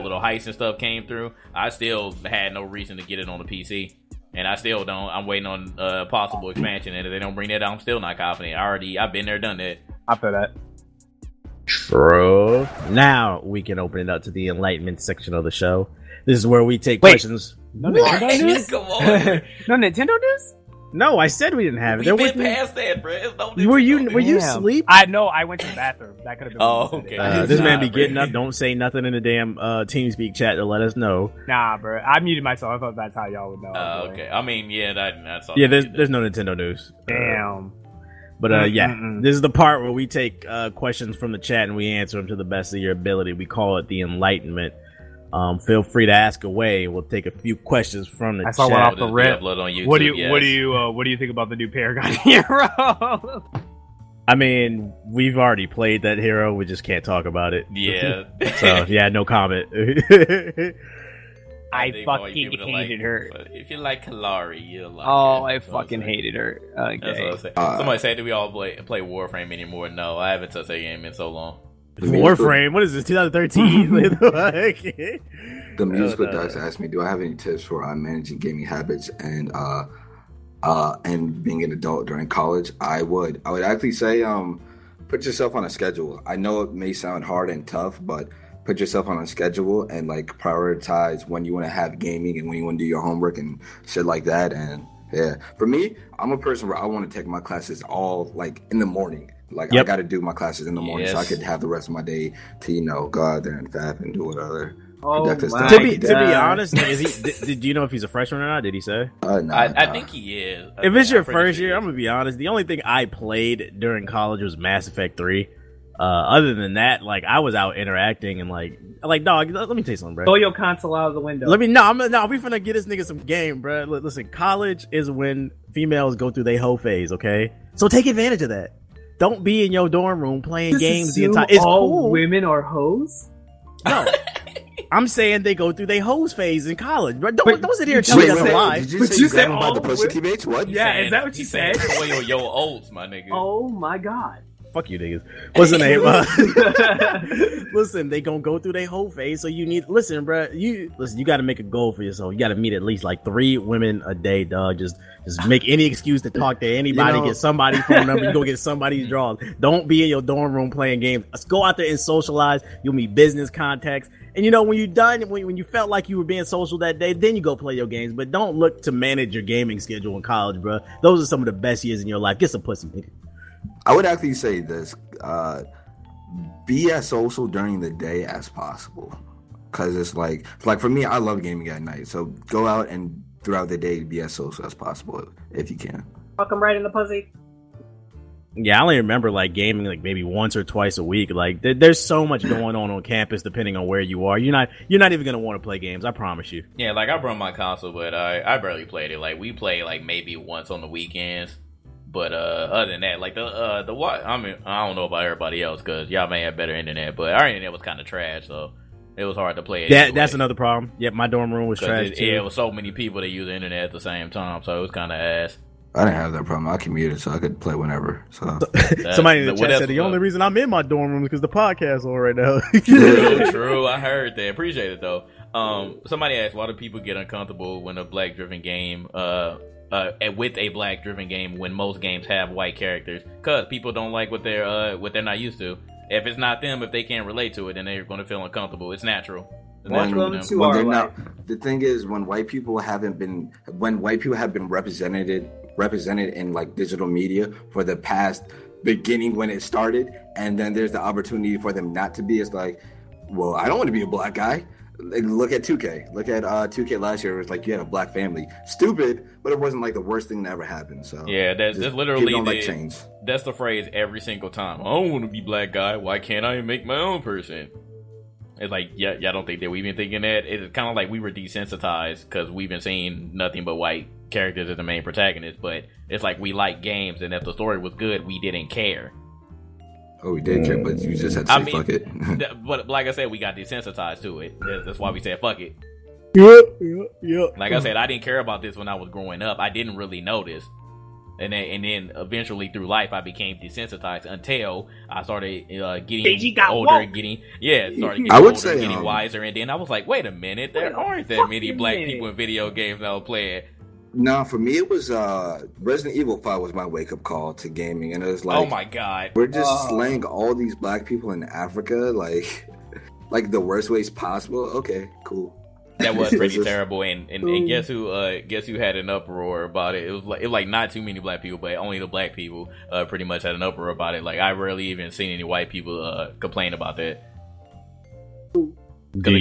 little heist and stuff came through, I still had no reason to get it on the PC. And I still don't. I'm waiting on a possible expansion, and if they don't bring that out, I'm still not confident. I've been there, done that. I feel that. True. Now we can open it up to the Enlightenment section of the show. This is where we take questions. No Nintendo news? Come on. No Nintendo news? No, I said we didn't have it. We've been past that, bro. Were you asleep? I know. I went to the bathroom. That could have been. Oh, okay. This man be getting up. Don't say nothing in the damn TeamSpeak chat to let us know. Nah, bro. I muted myself. I thought that's how y'all would know. Okay. I mean, yeah, that's all. Yeah, there's no Nintendo news. Damn. But this is the part where we take questions from the chat and we answer them to the best of your ability. We call it the Enlightenment. Feel free to ask away. We'll take a few questions from the chat. I saw one off the rip. What do you think about the new Paragon hero? I mean, we've already played that hero. We just can't talk about it. Yeah. So no comment. I fucking hated her. If you like Kalari, you'll like her. I fucking hated her. Okay. That's what I said. Somebody said, do we all play Warframe anymore? No, I haven't touched that game in so long. Warframe? What is this, 2013? The musical docs asked me, do I have any tips for managing gaming habits and being an adult during college? I would actually say put yourself on a schedule. I know it may sound hard and tough, but put yourself on a schedule and like prioritize when you want to have gaming and when you want to do your homework and shit like that. And yeah, for me, I'm a person where I want to take my classes all like in the morning. Like, yep. I got to do my classes in the morning, yes. so I could have the rest of my day to, you know, go out there and fap and do whatever. Oh, to be honest, is he, did you know if he's a freshman or not? Did he say? I think he is. If it's your first year, I'm going to be honest. The only thing I played during college was Mass Effect 3. Other than that, like, I was out interacting and like, dog, let me tell you something, bro. Throw your console out of the window. We finna get this nigga some game, bro. Listen, college is when females go through their hoe phase, okay? So take advantage of that. Don't be in your dorm room playing games the entire time. It's all cool. Women are hoes? No. I'm saying they go through their hoes phase in college, bro. Don't sit here and tell me that's a lie. But you said about the pussy, bitch? What? Yeah, is that what you said? Well, yo, olds, my nigga. Oh my god. Fuck you niggas. What's the name? Listen, they gonna go through their whole phase, so you need you gotta make a goal for yourself. You gotta meet at least like 3 women a day, dog. Just make any excuse to talk to anybody, get somebody's phone number, you go get somebody's draws. Don't be in your dorm room playing games. Let's go out there and socialize. You'll meet business contacts. And you know, when you're done, when you felt like you were being social that day, then you go play your games. But don't look to manage your gaming schedule in college, bro. Those are some of the best years in your life. Get some pussy, nigga. I would actually say this, be as social during the day as possible, because it's like for me, I love gaming at night, so go out and throughout the day be as social as possible if you can. Fuck them right in the pussy. Yeah, I only remember like gaming like maybe once or twice a week. Like there's so much going on campus depending on where you are. You're not even gonna want to play games. I promise you. Yeah, like I brought my console, but I barely played it. Like we played like maybe once on the weekends. But other than that, like the I mean, I don't know about everybody else because y'all may have better internet, but our internet was kind of trash, so it was hard to play it. That's another problem. Yep, my dorm room was trash too. Yeah, it was so many people that use the internet at the same time, so it was kind of ass. I didn't have that problem. I commuted, so I could play whenever. So somebody in the chat said the only reason I'm in my dorm room is because the podcast's on right now. True. I heard that. Appreciate it though. Somebody asked, why do people get uncomfortable when a black driven game with a black driven game when most games have white characters? Because people don't like what they're not used to. If it's not them, if they can't relate to it, then they're going to feel uncomfortable. It's natural. The thing is, when white people have been represented in like digital media for the past beginning when it started, and then there's the opportunity for them not to be. It's like, well, I don't want to be a black guy. Like, look at 2K. Look at 2K last year. It was like you had a black family. Stupid, but it wasn't like the worst thing that ever happened. So yeah, that's literally that's the phrase every single time. I don't want to be black guy. Why can't I make my own person? It's like, yeah, y'all don't think that we've been thinking that. It's kind of like we were desensitized because we've been seeing nothing but white characters as the main protagonist. But it's like we like games, and if the story was good, we didn't care. Oh, we did care, but you just had to say fuck it. But like I said, we got desensitized to it. That's why we said fuck it. Yep. Like I said, I didn't care about this when I was growing up. I didn't really notice. And then eventually through life, I became desensitized until I started getting older and getting wiser. And then I was like, wait a minute, there aren't that many black people in video games now playing. No, for me, it was Resident Evil 5 was my wake-up call to gaming. And it was like, oh my god, we're just slaying all these black people in Africa, like the worst ways possible. Okay, cool. That was pretty terrible. And guess who had an uproar about it? It was like not too many black people, but only the black people pretty much had an uproar about it. Like, I rarely even seen any white people complain about that. Because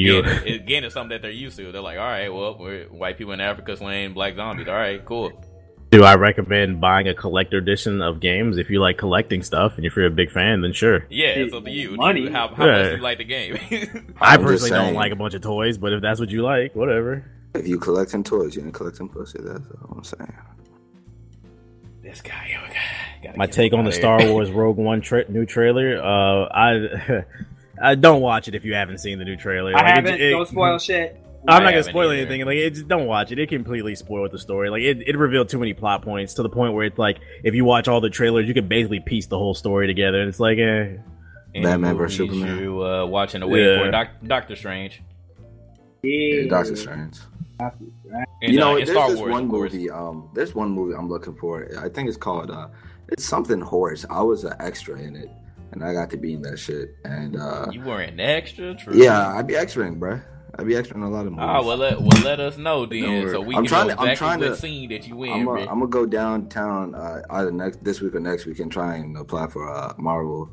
again, it's something that they're used to. They're like, all right, well, we're white people in Africa slaying black zombies. All right, cool. Do I recommend buying a collector edition of games? If you like collecting stuff and if you're a big fan, then sure. Yeah, it's up to you. How much do you like the game? I personally don't like a bunch of toys, but if that's what you like, whatever. If you collect some toys, you're going to collect some pussy. That's all I'm saying. This guy, my take on the Star Wars Rogue One new trailer, I don't watch it if you haven't seen the new trailer. Don't spoil shit. I'm not gonna spoil anything. Like, it, just don't watch it. It completely spoiled the story. Like, it revealed too many plot points to the point where it's like, if you watch all the trailers, you can basically piece the whole story together. And it's like, Batman vs Superman. You watching the for Doctor Strange? Yeah, Doctor Strange. And, you know, there's one movie I'm looking for. I think it's called it's something Horse. I was an extra in it. And I got to be in that shit. And you were an extra? True. Yeah, I'd be extraing, bruh. I be extra in a lot of movies. Oh, well let us know then, so we I'm trying to scene that you in. I'm gonna go downtown either this week or next week and try and apply for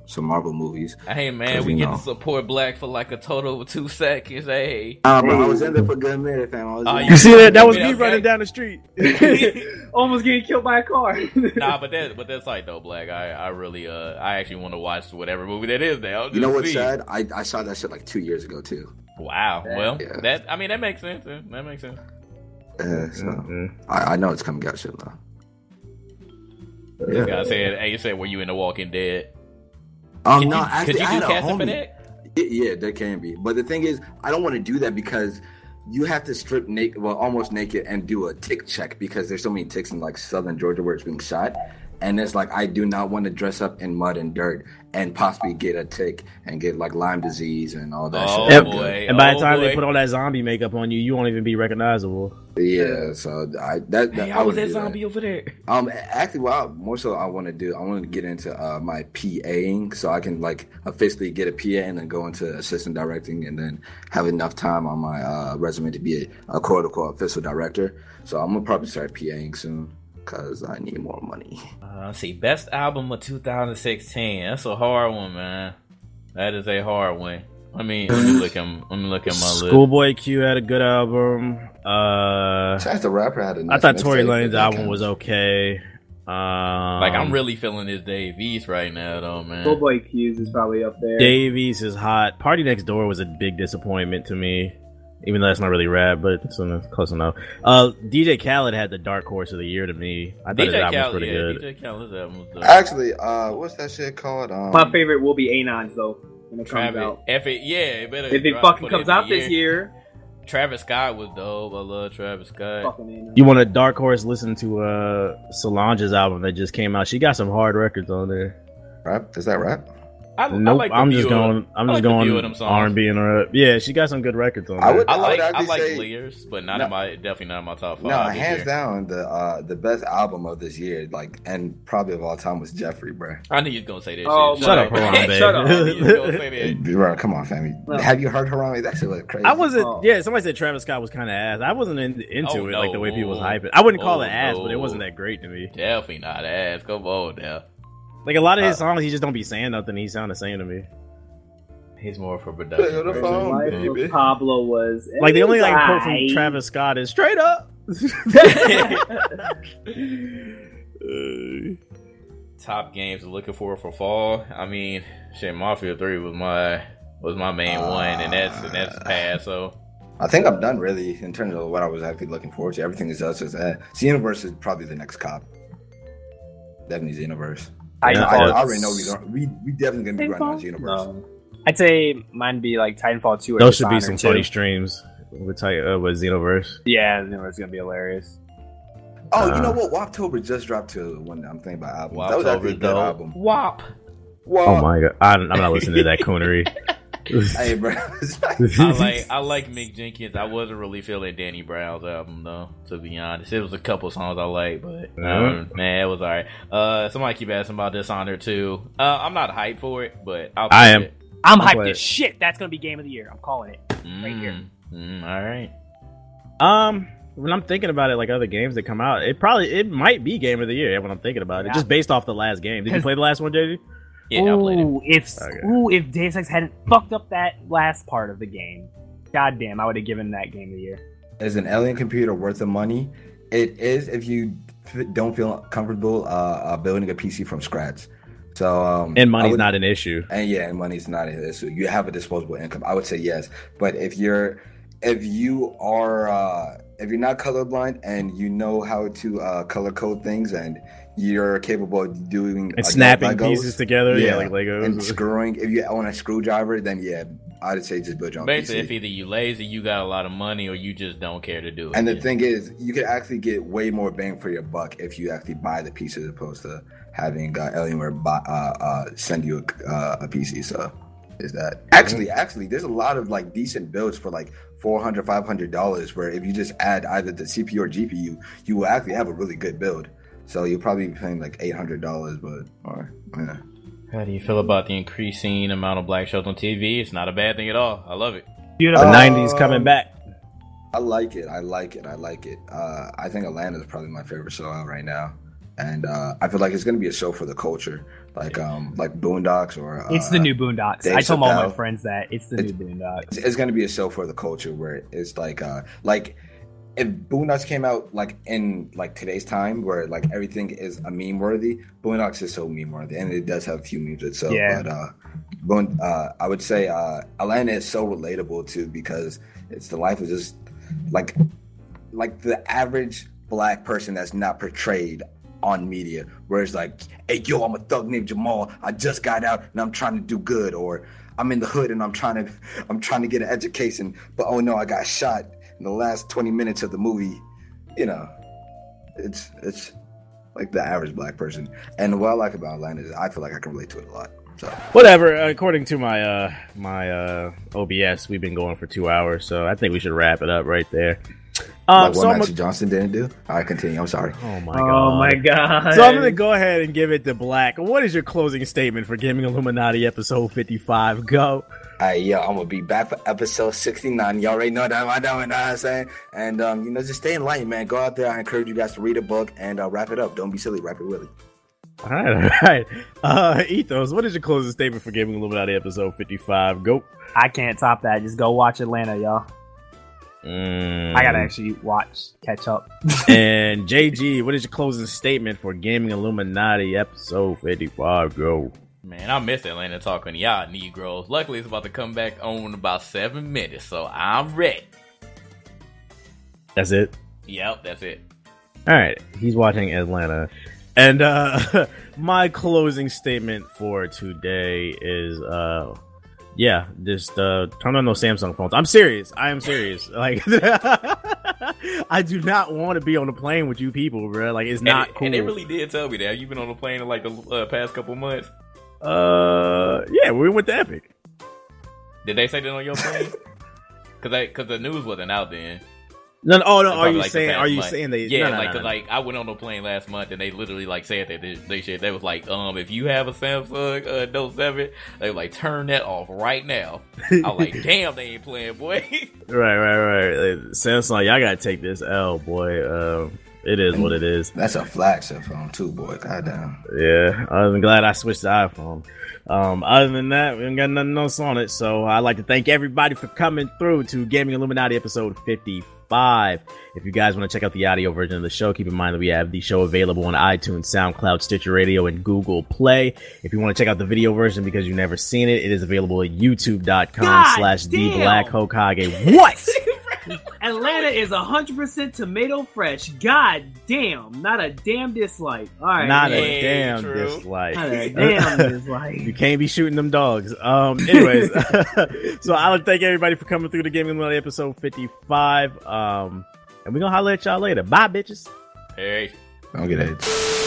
some Marvel movies. Hey man, we get to support Black for like a total of 2 seconds. Hey, bro, I was in there for a good minute, fam. You see that? That was me running down the street, almost getting killed by a car. Nah, but that's like though, Black. I really I actually want to watch whatever movie that is now. You know what's sad? I saw that shit like 2 years ago too. Wow. Well, yeah. That makes sense. That makes sense. I know it's coming out soon though. Yeah. Guy said, "Hey, you said were you in The Walking Dead?" Actually, could you do casting for that? Yeah, there can be. But the thing is, I don't want to do that because you have to strip naked, well, almost naked, and do a tick check because there's so many ticks in like Southern Georgia where it's being shot. And it's like, I do not want to dress up in mud and dirt and possibly get a tick and get like Lyme disease and all that shit. Boy. And by the time they put all that zombie makeup on you, you won't even be recognizable. Yeah, so I was that zombie over there. Actually, I want to get into my PAing so I can like officially get a PA and then go into assistant directing and then have enough time on my resume to be a quote-unquote official director. So I'm going to probably start PAing soon. Because I need more money. See, best album of 2016. That's a hard one, man. That is a hard one. Let me look at my list. Schoolboy Q had a good album. Chance the Rapper had a nice. I thought Tory Lane's album was okay. I'm really feeling this Dave East right now, though, man. Schoolboy Q's is probably up there. Dave East is hot. Party Next Door was a big disappointment to me. Even though that's not really rap, but it's close enough. DJ Khaled had the dark horse of the year to me. I thought his album was pretty good. DJ Khaled's album was dope. Actually, what's that shit called? My favorite will be Anons, though, when it comes out. If it fucking comes out this year. Travis Scott was dope. I love Travis Scott. You want a dark horse? Listen to Solange's album that just came out. She got some hard records on there. Rap? Is that rap? Nope, I'm just going R&B and her up. Yeah, she got some good records on. I like Leers, but definitely not in my top five. No, hands down, the best album of this year, like, and probably of all time was Jeffrey, bro. I knew you was gonna say that. Oh, shut up, Harambe! Shut up! I knew you was gonna say that. Bro, come on, family. No. Have you heard Harambe? That shit was crazy. I wasn't. Oh. Yeah, somebody said Travis Scott was kind of ass. I wasn't into it like the way people was hyping. I wouldn't call it ass, but it wasn't that great to me. Definitely not ass. Come on now. Like, a lot of his songs, he just don't be saying nothing. He sound the same to me. He's more for production. The phone, Pablo was... Like, the only quote from Travis Scott is, straight up! Top games looking for fall. I mean, shit, Mafia 3 was my main one, and that's past, so... I think I'm done, really, in terms of what I was actually looking forward to. Everything is just... Xenoverse is probably the next cop. Definitely Xenoverse. I already know we definitely gonna be running this universe. No. I'd say mine be like Titanfall 2. Or those Dishonored should be some funny streams with Xenoverse. Yeah, Xenoverse gonna be hilarious. Oh, you know what? WAPtober just dropped to one. I'm thinking about albums. WAPtober, that was actually a good album. WAP. Oh my god, I'm not listening to that coonery. Hey, bro. I like Mick Jenkins. I wasn't really feeling Danny Brown's album though, to be honest. It was a couple songs I liked, but it was alright. Somebody keep asking about Dishonored too. I'm not hyped for it, but I am. I'm hyped as shit. That's gonna be game of the year. I'm calling it right here. Alright. When I'm thinking about it, like other games that come out, it might be game of the year. When I'm thinking about it, just based off the last game. Did you play the last one, JD? Yeah, I played it. If Deus Ex hadn't fucked up that last part of the game, goddamn, I would have given that game of the year. Is an alien computer worth the money? It is if you don't feel comfortable building a PC from scratch. So and money's not an issue. And money's not an issue. You have a disposable income. I would say yes, but if you're not colorblind and you know how to color code things and you're capable of doing and snapping Legos, pieces together, like Legos and screwing. If you own a screwdriver, then I'd say just build your own. Basically, PC. If either you lazy, you got a lot of money, or you just don't care to do it. And the thing is, you could actually get way more bang for your buck if you actually buy the piece as opposed to having Alienware send you a PC. So is that actually there's a lot of like decent builds for like $400, $500 where if you just add either the CPU or GPU, you will actually have a really good build. So you'll probably be paying like $800, How do you feel about the increasing amount of black shows on TV? It's not a bad thing at all. I love it. The 90s coming back. I like it. I think Atlanta is probably my favorite show out right now. And I feel like it's going to be a show for the culture, like Boondocks or... it's the new Boondocks. Dave I told all my friends that. It's the new Boondocks. It's going to be a show for the culture where it's like if Boondocks came out like in like today's time where like everything is a meme-worthy, Boondocks is so meme-worthy, and it does have a few memes itself. Yeah. But I would say Atlanta is so relatable too because it's the life of just like the average black person that's not portrayed on media, where it's like, hey, yo, I'm a thug named Jamal. I just got out and I'm trying to do good, or I'm in the hood and I'm trying to get an education, but oh no, I got shot in the last 20 minutes of the movie. You know, it's like the average black person. And what I like about Atlanta is I feel like I can relate to it a lot. So whatever. According to my my OBS, we've been going for 2 hours, so I think we should wrap it up right there. Like what so Magic Johnson didn't do? All right, continue. I'm sorry. Oh my god. So I'm going to go ahead and give it to Black. What is your closing statement for Gaming Illuminati episode 55? Go. Hey, yo, I'm going to be back for episode 69. You already know that. I know what I'm saying. And, you know, just stay enlightened, man. Go out there. I encourage you guys to read a book and wrap it up. Don't be silly. Wrap it really. All right. Ethos, what is your closing statement for Gaming Illuminati episode 55? Go. I can't top that. Just go watch Atlanta, y'all. I gotta actually catch up. And JG, what is your closing statement for Gaming Illuminati episode 55? Go. Man, I miss Atlanta talking to y'all Negroes. Luckily, it's about to come back on in about 7 minutes, so I'm ready. That's it? Yep, that's it. All right, he's watching Atlanta. And my closing statement for today is... yeah, just turn on those Samsung phones. I'm serious. I am serious. Like, I do not want to be on a plane with you people, bro. Like, it's not cool. And they really did tell me that. Have you been on a plane in like the past couple months? Yeah, we went to Epic. Did they say that on your plane? Because the news wasn't out then. No, oh no! Are you like saying? Are you month. Saying they? Yeah, no. I went on the plane last month and they literally like said that they shit. They was like, if you have a Samsung Note 7, they were like turn that off right now. I was like, damn, they ain't playing, boy. Right. Samsung, y'all gotta take this L, boy. It is what it is. That's a flagship phone too, boy. Goddamn. Yeah, I'm glad I switched to iPhone. Other than that, we ain't got nothing else on it. So I'd like to thank everybody for coming through to Gaming Illuminati episode 55. If you guys want to check out the audio version of the show, keep in mind that we have the show available on iTunes, SoundCloud, Stitcher Radio, and Google Play. If you want to check out the video version because you've never seen it, it is available at youtube.com/TheBlackHokage. What? Atlanta is 100% tomato fresh. God damn. Not a damn dislike. All right. Not a damn dislike. You can't be shooting them dogs. Anyways, so I would thank everybody for coming through the Gaming Illuminati episode 55. And we're going to holler at y'all later. Bye, bitches. Hey. Don't get it.